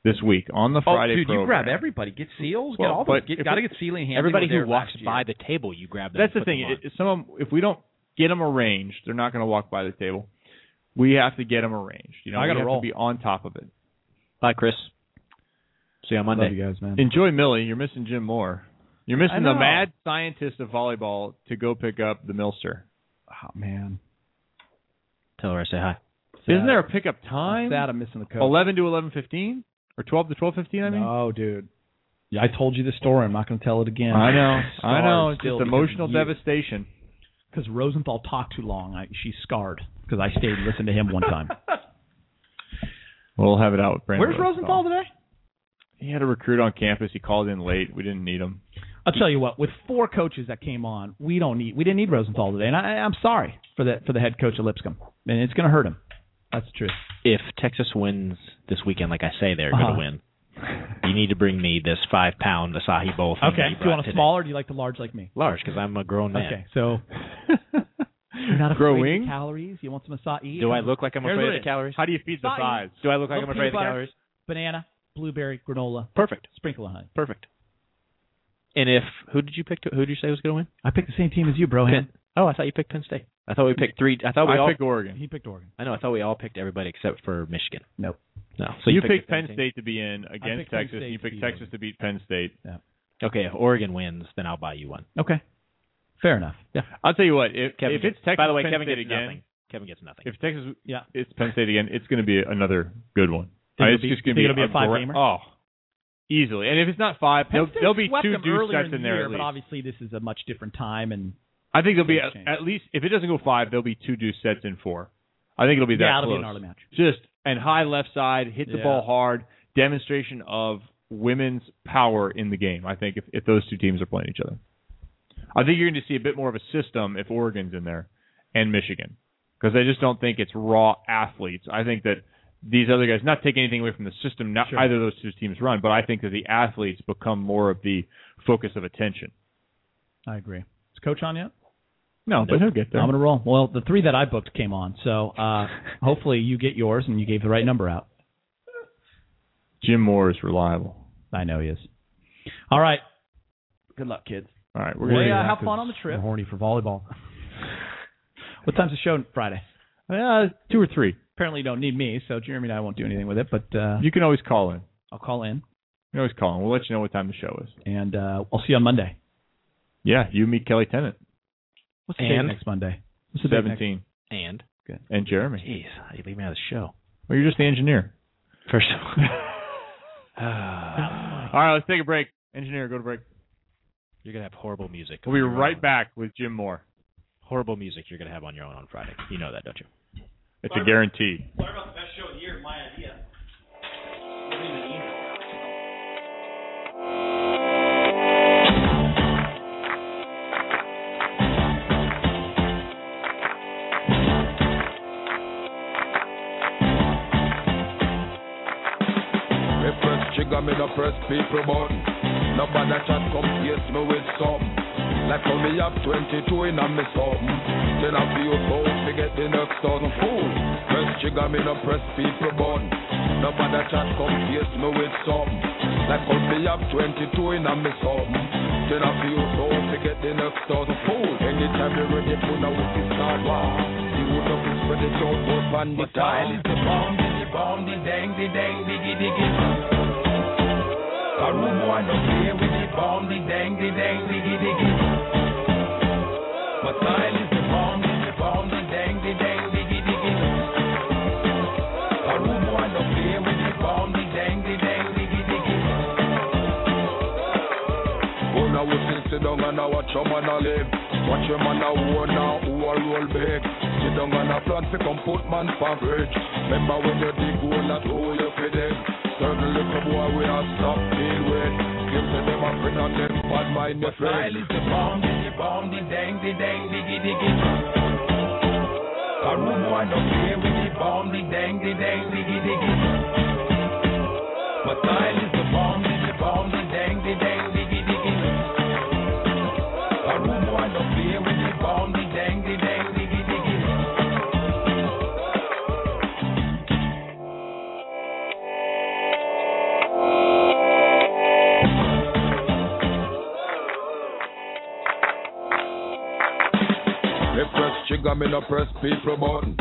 this week on the Friday program? You grab everybody. Get Seals. Well, get all those. Got to get Sealy and Handy. Everybody who walks by the table, you grab them. That's the thing. If we don't get them arranged, they're not going to walk by the table. We have to get them arranged. You know, I got to be on top of it. Bye, Chris. See you on Monday. Love you guys, man. Enjoy Millie. You're missing Jim Moore. You're missing the mad scientist of volleyball to go pick up the Milster. Oh, man. Tell her I say hi. Isn't there a pickup time? I'm sad I'm missing the coach. 11 to 11:15? Or 12 to 12:15, I mean? No, dude. Yeah, I told you the story. I'm not going to tell it again. I know. It's just emotional devastation. Because Rosenthal talked too long. She's scarred because I stayed and listened to him one time. We'll have it out with Brandon. Where's Rosenthal today? He had a recruit on campus. He called in late. We didn't need him. I'll tell you what. With four coaches that came on, we didn't need Rosenthal today. And I'm sorry for the head coach of Lipscomb. And it's going to hurt him. That's true. If Texas wins this weekend, like I say, they're going to win. You need to bring me this 5-pound Asahi bowl thing. Okay. Do you want a small or do you like the large like me? Large, because I'm a grown man. Okay, so you're not afraid of calories. You want some Asahi? Do I look like I'm afraid of the calories? How do you feed the sides? Do I look like I'm afraid of the calories? Banana, blueberry, granola. Perfect. Sprinkle of honey. Perfect. And who did you pick? Who did you say was going to win? I picked the same team as you, bro. Oh, I thought you picked Penn State. I thought we picked three. I picked Oregon. He picked Oregon. I know. I thought we all picked everybody except for Michigan. Nope. No. So you picked Penn State to be in against Texas. You picked Texas to beat Penn State. Yeah. Okay. If Oregon wins, then I'll buy you one. Okay. Fair enough. Yeah. I'll tell you what. If it's Texas, by the way, Kevin gets nothing. Kevin gets nothing. If Texas, it's Penn State again, it's going to be another good one. It's just going to be a five-gamer. Oh, easily. And if it's not five, there'll be two Duke sets in there. But obviously, this is a much different time, and I think there'll be at least, if it doesn't go five, there'll be two Duke sets in four. I think it'll be that close. Yeah, it'll be an early match. And high left side, hit the ball hard, demonstration of women's power in the game. I think if those two teams are playing each other, I think you're going to see a bit more of a system if Oregon's in there and Michigan, because I just don't think it's raw athletes. I think that these other guys, not take anything away from the system, not either of those two teams run, but I think that the athletes become more of the focus of attention. I agree. Is Coach on yet? No, but he'll get there. I'm going to roll. Well, the three that I booked came on, so hopefully you get yours and you gave the right number out. Jim Moore is reliable. I know he is. All right. Good luck, kids. All right. We're going to have fun on the trip. I'm horny for volleyball. What time's the show Friday? 2 or 3. Apparently you don't need me, so Jeremy and I won't do anything with it. But you can always call in. I'll call in. You can always call in. We'll let you know what time the show is. And I'll see you on Monday. Yeah, you meet Kelly Tennant. What's the date next Monday? What's the 17th? And? Good. And Jeremy. Jeez, you leave me out of the show. Well, you're just the engineer. First of all. All right, let's take a break. Engineer, go to break. You're going to have horrible music. We'll be right back with Jim Moore. Horrible music you're going to have on your own on Friday. You know that, don't you? It's a guarantee. Sorry about the best show of the year, my idea. Trigger me the first people born. Nobody chat come yes me with some. Like when me have 22 in a me some. Then I feel bold to get the next one. Fool. First trigger me the first people born. Nobody chat come yes me with some. Like when me have 22 in a me some. Then I feel bold to get the next one. Fool. Anytime you ready for now with this hard war. You would have been spread it out both one the time. It's a bomb, the dang, diggy, diggy. A room one to play with the bomb, the dang, diggy, diggy. My style is the bomb, the bomb, the dang, diggy, diggy. A room one to play with the bomb, the dang, diggy, diggy. Oh, now we sit down and I watch your man a live. Watch your man a war now, who a roll big. Sit down and a plan to come put man for bridge. Remember when you dig hole that hole you fit in. Turn the little boy we are stop deal with. Give to them a friend and them bad mind the friend. It's the bomb, the bomb, the dang, diggy, diggy. A room one up here with the dang, diggy, diggy. My style is the bomb, the bomb, the dang, diggy, diggy. A room one up here with the dang, diggy, diggy. Trigger me no press people button.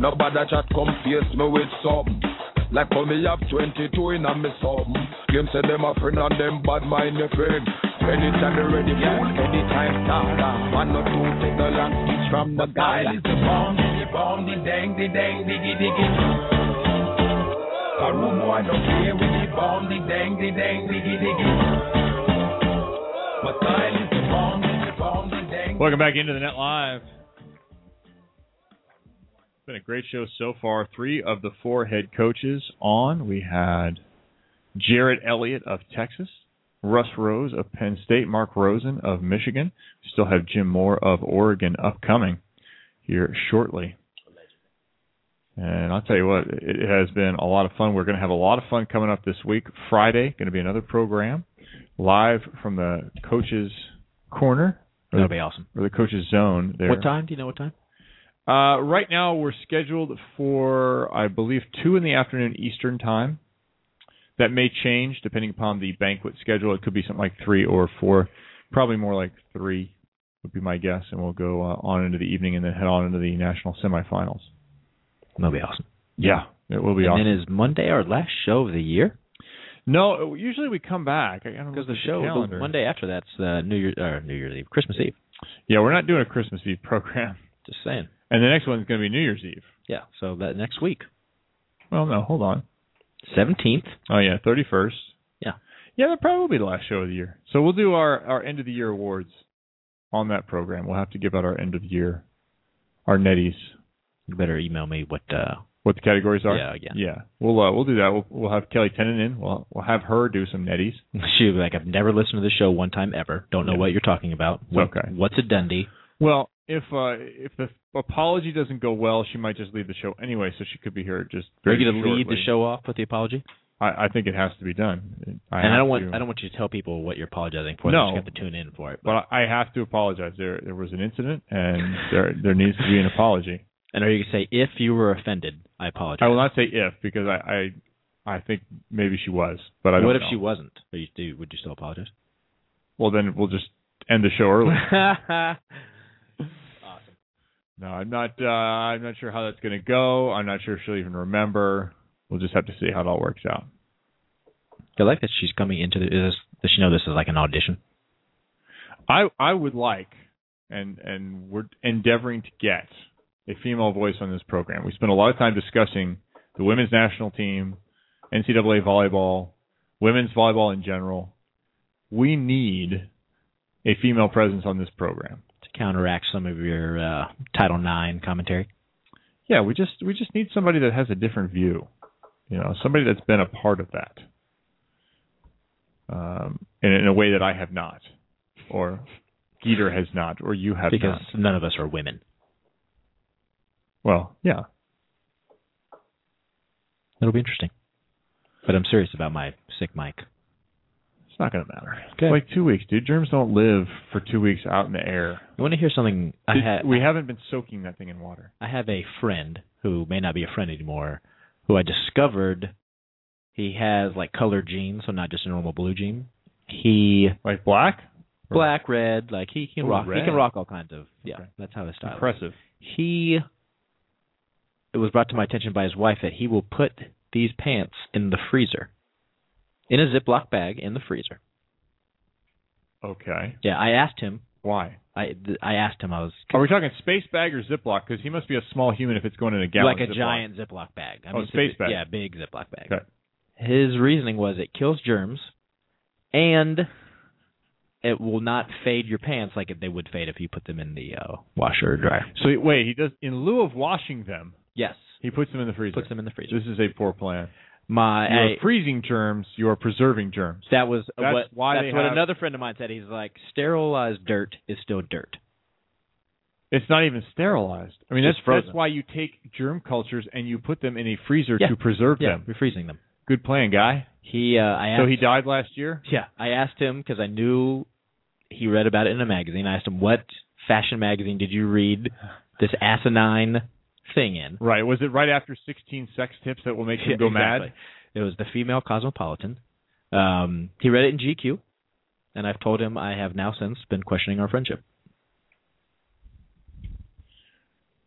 Nobody chat come face me with something. Like for me have 22 in a me something. Game say them a friend and them bad mind the frame. Anytime you ready, fool, anytime start. One or two take the land, each from the guy. It's the bomb, the dang, diggy, diggy. A room one up here with the dang, diggy, diggy. My style is the bomb, the dang. Welcome back into the Net Live. It's been a great show so far. 3 of the 4 head coaches on. We had Jared Elliott of Texas, Russ Rose of Penn State, Mark Rosen of Michigan. We still have Jim Moore of Oregon upcoming here shortly. And I'll tell you what, it has been a lot of fun. We're going to have a lot of fun coming up this week. Friday, going to be another program live from the coaches' corner. That'll be awesome. Or the coaches' zone. There. What time? Do you know what time? Right now, we're scheduled for, I believe, 2 in the afternoon Eastern time. That may change depending upon the banquet schedule. It could be something like 3 or 4. Probably more like 3 would be my guess, and we'll go on into the evening and then head on into the national semifinals. That'll be awesome. Yeah, it will be awesome. And then is Monday our last show of the year? No, usually we come back. Because the show, Monday after that's New Year's Eve, Christmas Eve. Yeah, we're not doing a Christmas Eve program. Just saying. And the next one's going to be New Year's Eve. Yeah, so that next week. Well, no, hold on. 17th. Oh, yeah, 31st. Yeah. Yeah, that probably will be the last show of the year. So we'll do our end-of-the-year awards on that program. We'll have to give out our end-of-year, our netties. You better email me what the categories are. Yeah. We'll do that. We'll have Kelly Tenen in. We'll have her do some netties. She'll be like, I've never listened to this show one time ever. Don't know what you're talking about. Okay. What's a Dundee? Well, if the apology doesn't go well, she might just leave the show anyway, so she could be here just very shortly. Are you going to lead the show off with the apology? I think it has to be done. I don't want you to tell people what you're apologizing for. No. They just have to tune in for it. But I have to apologize. There was an incident, and there needs to be an apology. And are you going to say, if you were offended, I apologize? I will not say if, because I think maybe she was, but I don't know. What if she wasn't? Would you still apologize? Well, then we'll just end the show early. Awesome. No, I'm not sure how that's going to go. I'm not sure if she'll even remember. We'll just have to see how it all works out. I like that she's coming into this. Does she know this is like an audition? I would like, and we're endeavoring to get a female voice on this program. We spent a lot of time discussing the women's national team, NCAA volleyball, women's volleyball in general. We need a female presence on this program to counteract some of your Title IX commentary. Yeah, we just need somebody that has a different view, somebody that's been a part of that, and in a way that I have not, or Geeter has not, or you have not. Because none of us are women. Well, yeah. It'll be interesting. But I'm serious about my sick mic. It's not going to matter. Okay. It's like 2 weeks, dude. Germs don't live for 2 weeks out in the air. You want to hear something? We haven't been soaking that thing in water. I have a friend who may not be a friend anymore, who I discovered he has like colored jeans, so not just a normal blue jean. He like black? Black, red. Like he can rock. Red. He can rock all kinds of. Yeah, okay. That's how his style. Impressive. It was brought to my attention by his wife that he will put these pants in the freezer, in a Ziploc bag in the freezer. Okay. Yeah, I asked him why. I asked him. I was. Are we talking space bag or Ziploc? Because he must be a small human if it's going in a gallon. Like a giant Ziploc bag. Space bag. Yeah, big Ziploc bag. Okay. His reasoning was it kills germs, and it will not fade your pants like they would fade if you put them in the washer or dryer. So wait, he does in lieu of washing them. Yes. He puts them in the freezer. This is a poor plan. You're freezing germs, you're preserving germs. That's what another friend of mine said. He's like, sterilized dirt is still dirt. It's not even sterilized. I mean, that's why you take germ cultures and you put them in a freezer to preserve them. You're freezing them. Good plan, guy. So he died last year? Yeah. I asked him, because I knew he read about it in a magazine. I asked him, what fashion magazine did you read this asinine thing in? Right. Was it right after 16 sex tips that will make him go mad? It was the Female Cosmopolitan. He read it in GQ, and I've told him I have now since been questioning our friendship.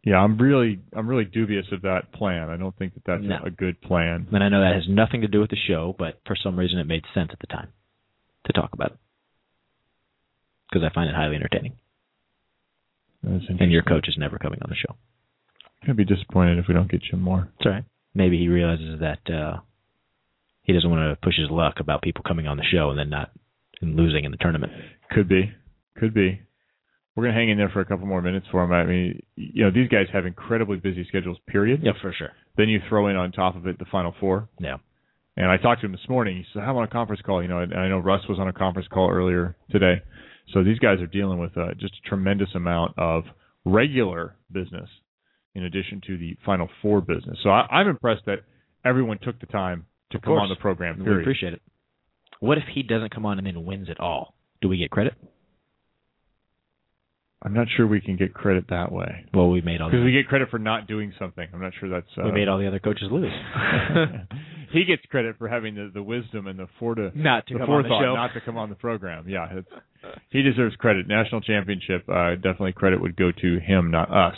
Yeah, I'm really dubious of that plan. I don't think that's a good plan. And I know that has nothing to do with the show, but for some reason it made sense at the time to talk about it because I find it highly entertaining. And your coach is never coming on the show. I'm going to be disappointed if we don't get Jim Moore. That's all right. Maybe he realizes that he doesn't want to push his luck about people coming on the show and then losing in the tournament. Could be. We're going to hang in there for a couple more minutes for him. I mean, these guys have incredibly busy schedules, period. Yeah, for sure. Then you throw in on top of it the Final Four. Yeah. And I talked to him this morning. He said, I'm on a conference call. And I know Russ was on a conference call earlier today. So these guys are dealing with just a tremendous amount of regular business in addition to the Final Four business. So I'm impressed that everyone took the time to come on the program, period. We appreciate it. What if he doesn't come on and then wins it all? Do we get credit? I'm not sure we can get credit that way. Well, we made all because we get credit for not doing something. I'm not sure that's we made all the other coaches lose. He gets credit for having the wisdom and the forethought not to come on the program. Yeah, he deserves credit. National championship, definitely credit would go to him, not us.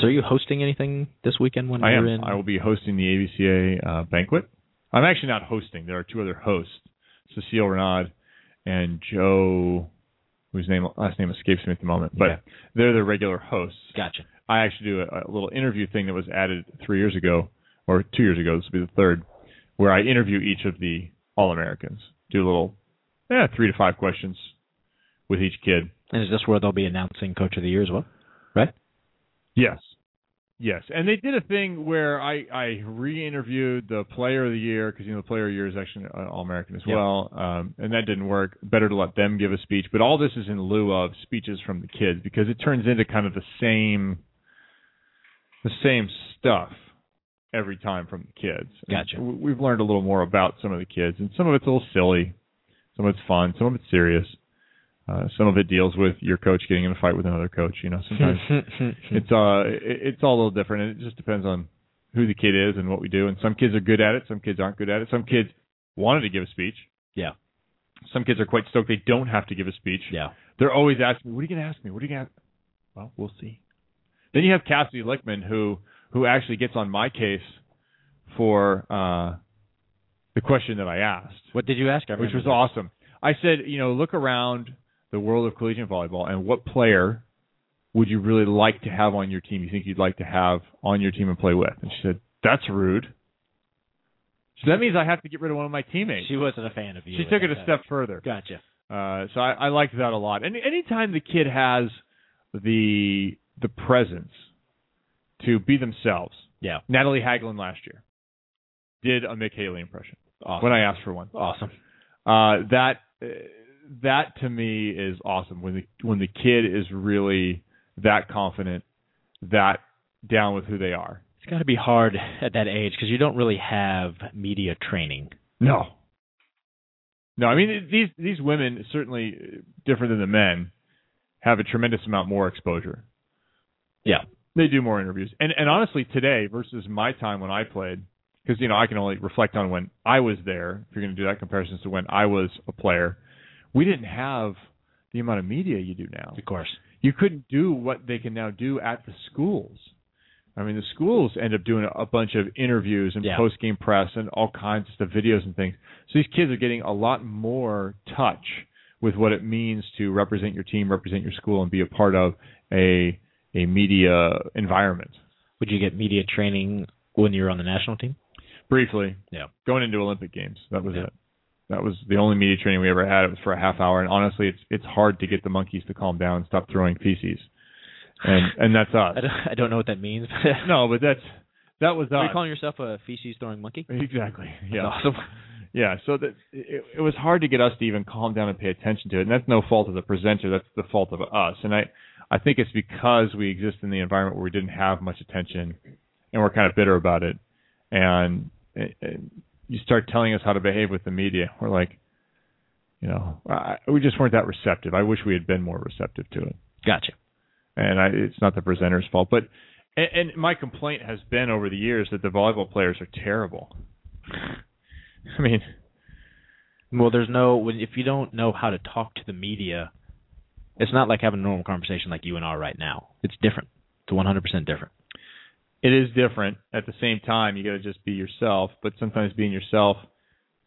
So, are you hosting anything this weekend? When I am, I will be hosting the AVCA banquet. I'm actually not hosting. There are two other hosts, Cecile Renaud and Joe. whose last name escapes me at the moment, but they're the regular hosts. Gotcha. I actually do a little interview thing that was added 3 years ago, or 2 years ago, this will be the third, where I interview each of the All-Americans. Do a little, 3 to 5 questions with each kid. And is this where they'll be announcing Coach of the Year as well, right? Yes. Yes, and they did a thing where I re-interviewed the Player of the Year, because the Player of the Year is actually an All-American as well, and that didn't work. Better to let them give a speech. But all this is in lieu of speeches from the kids, because it turns into kind of the same stuff every time from the kids. Gotcha. And we've learned a little more about some of the kids, and some of it's a little silly, some of it's fun, some of it's serious. Some of it deals with your coach getting in a fight with another coach. Sometimes it's all a little different, and it just depends on who the kid is and what we do. And some kids are good at it, some kids aren't good at it. Some kids wanted to give a speech. Yeah. Some kids are quite stoked they don't have to give a speech. Yeah. They're always asking me, "What are you going to ask me? What are you going to?" Well, we'll see. Then you have Cassidy Lickman, who actually gets on my case for the question that I asked. What did you ask? Which was awesome. I said, look around the world of collegiate volleyball, and what player would you really like to have on your team? You think you'd like to have on your team and play with? And she said, "That's rude. So that means I have to get rid of one of my teammates." She wasn't a fan of you. She took it a step further. Gotcha. So I liked that a lot. And anytime the kid has the presence to be themselves. Yeah. Natalie Hagelin last year did a Mick Haley impression when I asked for one. Awesome. That to me is awesome. When the kid is really that confident, that down with who they are. It's got to be hard at that age because you don't really have media training. No. I mean, these women, certainly different than the men, have a tremendous amount more exposure. Yeah, they do more interviews. And honestly, today versus my time when I played. Because, I can only reflect on when I was there, if you're going to do that comparison to when I was a player. We didn't have the amount of media you do now. Of course. You couldn't do what they can now do at the schools. I mean, the schools end up doing a bunch of interviews and post-game press and all kinds of videos and things. So these kids are getting a lot more touch with what it means to represent your team, represent your school, and be a part of a media environment. Would you get media training when you were on the national team? Briefly, yeah. Going into Olympic Games, that was it. That was the only media training we ever had. It was for a half hour, and honestly, it's hard to get the monkeys to calm down and stop throwing feces, and that's us. I don't know what that means. No, but that was us. Are you calling yourself a feces throwing monkey? Exactly. Yeah. That's awesome. Yeah. So it was hard to get us to even calm down and pay attention to it, and that's no fault of the presenter. That's the fault of us, and I think it's because we exist in the environment where we didn't have much attention, and we're kind of bitter about it. And you start telling us how to behave with the media. We're like, we just weren't that receptive. I wish we had been more receptive to it. Gotcha. And it's not the presenter's fault. But and my complaint has been over the years that the volleyball players are terrible. I mean. Well, if you don't know how to talk to the media, it's not like having a normal conversation like you and I right now. It's different. It's 100% different. It is different. At the same time, you got to just be yourself, but sometimes being yourself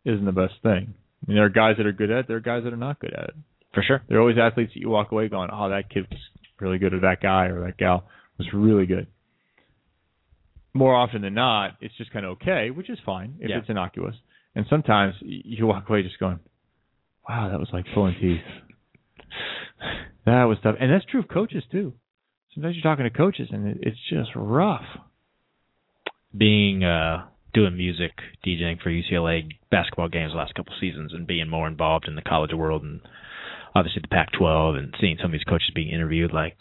isn't the best thing. I mean, there are guys that are good at it. There are guys that are not good at it. For sure. There are always athletes that you walk away going, "Oh, that kid was really good," or "that guy or that gal was really good." More often than not, it's just kind of okay, which is fine if it's innocuous. And sometimes you walk away just going, "Wow, that was like pulling teeth." That was tough. And that's true of coaches, too. Sometimes you're talking to coaches, and it's just rough. Being doing music, DJing for UCLA basketball games the last couple of seasons, and being more involved in the college world, and obviously the Pac-12, and seeing some of these coaches being interviewed, like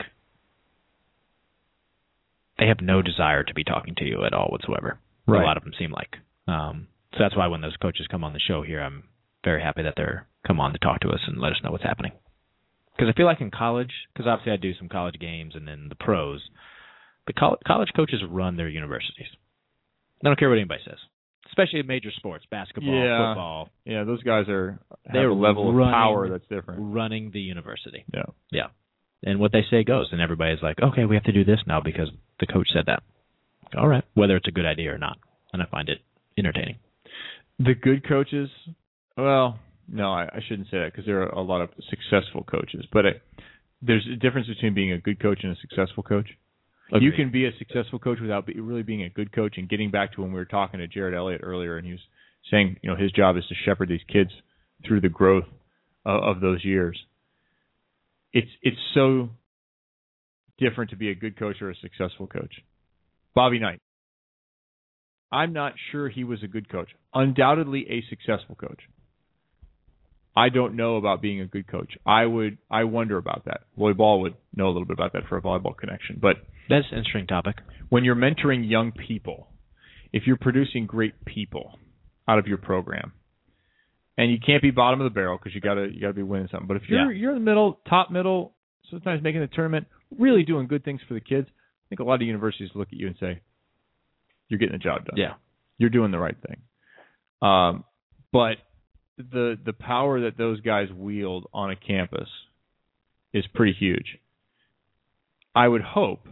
they have no desire to be talking to you at all whatsoever. Right. A lot of them seem like. So that's why when those coaches come on the show here, I'm very happy that they're come on to talk to us and let us know what's happening. Because I feel like in college, because obviously I do some college games and then the pros, the college coaches run their universities. I don't care what anybody says, especially in major sports, basketball, football. Yeah, those guys have a level of power that's different. Running the university. Yeah. Yeah. And what they say goes. And everybody's like, "Okay, we have to do this now because the coach said that." All right. Whether it's a good idea or not. And I find it entertaining. The good coaches, well, No, I shouldn't say that because there are a lot of successful coaches. But there's a difference between being a good coach and a successful coach. Agreed. You can be a successful coach without really being a good coach. And getting back to when we were talking to Jared Elliott earlier, and he was saying, you know, his job is to shepherd these kids through the growth of those years. It's so different to be a good coach or a successful coach. Bobby Knight. I'm not sure he was a good coach. Undoubtedly a successful coach. I don't know about being a good coach. I wonder about that. Lloyd Ball would know a little bit about that for a volleyball connection. But that's an interesting topic. When you're mentoring young people, if you're producing great people out of your program, and you can't be bottom of the barrel because you gotta be winning something. But if you're in the middle, top middle, sometimes making the tournament, really doing good things for the kids, I think a lot of universities look at you and say, you're getting the job done. Yeah. You're doing the right thing. But the power that those guys wield on a campus is pretty huge. I would hope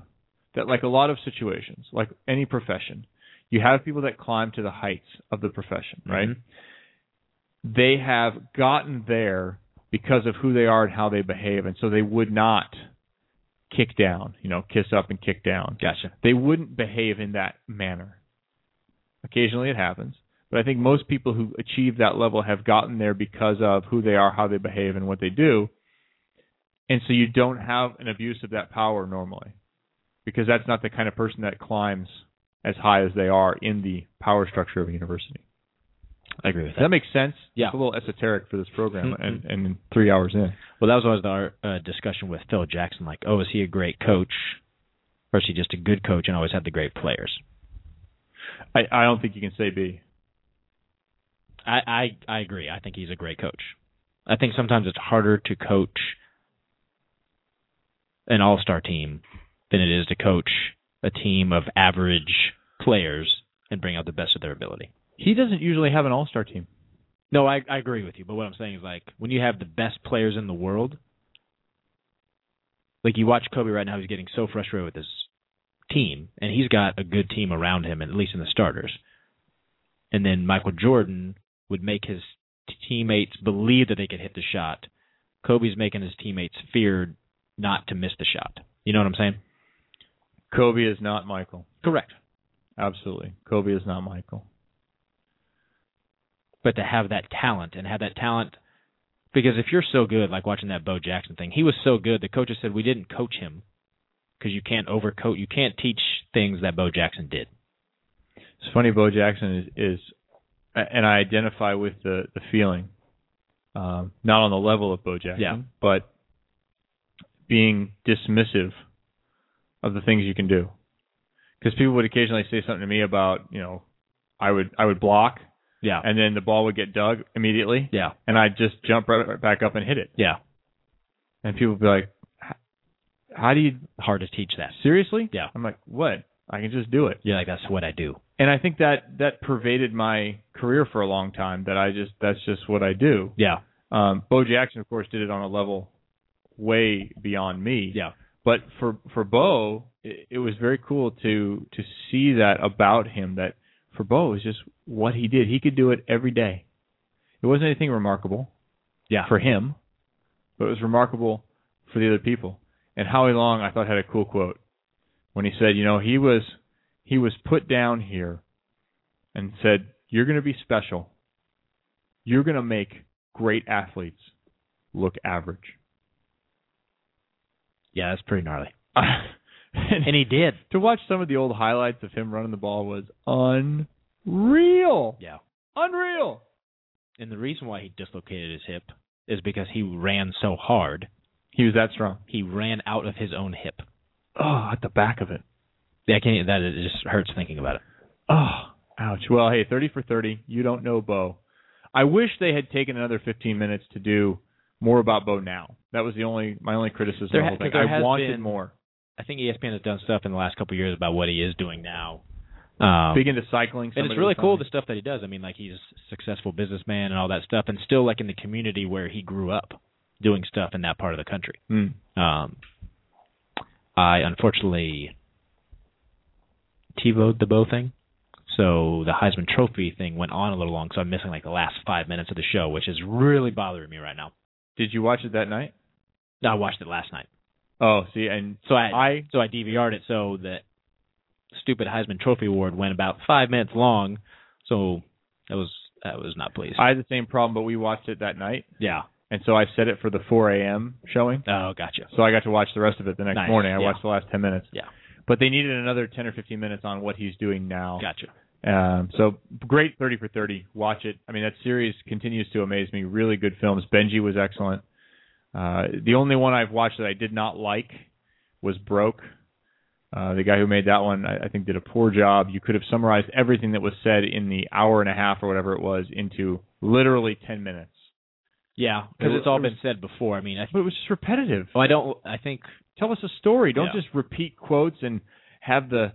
that, like a lot of situations, like any profession, you have people that climb to the heights of the profession, right? Mm-hmm. They have gotten there because of who they are and how they behave, and so they would not kick down, kiss up and kick down. Gotcha. They wouldn't behave in that manner. Occasionally it happens. But I think most people who achieve that level have gotten there because of who they are, how they behave, and what they do. And so you don't have an abuse of that power normally, because that's not the kind of person that climbs as high as they are in the power structure of a university. I agree with that. Does that make sense? Yeah. It's a little esoteric for this program, and 3 hours in. Well, that was always our discussion with Phil Jackson, like, is he a great coach, or is he just a good coach and always had the great players? I don't think you can say B. I agree. I think he's a great coach. I think sometimes it's harder to coach an all-star team than it is to coach a team of average players and bring out the best of their ability. He doesn't usually have an all-star team. No, I agree with you. But what I'm saying is, like, when you have the best players in the world, like you watch Kobe right now, he's getting so frustrated with his team, and he's got a good team around him, at least in the starters. And then Michael Jordan would make his teammates believe that they could hit the shot. Kobe's making his teammates fear not to miss the shot. You know what I'm saying? Kobe is not Michael. Correct. Absolutely. Kobe is not Michael. But to have that talent because if you're so good, like watching that Bo Jackson thing, he was so good, the coaches said we didn't coach him because you can't overcoach. You can't teach things that Bo Jackson did. It's funny, Bo Jackson is and I identify with the feeling, not on the level of Bo Jackson, but being dismissive of the things you can do. Because people would occasionally say something to me about, I would block. Yeah. And then the ball would get dug immediately. Yeah. And I'd just jump right back up and hit it. Yeah. And people would be like, how do you... Hard to teach that. Seriously? Yeah. I'm like, what? I can just do it. Yeah, like that's what I do. And I think that pervaded my career for a long time, that's just what I do. Yeah. Bo Jackson, of course, did it on a level way beyond me. Yeah. But for Bo, it was very cool to see that about him, that for Bo, it was just what he did. He could do it every day. It wasn't anything remarkable for him, but it was remarkable for the other people. And Howie Long, I thought, had a cool quote when he said, he was put down here and said, you're going to be special. You're going to make great athletes look average. Yeah, that's pretty gnarly. And he did. To watch some of the old highlights of him running the ball was unreal. Yeah. Unreal. And the reason why he dislocated his hip is because he ran so hard. He was that strong. He ran out of his own hip. Oh, at the back of it. Yeah, it just hurts thinking about it. Oh, ouch. Well, hey, 30 for 30. You don't know Bo. I wish they had taken another 15 minutes to do more about Bo now. That was my only criticism of the whole thing. I wanted more. I think ESPN has done stuff in the last couple of years about what he is doing now. Big into cycling. And it's really cool, the stuff that he does. I mean, like, he's a successful businessman and all that stuff, and still, like, in the community where he grew up doing stuff in that part of the country. I, unfortunately, T-voted the Bo thing. So the Heisman Trophy thing went on a little long, so I'm missing like the last 5 minutes of the show, which is really bothering me right now. Did you watch it that night? No, I watched it last night. Oh, see, and so I DVR'd it, so the stupid Heisman Trophy award went about 5 minutes long, so I was not pleased. I had the same problem, but we watched it that night. Yeah. And so I set it for the 4 a.m. showing. Oh, gotcha. So I got to watch the rest of it the next morning. I watched the last 10 minutes. Yeah. But they needed another 10 or 15 minutes on what he's doing now. Gotcha. So great 30 for 30. Watch it. I mean, that series continues to amaze me. Really good films. Benji was excellent. The only one I've watched that I did not like was Broke. The guy who made that one, I think, did a poor job. You could have summarized everything that was said in the hour and a half or whatever it was into literally 10 minutes. Yeah, because it's all been said before. I mean, but it was just repetitive. Well, tell us a story. Don't just repeat quotes and have the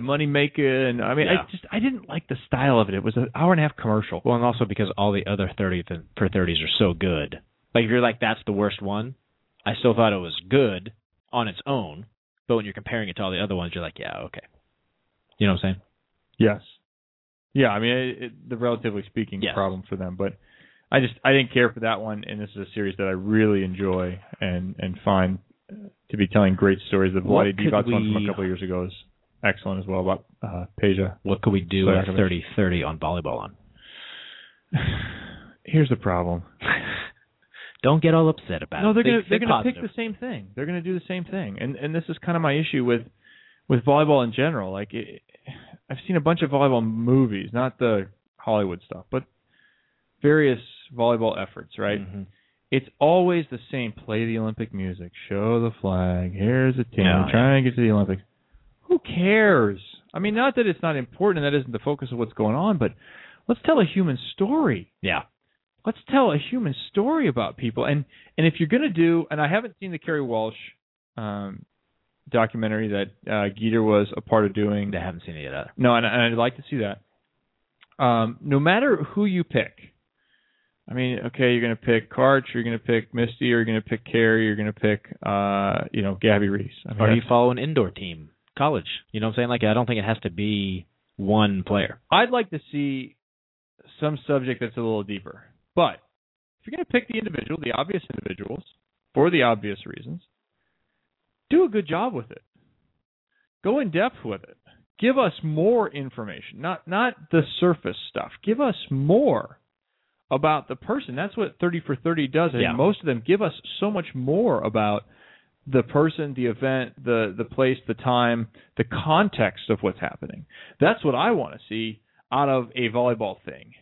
money maker. And I mean, I didn't like the style of it. It was an hour and a half commercial. Well, and also because all the other 30 for 30s are so good. Like, if you're like, that's the worst one, I still thought it was good on its own. But when you're comparing it to all the other ones, you're like, yeah, okay. You know what I'm saying? Yes. Yeah, I mean, the relatively speaking problem for them. But I didn't care for that one, and this is a series that I really enjoy and find to be telling great stories. The Vlade Divac one from a couple of years ago is excellent as well about Peja. What could we do at 30-30 on volleyball on? Here's the problem. Don't get all upset about it. No, they're going to pick the same thing. They're going to do the same thing. And this is kind of my issue with volleyball in general. Like, I've seen a bunch of volleyball movies, not the Hollywood stuff, but various volleyball efforts, right? Mm-hmm. It's always the same. Play the Olympic music. Show the flag. Here's a team. Trying to get to the Olympics. Who cares? I mean, not that it's not important and that isn't the focus of what's going on, but let's tell a human story. Yeah. Let's tell a human story about people. And if you're going to do, and I haven't seen the Kerry Walsh documentary that Geeter was a part of doing. I haven't seen it yet. No, and I'd like to see that. No matter who you pick, I mean, okay, you're going to pick Karch, you're going to pick Misty, you're going to pick Kerry, you're going to pick, Gabby Reese. I mean, or you follow an indoor team, college. You know what I'm saying? Like, I don't think it has to be one player. I'd like to see some subject that's a little deeper. But if you're going to pick the individual, the obvious individuals, for the obvious reasons, do a good job with it. Go in depth with it. Give us more information, not the surface stuff. Give us more about the person. That's what 30 for 30 does. And most of them give us so much more about the person, the event, the place, the time, the context of what's happening. That's what I want to see out of a volleyball thing.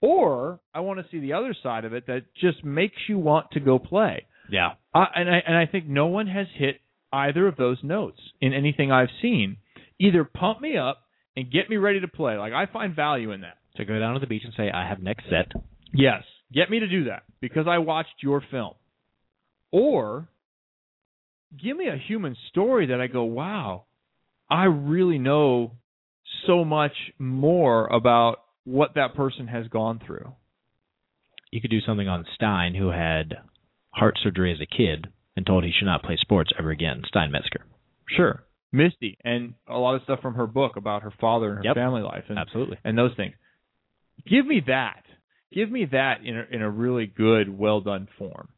Or I want to see the other side of it that just makes you want to go play. Yeah. I think no one has hit either of those notes in anything I've seen. Either pump me up and get me ready to play. Like, I find value in that. To go down to the beach and say, I have next set. Yes. Get me to do that because I watched your film. Or give me a human story that I go, wow, I really know so much more about what that person has gone through. You could do something on Stein, who had heart surgery as a kid and told he should not play sports ever again, Stein Metzger. Sure. Misty, and a lot of stuff from her book about her father and her family life. And, absolutely. And those things. Give me that. Give me that in a really good, well-done form.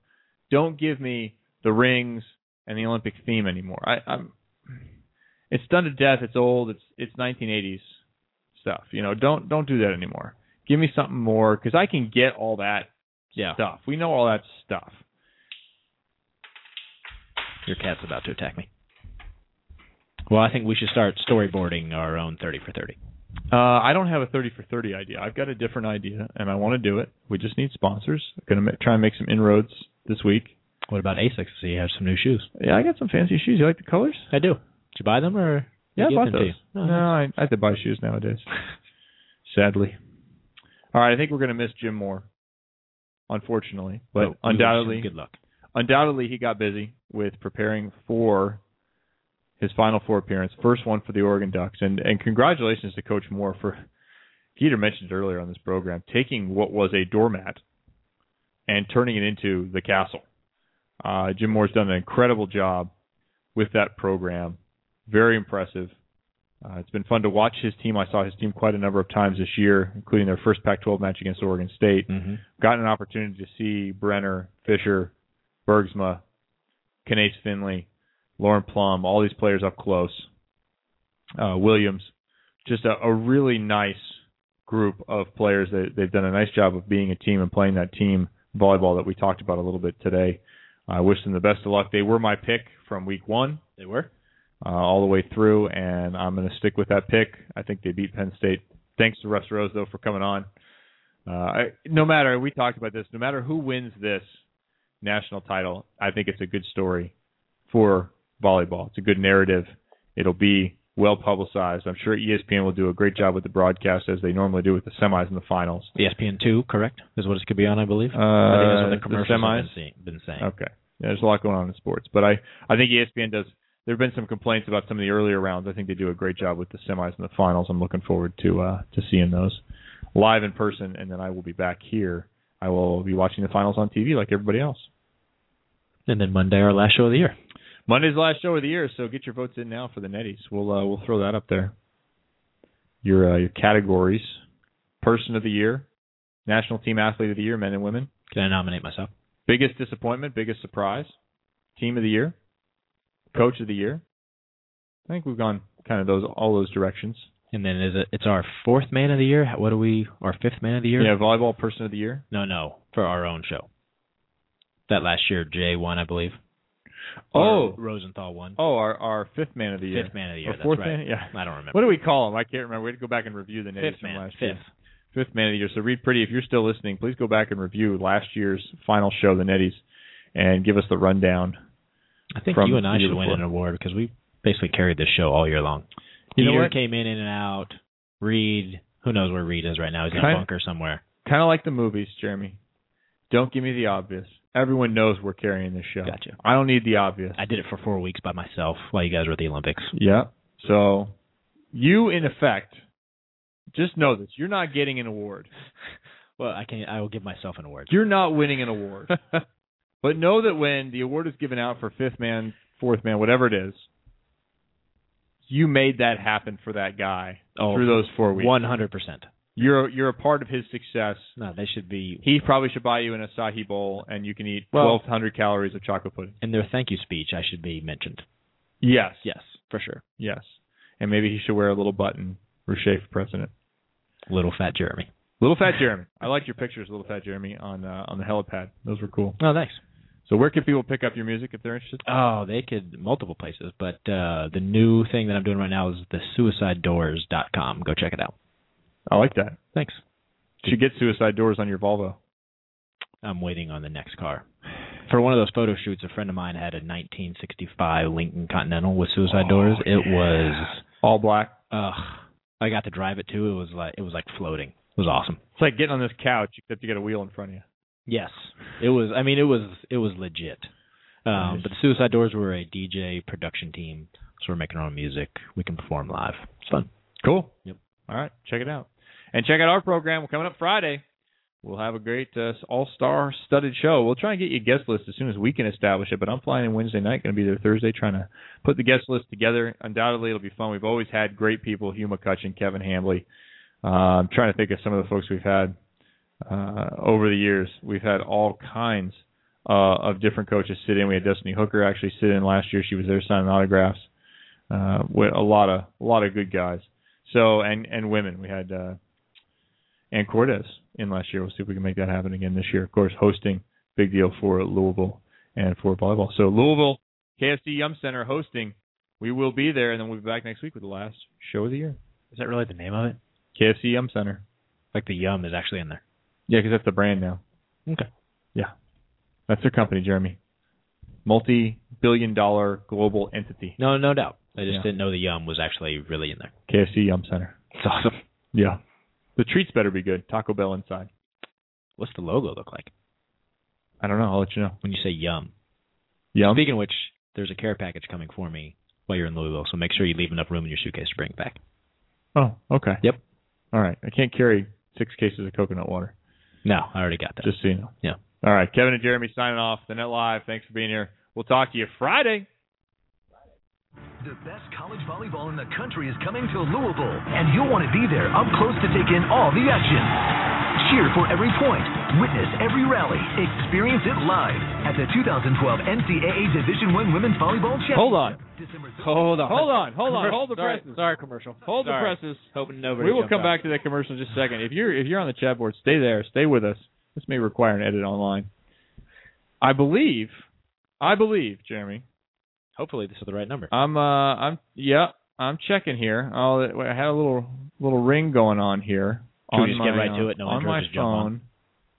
Don't give me the rings and the Olympic theme anymore. It's done to death. It's old. It's 1980s. Stuff, you know, don't do that anymore. Give me something more, because I can get all that stuff. We know all that stuff. Your cat's about to attack me. Well, I think we should start storyboarding our own 30 for 30. I don't have a 30 for 30 idea. I've got a different idea, and I want to do it. We just need sponsors. I'm going to try and make some inroads this week. What about ASICS? So you have some new shoes. Yeah, I got some fancy shoes. You like the colors? I do. Did you buy them, or... Yeah, I bought those. No, I have to buy shoes nowadays. Sadly. All right, I think we're going to miss Jim Moore, unfortunately. But undoubtedly, good luck. Undoubtedly, he got busy with preparing for his Final Four appearance, first one for the Oregon Ducks. And congratulations to Coach Moore for, Geeter mentioned earlier on this program, taking what was a doormat and turning it into the castle. Jim Moore's done an incredible job with that program. Very impressive. It's been fun to watch his team. I saw his team quite a number of times this year, including their first Pac-12 match against Oregon State. Mm-hmm. Got an opportunity to see Brenner, Fisher, Bergsma, Kanace Finley, Lauren Plum, all these players up close, Williams. Just a really nice group of players. They've done a nice job of being a team and playing that team volleyball that we talked about a little bit today. I wish them the best of luck. They were my pick from week one. They were. All the way through, and I'm going to stick with that pick. I think they beat Penn State. Thanks to Russ Rose, though, for coming on. We talked about this, no matter who wins this national title, I think it's a good story for volleyball. It's a good narrative. It'll be well publicized. I'm sure ESPN will do a great job with the broadcast, as they normally do with the semis and the finals. ESPN2, correct, is what it could be on, I believe. I think that's what the commercials have been saying. Okay. Yeah, there's a lot going on in sports, but I think ESPN does. There have been some complaints about some of the earlier rounds. I think they do a great job with the semis and the finals. I'm looking forward to seeing those live in person, and then I will be back here. I will be watching the finals on TV like everybody else. And then Monday, our last show of the year. Monday's the last show of the year, so get your votes in now for the Netties. We'll throw that up there. Your categories: Person of the Year, National Team Athlete of the Year, men and women. Can I nominate myself? Biggest disappointment, biggest surprise, Team of the Year. Coach of the Year. I think we've gone kind of all those directions. And then it's our fourth man of the year. Our fifth man of the year? Yeah, volleyball person of the year. No, for our own show. That last year, Jay won, I believe. Oh. Or Rosenthal won. Oh, our fifth man of the year. Fifth man of the year, that's right. I don't remember. What do we call him? I can't remember. We had to go back and review the names from last year. Fifth man of the year. So, Reed Pretty, if you're still listening, please go back and review last year's final show, the Netties, and give us the rundown. I think you and I should win an award because we basically carried this show all year long. Peter came in and out. Reed, who knows where Reed is right now? He's in a bunker somewhere. Kind of like the movies, Jeremy. Don't give me the obvious. Everyone knows we're carrying this show. Gotcha. I don't need the obvious. I did it for 4 weeks by myself while you guys were at the Olympics. Yeah. So you, in effect, just know this. You're not getting an award. Well, I will give myself an award. You're not winning an award. But know that when the award is given out for fifth man, fourth man, whatever it is, you made that happen for that guy through those 4 weeks. 100%. You're a part of his success. No, they should be. He probably should buy you an Asahi bowl, and you can eat 1,200 calories of chocolate pudding. In their thank you speech, I should be mentioned. Yes. Yes, for sure. Yes. And maybe he should wear a little button, Ruchet for president. Little Fat Jeremy. Little Fat Jeremy. I liked your pictures, Little Fat Jeremy, on the helipad. Those were cool. Oh, thanks. So where can people pick up your music if they're interested? Oh, they could multiple places, but the new thing that I'm doing right now is the suicidedoors.com. Go check it out. I like that. Thanks. You should get Suicide Doors on your Volvo. I'm waiting on the next car. For one of those photo shoots, a friend of mine had a 1965 Lincoln Continental with Suicide Doors. Yeah. It was all black. Ugh. I got to drive it too. It was like floating. It was awesome. It's like getting on this couch except you got a wheel in front of you. Yes, it was. I mean, it was legit. Nice. But the Suicide Doors were a DJ production team, so we're making our own music. We can perform live. It's fun. Cool. Yep. All right, check it out, and check out our program. We're coming up Friday. We'll have a great all-star studded show. We'll try and get you a guest list as soon as we can establish it, but I'm flying in Wednesday night, going to be there Thursday, trying to put the guest list together. Undoubtedly, it'll be fun. We've always had great people, Hugh McCutcheon, Kevin Hambley. I'm trying to think of some of the folks we've had over the years. We've had all kinds of different coaches sit in. We had Destiny Hooker actually sit in last year. She was there signing autographs with a lot of good guys. So and women. We had Ann Cortez in last year. We'll see if we can make that happen again this year. Of course, hosting, big deal for Louisville and for volleyball. So Louisville, KFC Yum Center hosting. We will be there, and then we'll be back next week with the last show of the year. Is that really the name of it? KFC Yum Center. Like the yum is actually in there. Yeah, because that's the brand now. Okay. Yeah. That's their company, Jeremy. Multi-billion-dollar global entity. No doubt. I just didn't know the yum was actually really in there. KFC Yum Center. It's awesome. Yeah. The treats better be good. Taco Bell inside. What's the logo look like? I don't know. I'll let you know. When you say yum. Yum? Speaking of which, there's a care package coming for me while you're in Louisville, so make sure you leave enough room in your suitcase to bring it back. Oh, okay. Yep. All right. I can't carry 6 cases of coconut water. No, I already got that. Just so you know. Yeah. All right. Kevin and Jeremy signing off. The Net Live. Thanks for being here. We'll talk to you Friday. The best college volleyball in the country is coming to Louisville, and you'll want to be there up close to take in all the action. Cheer for every point, witness every rally, experience it live at the 2012 NCAA Division I Women's Volleyball Championship. Hold on. Hold the presses. Sorry, commercial. Hold the presses. Hoping nobody. We will come back to that commercial in just a second. If you're on the chat board, stay there. Stay with us. This may require an edit online. I believe, Jeremy. Hopefully this is the right number. I'm checking here. I had a little ring going on here. Can we just get right to it? No, on my phone.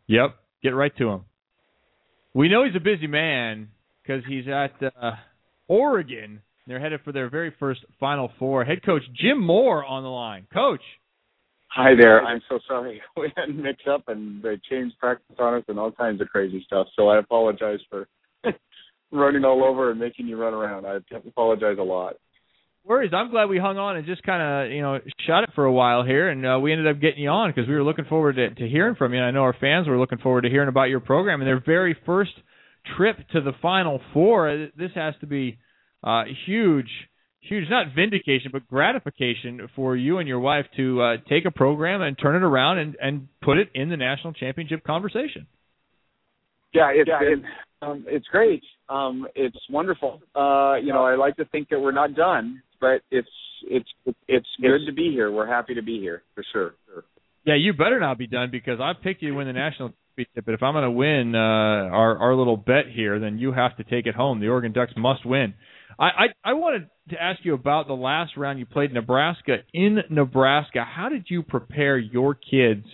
Yep, get right to him. We know he's a busy man because he's at Oregon. They're headed for their very first Final Four. Head coach Jim Moore on the line. Coach. Hi there. I'm so sorry. We had mixed up and they changed practice on us and all kinds of crazy stuff. So I apologize for running all over and making you run around. I apologize a lot. Worries. I'm glad we hung on and just kind of, shot it for a while here, and we ended up getting you on because we were looking forward to hearing from you. And I know our fans were looking forward to hearing about your program and their very first trip to the Final Four. This has to be huge, not vindication, but gratification for you and your wife to take a program and turn it around and put it in the national championship conversation. Yeah, it's great. It's wonderful. I like to think that we're not done, but it's good to be here. We're happy to be here for sure. Yeah, you better not be done because I picked you to win the national championship. But if I'm going to win our little bet here, then you have to take it home. The Oregon Ducks must win. I wanted to ask you about the last round you played Nebraska in Nebraska. How did you prepare your kids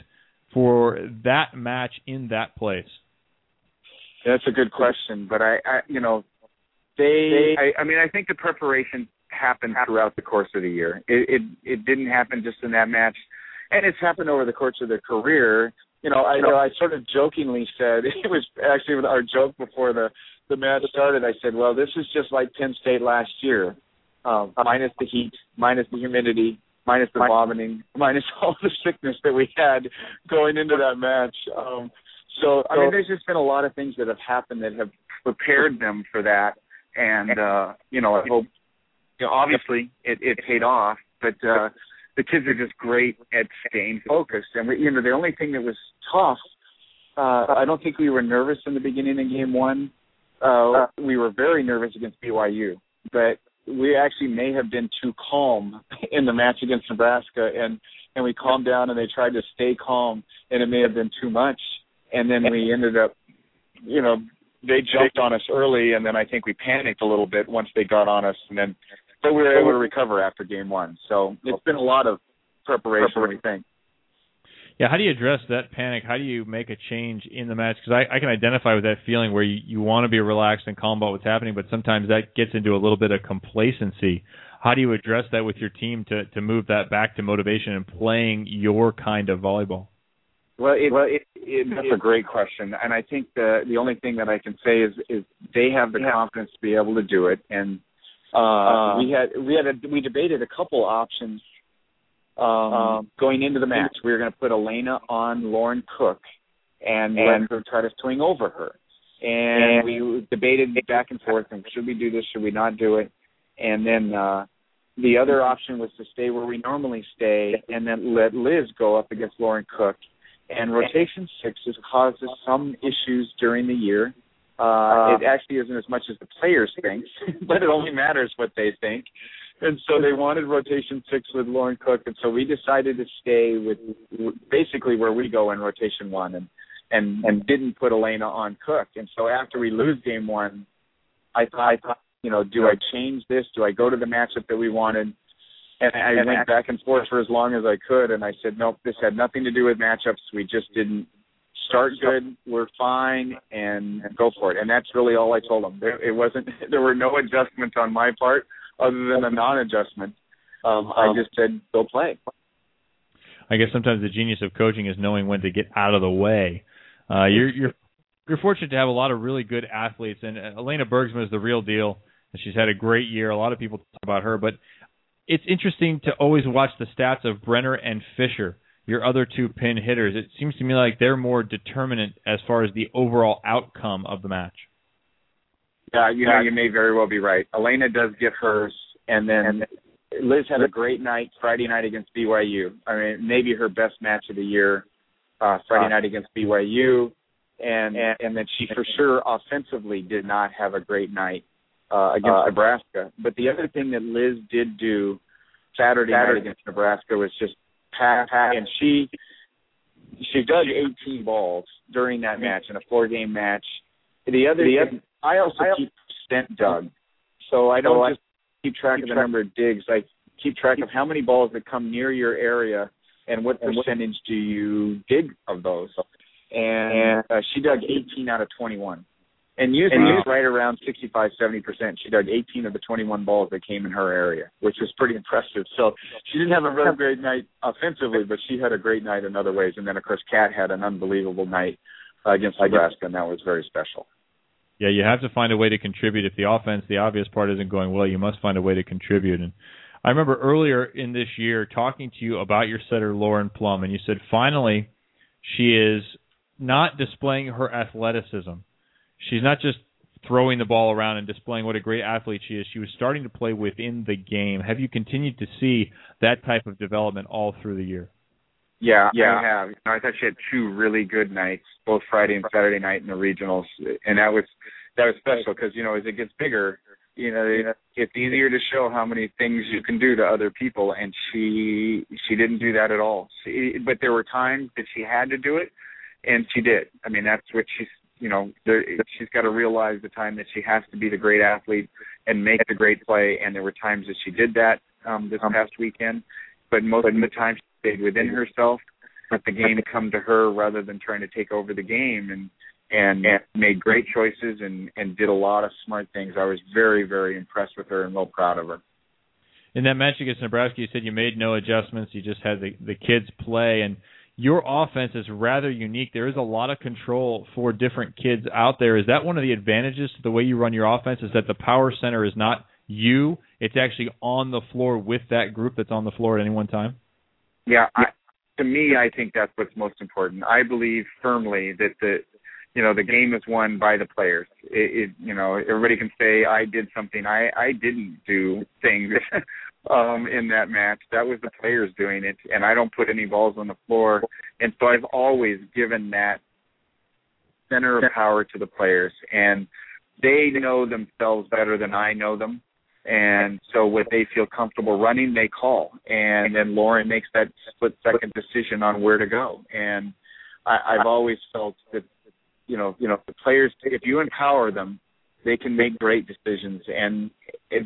for that match in that place? That's a good question, but I think the preparation happened throughout the course of the year. It didn't happen just in that match, and it's happened over the course of their career. I sort of jokingly said, it was actually our joke before the match started. I said, well, this is just like Penn State last year, minus the heat, minus the humidity, minus the vomiting, minus all the sickness that we had going into that match. So there's just been a lot of things that have happened that have prepared them for that, and I hope. Obviously, it paid off, but the kids are just great at staying focused. And the only thing that was tough, I don't think we were nervous in the beginning in Game 1. We were very nervous against BYU, but we actually may have been too calm in the match against Nebraska, and we calmed down and they tried to stay calm, and it may have been too much. And then we ended up, they jumped on us early, and then I think we panicked a little bit once they got on us, but we were able to recover after Game 1. So it's been a lot of preparation. I think. Yeah, how do you address that panic? How do you make a change in the match? Because I can identify with that feeling where you want to be relaxed and calm about what's happening, but sometimes that gets into a little bit of complacency. How do you address that with your team to move that back to motivation and playing your kind of volleyball? Well, that's a great question, and I think the only thing that I can say is they have the confidence to be able to do it. And we debated a couple options going into the match. We were going to put Elena on Lauren Cook and try to swing over her. And we debated back and forth, and should we do this? Should we not do it? And then the other option was to stay where we normally stay, and then let Liz go up against Lauren Cook. And rotation 6 has caused us some issues during the year. It actually isn't as much as the players think, but it only matters what they think. And so they wanted rotation 6 with Lauren Cook, and so we decided to stay with basically where we go in rotation 1 and didn't put Elena on Cook. And so after we lose Game 1, I thought, do I change this? Do I go to the matchup that we wanted? And I went back and forth for as long as I could, and I said, nope, this had nothing to do with matchups. We just didn't start good. We're fine, and go for it. And that's really all I told them. There were no adjustments on my part other than a non-adjustment. I just said, go play. I guess sometimes the genius of coaching is knowing when to get out of the way. You're fortunate to have a lot of really good athletes, and Elena Bergsma is the real deal. She's had a great year. A lot of people talk about her, but it's interesting to always watch the stats of Brenner and Fisher, your other two pin hitters. It seems to me like they're more determinant as far as the overall outcome of the match. Yeah, you may very well be right. Elena does get hers, And then Liz had a great night Friday night against BYU. I mean, maybe her best match of the year Friday night against BYU. And then she for sure offensively did not have a great night against Nebraska. But the other thing that Liz did do Saturday night against Nebraska was just pack. And she dug 18 balls during that match in a four-game match. The other thing, I also keep percent dug. So I don't just keep track of the number of digs. I keep track of how many balls that come near your area and what percentage do you dig of those. And she dug 18 out of 21. And usually right around 65, 70%. She dug 18 of the 21 balls that came in her area, which was pretty impressive. So she didn't have a really great night offensively, but she had a great night in other ways. And then, of course, Kat had an unbelievable night against Nebraska, and that was very special. Yeah, you have to find a way to contribute. If the offense, the obvious part isn't going well, you must find a way to contribute. And I remember earlier in this year talking to you about your setter, Lauren Plum, and you said finally she is not displaying her athleticism. She's not just throwing the ball around and displaying what a great athlete she is. She was starting to play within the game. Have you continued to see that type of development all through the year? Yeah, I have. You know, I thought she had two really good nights, both Friday and Saturday night in the regionals, and that was special because, you know, as it gets bigger, you know, it's easier to show how many things you can do to other people, and she didn't do that at all. But there were times that she had to do it, and she did. I mean, that's what she's, you know, she's got to realize the time that she has to be the great athlete and make the great play, and there were times that she did that this past weekend, but most of the time she stayed within herself, let the game come to her rather than trying to take over the game, and made great choices and did a lot of smart things. I was very, very impressed with her and well proud of her. In that match against Nebraska, you said you made no adjustments. You just had the kids play, and your offense is rather unique. There is a lot of control for different kids out there. Is that one of the advantages to the way you run your offense is that the power center is not you? It's actually on the floor with that group that's on the floor at any one time? Yeah, to me, I think that's what's most important. I believe firmly that the game is won by the players. Everybody can say I did something. I didn't do things in that match. That was the players doing it, and I don't put any balls on the floor. And so I've always given that center of power to the players, and they know themselves better than I know them. And so what they feel comfortable running, they call. And then Lauren makes that split-second decision on where to go. And I've always felt that, you know, the players, if you empower them, they can make great decisions. And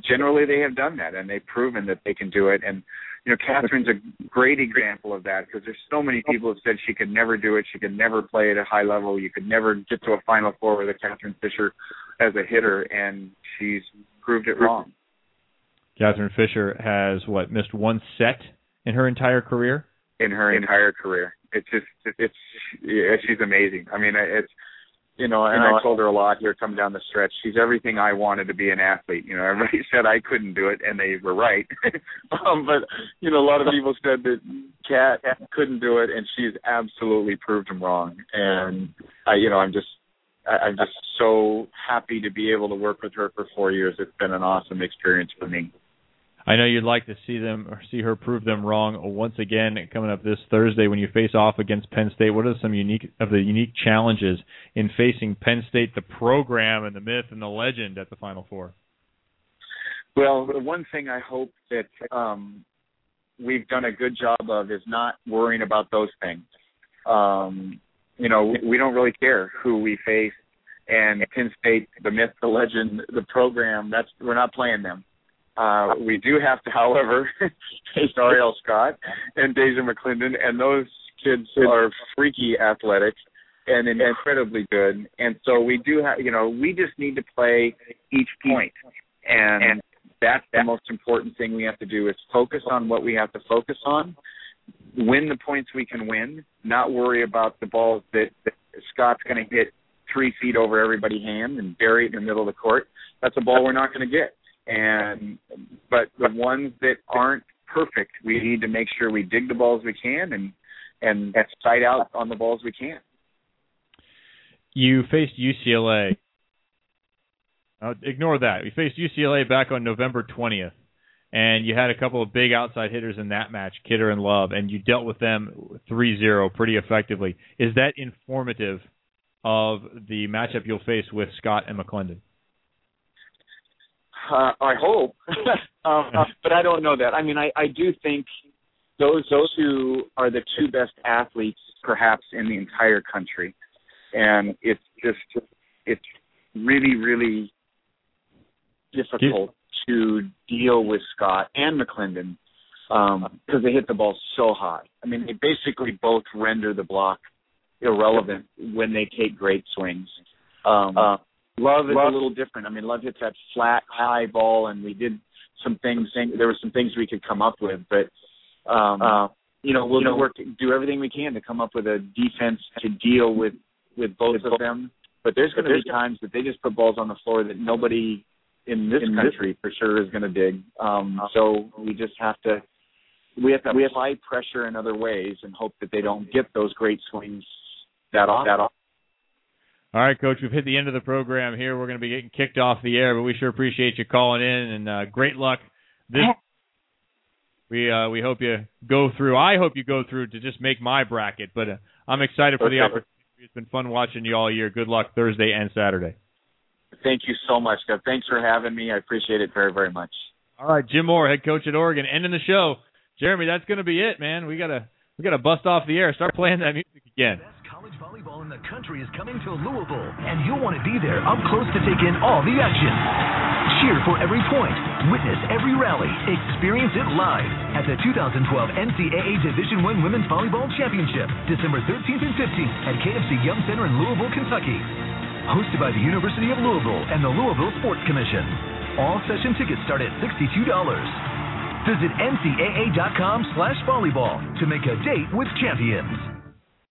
generally they have done that, and they've proven that they can do it. And, you know, Catherine's a great example of that because there's so many people who said she could never do it. She could never play at a high level. You could never get to a Final Four with a Katherine Fisher as a hitter, and she's proved it wrong. Katherine Fisher has, missed one set in her entire career? In her entire career. It's just, she's amazing. I mean, it's, you know, and I told her a lot here come down the stretch. She's everything I wanted to be an athlete. You know, everybody said I couldn't do it, and they were right. But, you know, a lot of people said that Kat couldn't do it, and she's absolutely proved them wrong. And, I'm just so happy to be able to work with her for 4 years. It's been an awesome experience for me. I know you'd like to see her prove them wrong once again coming up this Thursday when you face off against Penn State. What are some unique challenges in facing Penn State, the program and the myth and the legend at the Final Four? Well, the one thing I hope that we've done a good job of is not worrying about those things. You know, we don't really care who we face, and Penn State, the myth, the legend, the program, we're not playing them. We do have to, however, face Ariel Scott and Deja McClendon, and those kids are freaky athletic and incredibly good. And so we do have, we just need to play each point. And that's the most important thing we have to do is focus on what we have to focus on. Win the points we can win, not worry about the balls that Scott's going to hit 3 feet over everybody's hand and bury it in the middle of the court. That's a ball we're not going to get. But the ones that aren't perfect, we need to make sure we dig the balls we can and side out on the balls we can. You faced UCLA. Ignore that. You faced UCLA back on November 20th. And you had a couple of big outside hitters in that match, Kidder and Love, and you dealt with them 3-0 pretty effectively. Is that informative of the matchup you'll face with Scott and McClendon? I hope, but I don't know that. I mean, I do think those who are the two best athletes perhaps in the entire country, and it's really, really difficult to deal with Scott and McClendon because they hit the ball so high. I mean, they basically both render the block irrelevant when they take great swings. Love is a little different. I mean, Love hits that flat, high ball, and we did some things. There were some things we could come up with, but, we'll do everything we can to come up with a defense to deal with both of them. But there's going to be times that they just put balls on the floor that nobody in this country for sure is going to dig. So we just have to we apply pressure in other ways and hope that they don't get those great swings that often. All right, Coach, we've hit the end of the program here. We're going to be getting kicked off the air, but we sure appreciate you calling in, and great luck. We hope you go through. I hope you go through to just make my bracket, but I'm excited for the opportunity. It's been fun watching you all year. Good luck Thursday and Saturday. Thank you so much, Doug. Thanks for having me. I appreciate it very, very much. All right, Jim Moore, head coach at Oregon, ending the show. Jeremy, that's going to be it, man. We gotta bust off the air. Start playing that music again. College volleyball in the country is coming to Louisville, and you'll want to be there up close to take in all the action. Cheer for every point. Witness every rally. Experience it live at the 2012 NCAA Division I Women's Volleyball Championship, December 13th and 15th at KFC Yum Center in Louisville, Kentucky. Hosted by the University of Louisville and the Louisville Sports Commission. All session tickets start at $62. Visit ncaa.com/volleyball to make a date with champions.